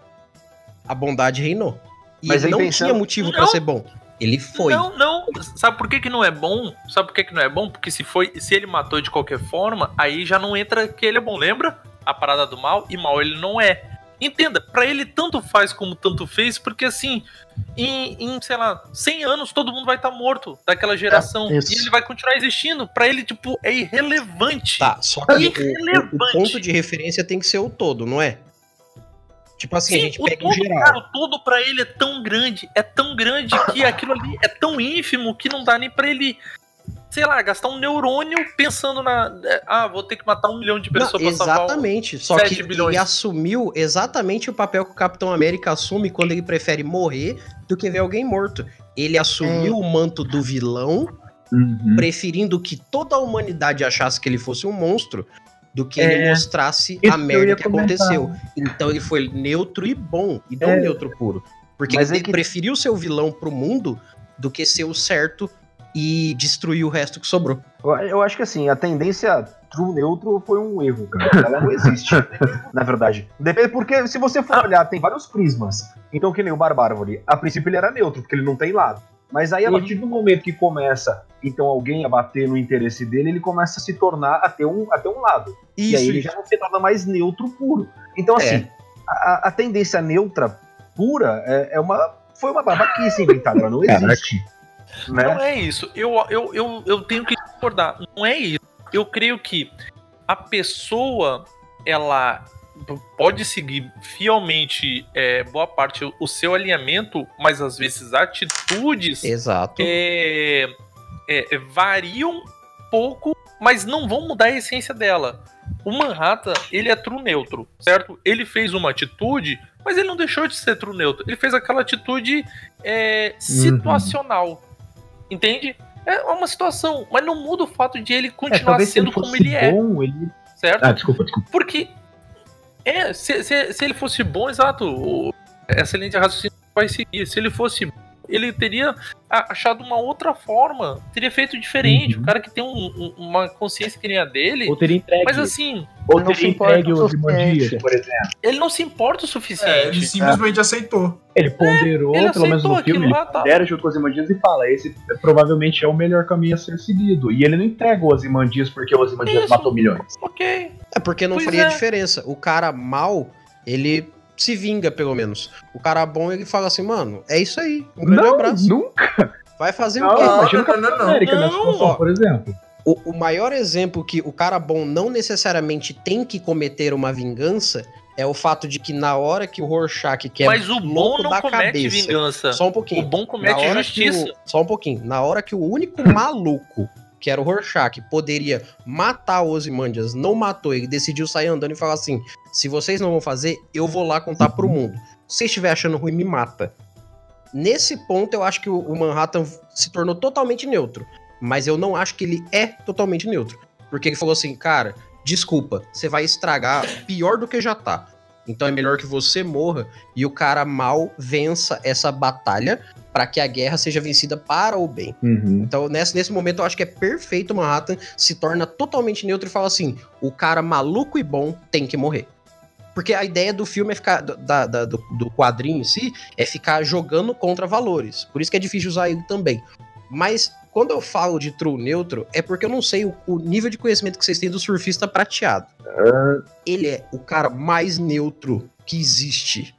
a bondade reinou. E Mas ele não pensando... tinha motivo não, pra ser bom. Ele foi. Não, não. Sabe por que que não é bom? Sabe por que que não é bom? Porque se, foi, se ele matou de qualquer forma, aí já não entra que ele é bom. Lembra? A parada do mal e mal ele não é. Entenda, pra ele tanto faz como tanto fez, porque assim, em, em sei lá, cem anos todo mundo vai estar tá morto daquela geração. É, e ele vai continuar existindo. Pra ele, tipo, é irrelevante. Tá, só que irrelevante. O, o ponto de referência tem que ser o todo, não é? Tipo assim, Sim, a gente pega o todo, geral. Cara, o todo pra ele é tão grande, é tão grande que aquilo ali é tão ínfimo que não dá nem pra ele, sei lá, gastar um neurônio pensando na... Ah, vou ter que matar um milhão de pessoas não, pra salvar Exatamente, só que bilhões. Ele assumiu exatamente o papel que o Capitão América assume quando ele prefere morrer do que ver alguém morto. Ele assumiu hum. o manto do vilão, uhum. preferindo que toda a humanidade achasse que ele fosse um monstro, do que é. ele mostrasse Isso a merda que aconteceu. Então ele foi neutro e bom, e não é. neutro puro. Porque Mas ele é que... preferiu ser o vilão pro mundo do que ser o certo e destruir o resto que sobrou. Eu acho que assim, a tendência true neutro foi um erro, cara. Ela não existe, na verdade. Depende, porque se você for olhar, tem vários prismas. Então que nem o Barbárvore, a princípio ele era neutro, porque ele não tem lado. Mas aí, a partir do momento que começa, então, alguém a bater no interesse dele, ele começa a se tornar até um, até um lado. Isso, e aí ele já não se torna mais neutro puro. Então, assim, é. a, a tendência neutra pura é, é uma, foi uma babaquice inventada, ela não existe. Né? Não é isso. Eu, eu, eu, eu tenho que discordar. Não é isso. Eu creio que a pessoa, ela pode seguir fielmente é, boa parte o seu alinhamento, mas às vezes atitudes Exato. É, é, variam um pouco, mas não vão mudar a essência dela. O Manhattan, ele é true neutro, certo? Ele fez uma atitude, mas ele não deixou de ser true neutro. Ele fez aquela atitude é, situacional, uhum. entende? É uma situação, mas não muda o fato de ele continuar é, sendo ele como ele é. Bom, ele... Certo? Ah, desculpa, desculpa. Porque é, se, se, se ele fosse bom, exato, o, essa linha de raciocínio vai seguir. Se ele fosse bom, ele teria achado uma outra forma, teria feito diferente. Uhum. O cara que tem um, um, uma consciência que nem a dele. Ou teria entregue. Mas assim. Ou teria entregue o Osmândia, por exemplo. Ele não se importa o suficiente. É, ele simplesmente é. aceitou. Ele ponderou, é, ele pelo menos no filme, ele pondera junto com o Osmândia e fala: esse provavelmente é o melhor caminho a ser seguido. E ele não entrega o Osmândia porque o Osmândia matou milhões. Ok. É porque não pois faria é. diferença. O cara mal, ele. Se vinga, pelo menos. O cara bom, ele fala assim, mano, é isso aí. Um grande não, abraço. Nunca! Vai fazer não, o quê? Imagina o Capitão América na situação, por exemplo. O, o maior exemplo que o cara bom não necessariamente tem que cometer uma vingança é o fato de que na hora que o Rorschach quer... Mas o bom não comete cabeça, vingança. Só um pouquinho. O bom comete justiça. O, só um pouquinho. Na hora que o único maluco, que era o Rorschach, poderia matar o Ozymandias, não matou, ele decidiu sair andando e falar assim... Se vocês não vão fazer, eu vou lá contar pro mundo. Se você estiver achando ruim, me mata. Nesse ponto, eu acho que o Manhattan se tornou totalmente neutro. Mas eu não acho que ele é totalmente neutro. Porque ele falou assim, cara, desculpa, você vai estragar pior do que já tá. Então é melhor que você morra e o cara mal vença essa batalha para que a guerra seja vencida para o bem. Uhum. Então nesse, nesse momento eu acho que é perfeito o Manhattan, se torna totalmente neutro e fala assim, o cara maluco e bom tem que morrer. Porque a ideia do filme é ficar, da, da, do, do quadrinho em si, é ficar jogando contra valores. Por isso que é difícil usar ele também. Mas quando eu falo de true neutro, é porque eu não sei o, o nível de conhecimento que vocês têm do Surfista Prateado. Ele é o cara mais neutro que existe.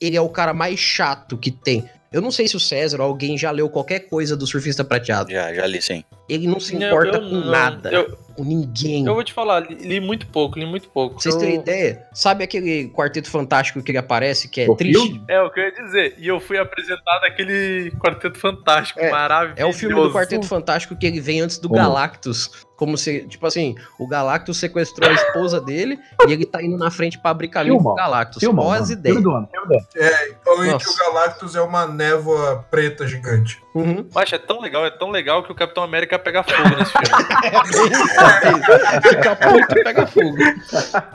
Ele é o cara mais chato que tem. Eu não sei se o César ou alguém já leu qualquer coisa do Surfista Prateado. Já, já li, sim. Ele não se importa não, eu, com não, nada, eu, com ninguém. Eu vou te falar, li muito pouco, li muito pouco. Vocês eu... terem ideia? Sabe aquele Quarteto Fantástico que ele aparece, que é o triste? Filme? É, o que eu ia dizer. E eu fui apresentado aquele Quarteto Fantástico, é, maravilhoso. É o filme do Quarteto Fantástico que ele vem antes do como? Galactus. Como se, tipo assim, o Galactus sequestrou a esposa dele e ele tá indo na frente pra abrir caminho pro Galactus. Qual as ideias? É, então entre o Galactus é uma névoa preta gigante. Uhum. Mas é tão legal, é tão legal que o Capitão América pega fogo nesse filme. É, fica puto e pega fogo.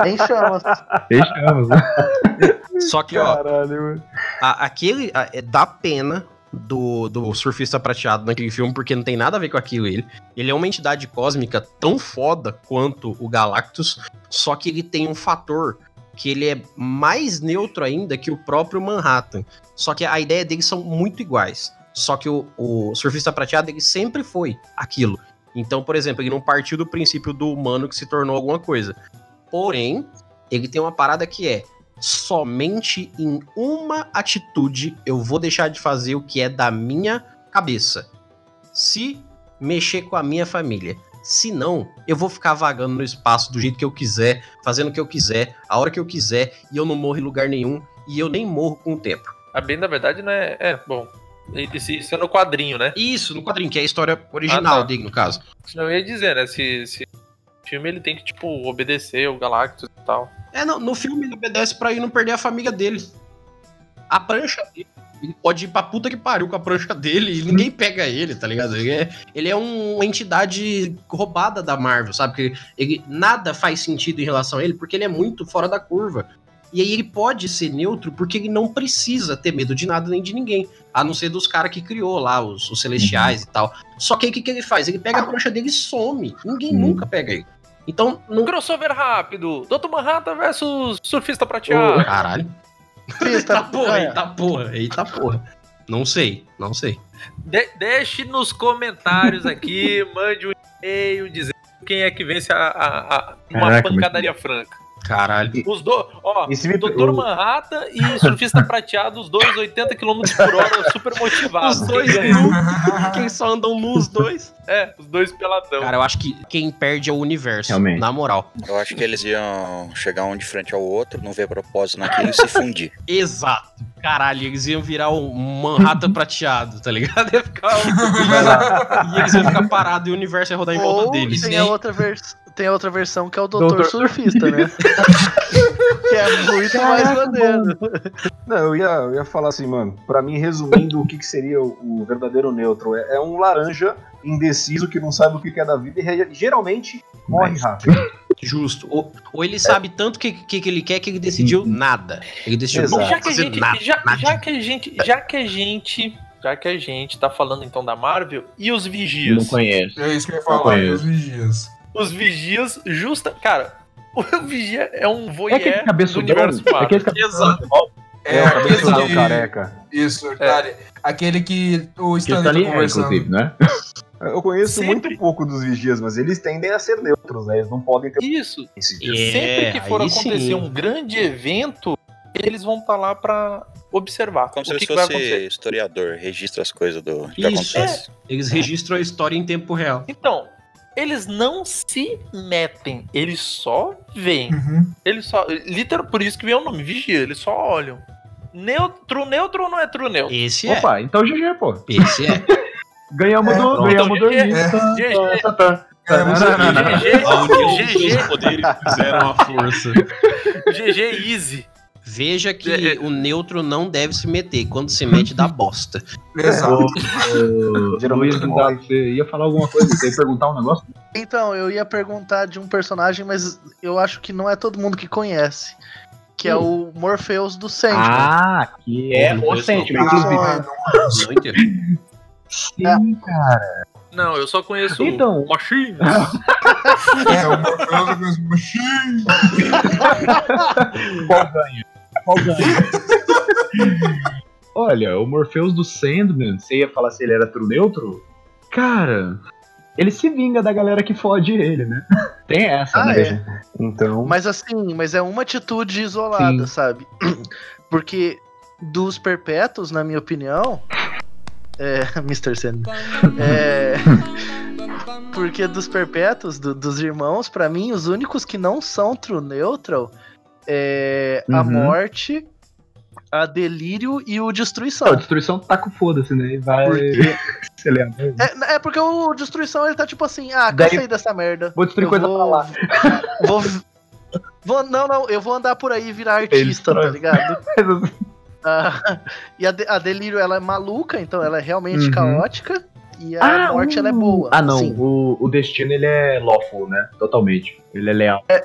Em chamas. Em chamas. Só que, caralho, ó, a, aquele a, é da pena... Do, do Surfista Prateado naquele filme, porque não tem nada a ver com aquilo. Ele ele é uma entidade cósmica tão foda quanto o Galactus, só que ele tem um fator que ele é mais neutro ainda que o próprio Manhattan, só que a ideia deles são muito iguais, só que o, o Surfista Prateado, ele sempre foi aquilo. Então, por exemplo, ele não partiu do princípio do humano que se tornou alguma coisa, porém ele tem uma parada que é: somente em uma atitude eu vou deixar de fazer o que é da minha cabeça. Se mexer com a minha família. Se não, eu vou ficar vagando no espaço do jeito que eu quiser, fazendo o que eu quiser, a hora que eu quiser, e eu não morro em lugar nenhum, e eu nem morro com o tempo. A bem da verdade, né? É, bom... Isso é no quadrinho, né? Isso, no quadrinho, que é a história original ah, tá. dele, no caso. Senão eu ia dizer, né? Se... se... filme ele tem que, tipo, obedecer o Galactus e tal. É, não, no filme ele obedece pra ir não perder a família dele. A prancha dele, ele pode ir pra puta que pariu com a prancha dele e ninguém pega ele, tá ligado? Ele é, ele é um, uma entidade roubada da Marvel, sabe? Que ele, nada faz sentido em relação a ele, porque ele é muito fora da curva. E aí ele pode ser neutro porque ele não precisa ter medo de nada nem de ninguém, a não ser dos caras que criou lá, os, os celestiais uhum. e tal. Só que aí o que, que ele faz? Ele pega a prancha dele e some. Ninguém uhum. nunca pega ele. Então, não... Crossover rápido. doutor Manhattan versus Surfista Prateado. Oh, caralho. Eita porra, eita porra, eita porra. Não sei, não sei. De- deixe nos comentários aqui, mande um e-mail dizendo quem é que vence a, a, a uma Caraca, pancadaria mas... franca. Caralho. Os dois, ó, me... doutor Manhattan e Surfista Prateado, os dois oitenta quilômetros por hora, super motivados. Os dois nu, quem só andam nu, os dois. É, os dois peladão. Cara, eu acho que quem perde é o universo, realmente. Na moral. Eu acho que eles iam chegar um de frente ao outro, não ver propósito naquilo e se fundir. Exato. Caralho, eles iam virar o Manhattan Prateado, tá ligado? Ia ficar um... e eles iam ficar parados e o universo ia rodar em volta deles. Tem a outra versão. Tem a outra versão que é o doutor Surfista, né? Que é muito mais maneiro. Não, eu ia, eu ia falar assim, mano. Pra mim, resumindo, o que, que seria o, o verdadeiro neutro? É, é um laranja indeciso que não sabe o que é da vida e geralmente morre rápido. Justo. Ou, ou ele é. sabe tanto o que, que, que ele quer que ele decidiu hum. nada. Ele decidiu Exato. não fazer gente, nada. Já, já que a gente... Já que a gente... Já que a gente tá falando, então, da Marvel e os Vigias. Não conheço. É isso que eu ia falar, e os Vigias. Os Vigias, justa... Cara, o Vigia é um voyeur é do universo quatro. É aquele cabeçudão. É, o cabeçudão de... careca. Isso, é. Aquele que o Stanley tá conversando. É, inclusive, né? Eu conheço Sempre. muito pouco dos Vigias, mas eles tendem a ser neutros, né? Eles não podem ter... Isso. É, Sempre que for acontecer sim. um grande evento, eles vão estar tá lá pra... observar. Como o se eles fossem historiador, registra as coisas do que Isso, acontece. É. Eles registram a história em tempo real. Então, eles não se metem, eles só veem. Uhum. Eles só. Literal, por isso que vem o nome, vigia, eles só olham. Neutro, true neutro ou não é true neutro? Esse Opa, é. então G G, pô. Esse é. Ganhamos é, do ganhamos do G G. G G, os poderes fizeram a força. G G easy. Veja que é, é. o neutro não deve se meter. Quando se mete, dá bosta. Exato. Luiz, você ia falar alguma coisa? Você ia perguntar um negócio? Então, eu ia perguntar de um personagem, mas eu acho que não é todo mundo que conhece. Que hum. é o Morpheus do Sandman. Ah, que é o Sandman. Ah, não entendi. Sim, cara. Não, eu só conheço então... o Machine. É, o Morpheus eu conheço o Machine. Qual ganha? Olha, o Morpheus do Sandman, você ia falar se ele era true neutro? Cara, ele se vinga da galera que fode ele, né? Tem essa, ah, né? É. Então... Mas assim, mas é uma atitude isolada, Sim. sabe? Porque dos perpétuos, na minha opinião... É, mister Sandman. É... Porque dos perpétuos, do, dos irmãos, pra mim, os únicos que não são true neutral... É, uhum. A morte, a delírio e o destruição. Não, a destruição tá com foda-se, né? E vai. Porque... Você lembra? É, é porque o destruição ele tá tipo assim: ah, Daí... cansei dessa merda. Vou destruir eu coisa vou... pra lá. Vou... vou... Não, não, eu vou andar por aí e virar artista, ele tá ligado? ah, e a, de, a delírio ela é maluca, então ela é realmente uhum. caótica. E a ah, morte uh... ela é boa. Ah, não, assim. o, o destino ele é lawful, né? Totalmente. Ele é leal. É.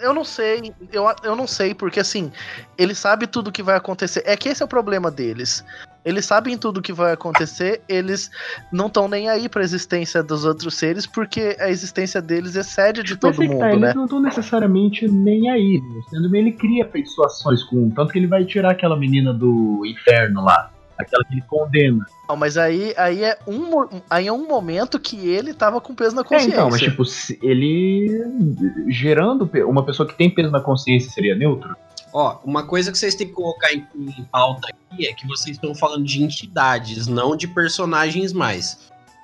Eu não sei, eu, eu não sei, porque assim, ele sabe tudo o que vai acontecer. É que esse é o problema deles. Eles sabem tudo o que vai acontecer, eles não estão nem aí pra existência dos outros seres, porque a existência deles excede de todo mundo, tá, né? Eles não estão necessariamente nem aí. Sendo bem, ele cria feitiçações com... Tanto que ele vai tirar aquela menina do inferno lá. Aquela que ele condena. Não, mas aí, aí, é um, aí é um momento que ele tava com peso na consciência. É, então, mas tipo, ele gerando uma pessoa que tem peso na consciência seria neutro? Ó, uma coisa que vocês têm que colocar em, em pauta aqui é que vocês estão falando de entidades, não de personagens mais.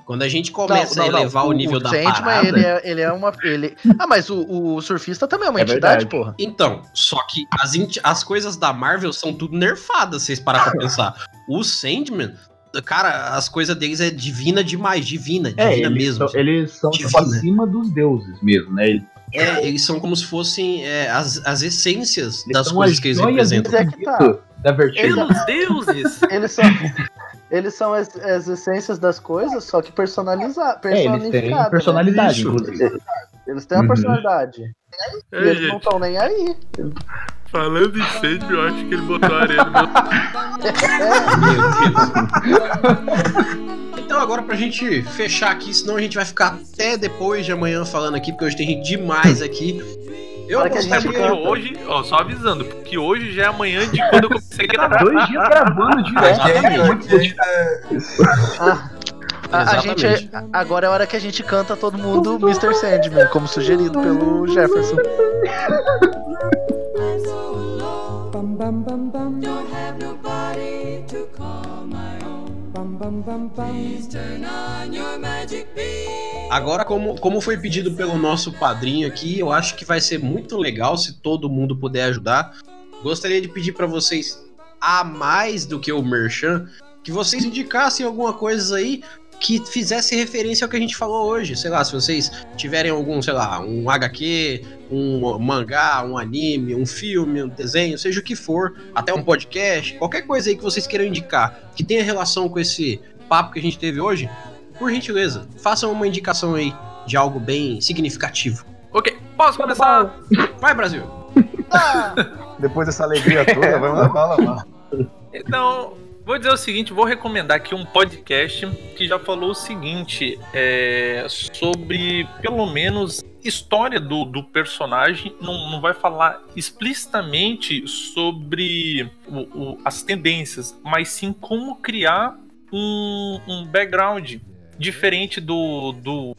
Quando a gente começa não, não, a elevar não, o, o nível o da Sandman, parada... Ele é, ele é uma... Ele... Ah, mas o, o surfista também é uma é entidade, verdade. porra. Então, só que as, inti... as coisas da Marvel são tudo nerfadas, vocês param pra pensar. O Sandman, cara, as coisas deles é divina demais, divina, é, divina eles mesmo. São, eles são acima dos deuses mesmo, né? Eles... É, eles são como se fossem é, as, as essências eles das coisas que eles representam. É que tá. da Pelos deuses! Eles são... Eles são as, as essências das coisas, só que personaliza, personalizadas. É, eles têm personalidade, né? inclusive. Eles têm uma personalidade. Uhum. E eles é, não estão nem aí. Falando em Sandman, eu acho que ele botou a areia no meu... Meu Deus. Então agora pra gente fechar aqui, senão a gente vai ficar até depois de amanhã falando aqui, porque hoje tem gente demais aqui. Eu apostaria que hoje, ó, só avisando, porque hoje já é amanhã de quando eu comecei a gravar. Dois dias gravando direto. É, é, é, é. A, a gente agora é a hora que a gente canta todo mundo mister Sandman, como sugerido pelo Jefferson. Agora, como, como foi pedido pelo nosso padrinho aqui, eu acho que vai ser muito legal se todo mundo puder ajudar. Gostaria de pedir para vocês, a mais do que o merchan, que vocês indicassem alguma coisa aí que fizesse referência ao que a gente falou hoje. Sei lá, se vocês tiverem algum, sei lá, um agá quê, um mangá, um anime, um filme, um desenho, seja o que for, até um podcast, qualquer coisa aí que vocês queiram indicar que tenha relação com esse papo que a gente teve hoje, por gentileza, façam uma indicação aí de algo bem significativo. Ok, posso começar? Vai, Brasil! Ah! Depois dessa alegria toda, vamos lá, fala lá. Então, vou dizer o seguinte, vou recomendar aqui um podcast que já falou o seguinte, é, sobre, pelo menos, história do, do personagem, não, não vai falar explicitamente sobre o, o, as tendências, mas sim como criar um, um background diferente do, do,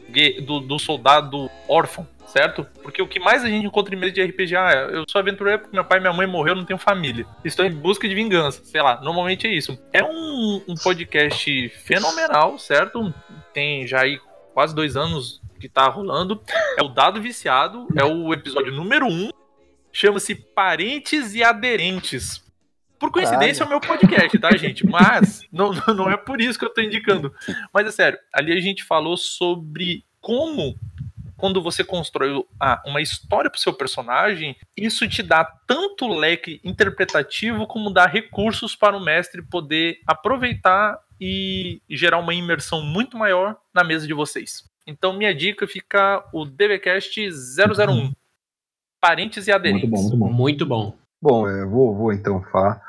do, do soldado órfão, certo? Porque o que mais a gente encontra em meio de R P G, ah, eu sou aventureiro porque meu pai e minha mãe morreram, não tenho família. Estou em busca de vingança, sei lá, normalmente é isso. É um, um podcast fenomenal, certo? Tem já aí quase dois anos que tá rolando. É o Dado Viciado, é o episódio número um. Chama-se Parentes e Aderentes. Por coincidência, caralho, é o meu podcast, tá, gente? Mas não, não é por isso que eu tô indicando. Mas é sério, ali a gente falou sobre como... Quando você constrói ah, uma história para o seu personagem, isso te dá tanto leque interpretativo como dá recursos para o mestre poder aproveitar e gerar uma imersão muito maior na mesa de vocês. Então minha dica fica o D B Cast zero zero um, Parentes e Aderentes. Muito bom, muito bom. Muito bom, bom é, vou, vou então falar.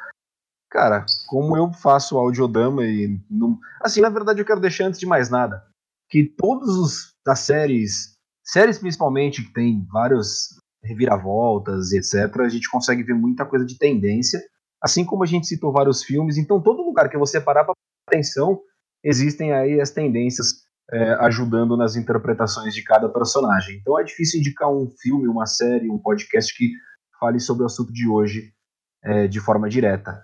Cara, como eu faço audiodama e... Não... Assim, na verdade eu quero deixar antes de mais nada que todas as séries... Séries, principalmente, que tem várias reviravoltas e etcétera, a gente consegue ver muita coisa de tendência, assim como a gente citou vários filmes. Então, todo lugar que você parar para prestar atenção, existem aí as tendências é, ajudando nas interpretações de cada personagem. Então, é difícil indicar um filme, uma série, um podcast que fale sobre o assunto de hoje é, de forma direta.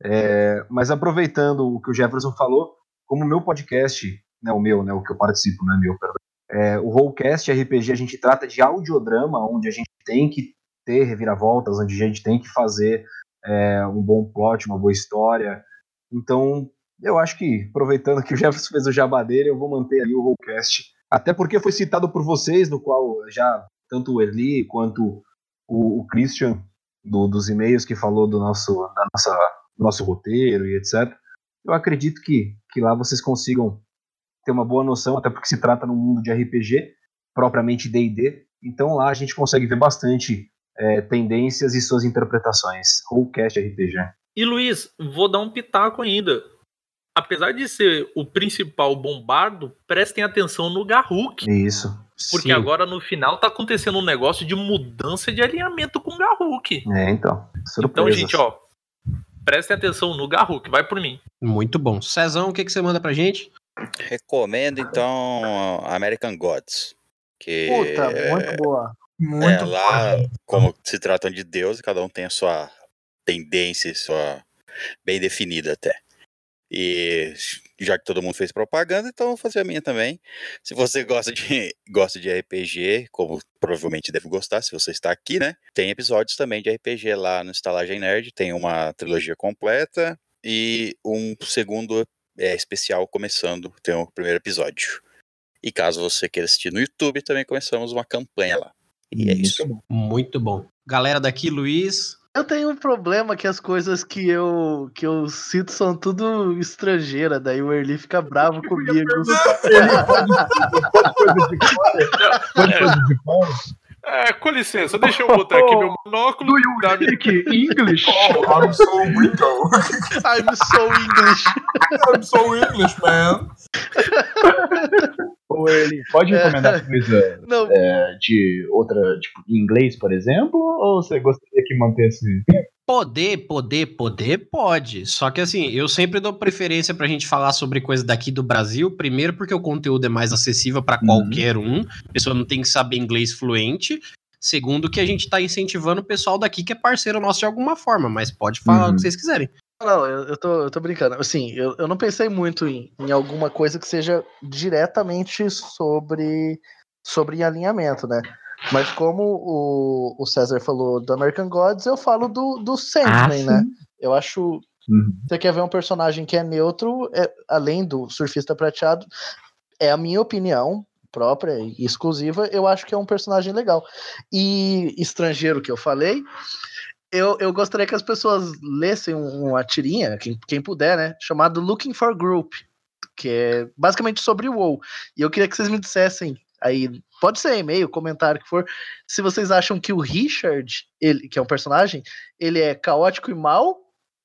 É, mas, aproveitando o que o Jefferson falou, como o meu podcast, né, o meu, né, o que eu participo, não é meu, perdão, É, o Rollcast R P G, a gente trata de audiodrama, onde a gente tem que ter reviravoltas, onde a gente tem que fazer é, um bom plot, uma boa história. Então, eu acho que, aproveitando que o Jefferson fez o jabá dele, eu vou manter ali o Rollcast, até porque foi citado por vocês, no qual já tanto o Erli quanto o, o Christian, do, dos e-mails que falou do nosso, da nossa, do nosso roteiro e etcétera. Eu acredito que, que lá vocês consigam ter uma boa noção, até porque se trata num mundo de R P G, propriamente D e D, então lá a gente consegue ver bastante é, tendências e suas interpretações. Rollcast R P G. E Luiz, vou dar um pitaco ainda. Apesar de ser o principal bombardo, prestem atenção no Garruk. Isso. Porque sim, agora no final tá acontecendo um negócio de mudança de alinhamento com o Garruk. É, então. Surpresas. Então, gente, ó, prestem atenção no Garruk, vai por mim. Muito bom. Cezão, o que, que você manda pra gente? Recomendo, então, American Gods. Que puta, muito é, boa. Muito é, boa. Lá, como se tratam de deuses, cada um tem a sua tendência, sua bem definida até. E já que todo mundo fez propaganda, então eu vou fazer a minha também. Se você gosta de, gosta de R P G, como provavelmente deve gostar, se você está aqui, né? Tem episódios também de R P G lá no Estalagem Nerd, tem uma trilogia completa e um segundo episódio é especial começando, tem o primeiro episódio. E caso você queira assistir no YouTube, também começamos uma campanha lá. E é isso. Muito bom. Muito bom. Galera daqui, Luiz... Eu tenho um problema que as coisas que eu, que eu cito são tudo estrangeira, daí o Erli fica bravo comigo. É, com licença, deixa eu botar oh, aqui meu monóculo. Do you speak English? Oh, I'm so window. I'm so English. I'm so English, man. Ô, Erli, pode recomendar é, coisa é, de outra, tipo, em inglês, por exemplo? Ou você gostaria que mantesse Poder, poder, poder, pode. Só que assim, eu sempre dou preferência pra gente falar sobre coisa daqui do Brasil, primeiro porque o conteúdo é mais acessível pra qualquer uhum. um, a pessoa não tem que saber inglês fluente, segundo que a gente tá incentivando o pessoal daqui que é parceiro nosso de alguma forma, mas pode falar uhum. o que vocês quiserem. Não, eu, eu, tô, eu tô brincando. Assim, eu, eu não pensei muito em, em alguma coisa que seja diretamente sobre, sobre alinhamento, né? Mas como o, o César falou do American Gods, eu falo do, do Sandman, ah, né? Eu acho... Uhum. Você quer ver um personagem que é neutro, é, além do Surfista Prateado, é a minha opinião própria e exclusiva, eu acho que é um personagem legal. E estrangeiro que eu falei, eu, eu gostaria que as pessoas lessem uma tirinha, quem, quem puder, né? Chamado Looking for Group, que é basicamente sobre o WoW. E eu queria que vocês me dissessem aí... Pode ser e-mail, comentário, que for. Se vocês acham que o Richard, ele, que é um personagem, ele é caótico e mal,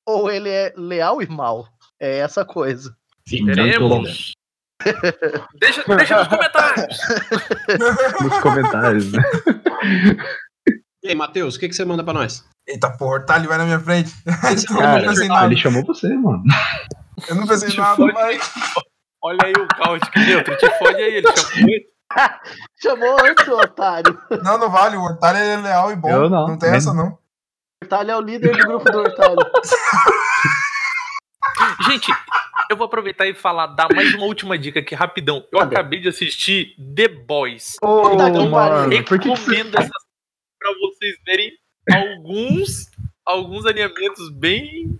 ou ele é leal e mal? É essa coisa. Teremos. deixa, deixa nos comentários. Nos comentários, né? E aí, Matheus, o que, que você manda pra nós? Eita porra, tá ali, vai na minha frente. Cara, cara, ele chamou você, mano. Eu não pensei nada, mas... Olha aí o caótico neutro, te fode aí, ele chamou... Chamou antes o otário. Não, não vale, o otário é leal e bom. Eu não. Não tem é. essa, não. O otário é o líder do grupo do otário. Gente, eu vou aproveitar e falar, dar mais uma última dica aqui, rapidão. Eu Cadê? acabei de assistir The Boys. Oh, então, mano, recomendo que... essa pra vocês verem alguns, alguns alinhamentos bem...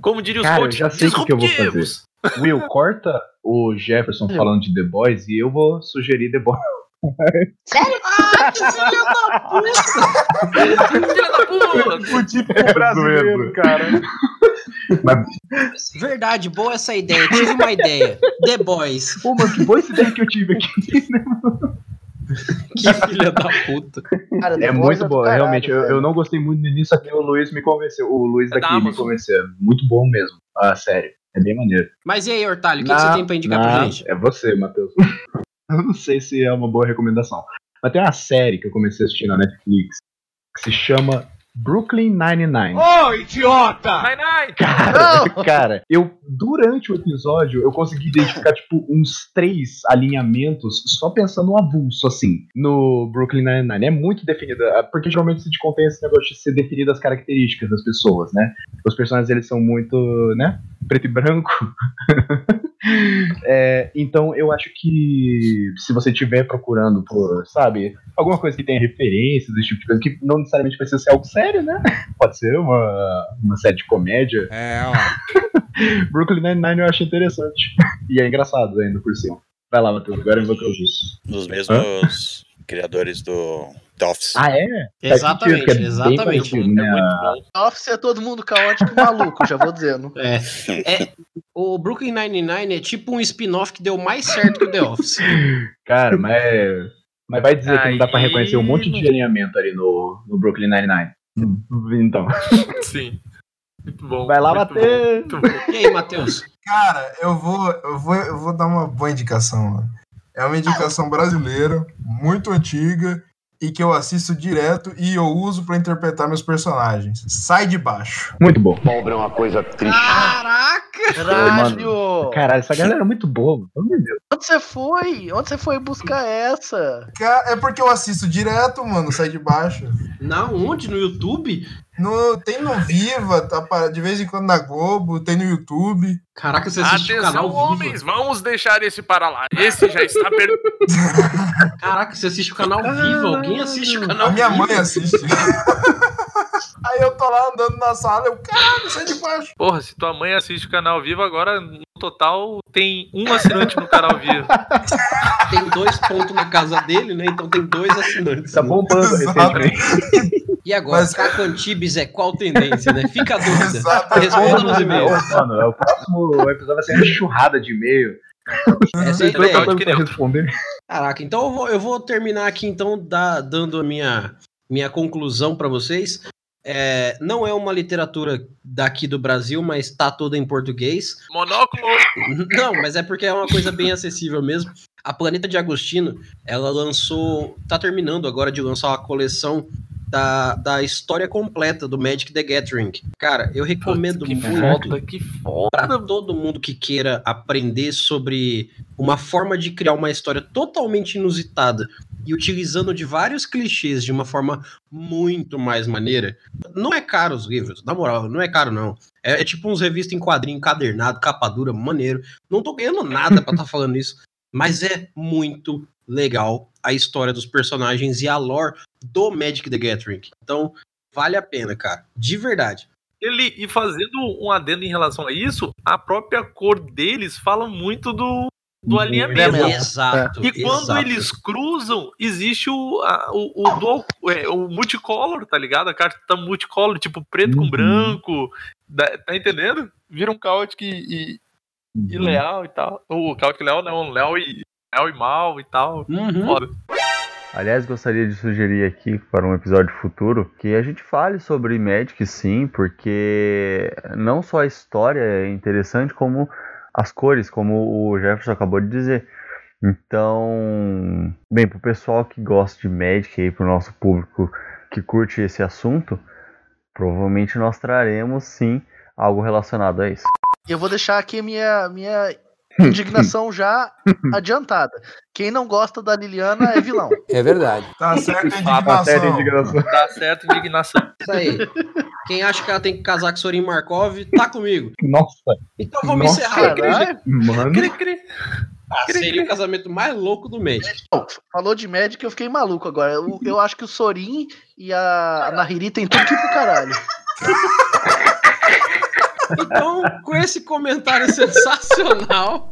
Como diria os Cara, coaches, eu já sei o que eu vou fazer. Will, corta o Jefferson falando de The Boys e eu vou sugerir The Boys. Sério? Ah, que filha da puta! Filha da puta! Fudi pro brasileiro, cara. Mas... Verdade, boa essa ideia. Eu tive uma ideia. The Boys. Pô, mas que boa essa ideia que eu tive aqui. Que filha da puta. Cara, é muito boa, caralho, realmente. Eu, eu não gostei muito do início, aqui o Luiz me convenceu. O Luiz daqui é me convenceu. Muito bom mesmo. Ah, sério. É bem maneiro. Mas e aí, Hortalho, o que, que você tem pra indicar na, pra gente? É você, Matheus. Eu não sei se é uma boa recomendação. Mas tem uma série que eu comecei a assistir na Netflix que se chama Brooklyn Nine-Nine. Ô, oh, idiota! Nine-Nine! Cara, não! cara, eu, durante o episódio, eu consegui identificar, tipo, uns três alinhamentos só pensando no avulso, assim, no Brooklyn Nine-Nine. É muito definida, porque geralmente se te contém esse negócio de ser definido as características das pessoas, né? Os personagens, eles são muito, né? Preto e branco. É, então, eu acho que se você estiver procurando por, sabe, alguma coisa que tenha referências, esse tipo de coisa, que não necessariamente precisa ser algo sério, né? Pode ser uma, uma série de comédia. É, ó. Brooklyn Nine-Nine eu acho interessante. E é engraçado ainda por cima. Vai lá, Matheus, agora eu vou que eu disse. Dos mesmos Hã? criadores do The Office. Ah, é? Exatamente, tá aqui, é exatamente. Parecido, né? É muito bom. The Office é todo mundo caótico e maluco, já vou dizendo. É. é. O Brooklyn Nine-Nine é tipo um spin-off que deu mais certo que o The Office. Cara, mas, mas vai dizer Aí... que não dá pra reconhecer um monte de alinhamento ali no, no Brooklyn Nine-Nine. Então. Sim. Muito bom. Vai lá, Matheus. E aí, Matheus? Cara, eu vou, eu vou, eu vou dar uma boa indicação, mano. É uma indicação brasileira, muito antiga, e que eu assisto direto e eu uso pra interpretar meus personagens. Sai de Baixo. Muito bom. Pobre é uma coisa triste. Caraca! Caralho! Caralho, essa galera é muito boa. Meu Deus. Onde você foi? Onde você foi buscar essa? É porque eu assisto direto, mano, Sai de Baixo. Na onde? No YouTube? No, tem no Viva, tá, de vez em quando na Globo, tem no YouTube. Caraca, você assiste o canal Viva. Atenção, homens, vamos deixar esse para lá. Esse já está perdido. Caraca, você assiste o canal Viva? Alguém assiste o canal Viva? A minha mãe assiste. Aí eu tô lá andando na sala, eu, caralho, Sai de Baixo. Porra, se tua mãe assiste o canal Viva, agora no total tem um assinante no canal Viva. Tem dois pontos na casa dele, né? Então tem dois assinantes. Tá bombando recentemente. E agora, mas... Cacantibes é qual tendência, né? Fica a dúvida. Responda nos e-mails. Mano, o próximo episódio vai ser uma churrada de e-mail. Essa é ideia. Caraca, então eu vou, eu vou terminar aqui, então, da, dando a minha, minha conclusão pra vocês. É, não é uma literatura daqui do Brasil, mas tá toda em português. Monóculo! Não, mas é porque é uma coisa bem acessível mesmo. A Planeta de Agostino, ela lançou... Tá terminando agora de lançar uma coleção da, da história completa do Magic the Gathering. Cara, eu recomendo Putz, que muito foda, que foda. Pra todo mundo que queira aprender sobre uma forma de criar uma história totalmente inusitada e utilizando de vários clichês de uma forma muito mais maneira. Não é caro os livros, na moral, não é caro não. É, é tipo uns revistas em quadrinho, encadernado, capa dura, maneiro. Não tô ganhando nada pra estar tá falando isso, mas é muito legal a história dos personagens e a lore do Magic the Gathering. Então, vale a pena, cara, de verdade. Ele, e fazendo um adendo em relação a isso, a própria cor deles fala muito do, do alinhamento. É, exato. E quando exato. eles cruzam, existe o, a, o, o, dual, é, o multicolor, tá ligado? A carta multicolor, tipo preto uhum. com branco, tá, tá entendendo? Vira um Chaotic e, e, uhum. e leal e tal. O Chaotic leal não, leal e, leal e mal e tal. Uhum. Foda. Aliás, gostaria de sugerir aqui para um episódio futuro que a gente fale sobre Magic, sim, porque não só a história é interessante, como as cores, como o Jefferson acabou de dizer. Então, bem, para o pessoal que gosta de Magic e para o nosso público que curte esse assunto, provavelmente nós traremos, sim, algo relacionado a isso. Eu vou deixar aqui minha... minha... indignação já adiantada. Quem não gosta da Liliana é vilão. É verdade. Tá certo indignação. Tá certo indignação. Tá certo indignação. Isso aí. Quem acha que ela tem que casar com Sorin Markov, tá comigo. Nossa. Então vamos Nossa, encerrar. Caralho. Mano. Cri, cri. Ah, seria o casamento mais louco do Magic. Falou de Magic, eu fiquei maluco agora. Eu, eu acho que o Sorin e a Nahiri tem tudo que pro caralho. Então, com esse comentário sensacional,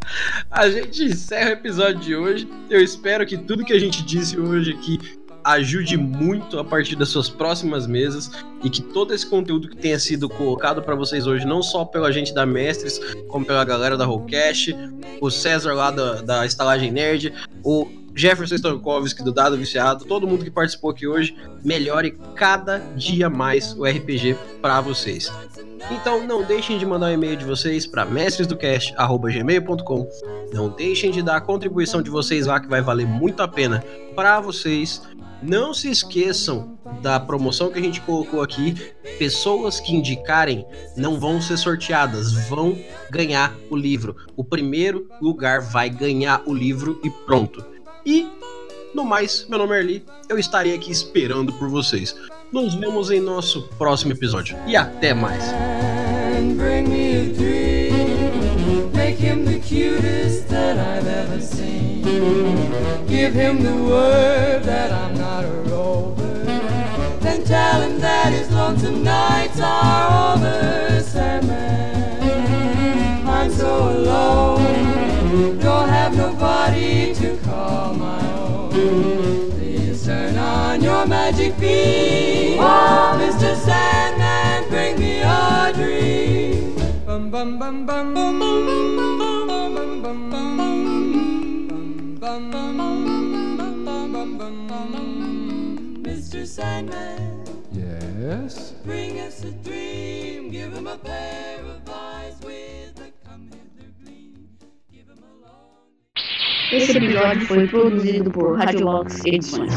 a gente encerra o episódio de hoje. Eu espero que tudo que a gente disse hoje aqui ajude muito a partir das suas próximas mesas e que todo esse conteúdo que tenha sido colocado para vocês hoje, não só pela gente da Mestres, como pela galera da Rollcast, o César lá da, da Estalagem Nerd, o Jefferson Stankovski do Dado Viciado, todo mundo que participou aqui hoje, melhore cada dia mais o R P G para vocês. Então não deixem de mandar o um e-mail de vocês para mestres do cast arroba gmail ponto com. Não deixem de dar a contribuição de vocês lá, que vai valer muito a pena para vocês. Não se esqueçam da promoção que a gente colocou aqui. Pessoas que indicarem não vão ser sorteadas, vão ganhar o livro. O primeiro lugar vai ganhar o livro e pronto. E no mais, meu nome é Erli, eu estarei aqui esperando por vocês. Nos vemos em nosso próximo episódio. E até mais. Bring me a dream. Make him the cutest that I've ever seen. Give him the word that I'm not a rover. Then tell him that his lonesome nights are over. Sandman, I'm so alone. Don't have nobody to call my own. Please turn on your magic beam. Oh, Mister Sandman, bring me a dream. Bum bum bum bum bum bum bum bum bum bum bum bum. Mister Sandman, yes. Bring us a dream. Give him a pair of eyes with a come hither gleam. Give him a long. Esse episódio foi produzido por Rádio Locks Edições.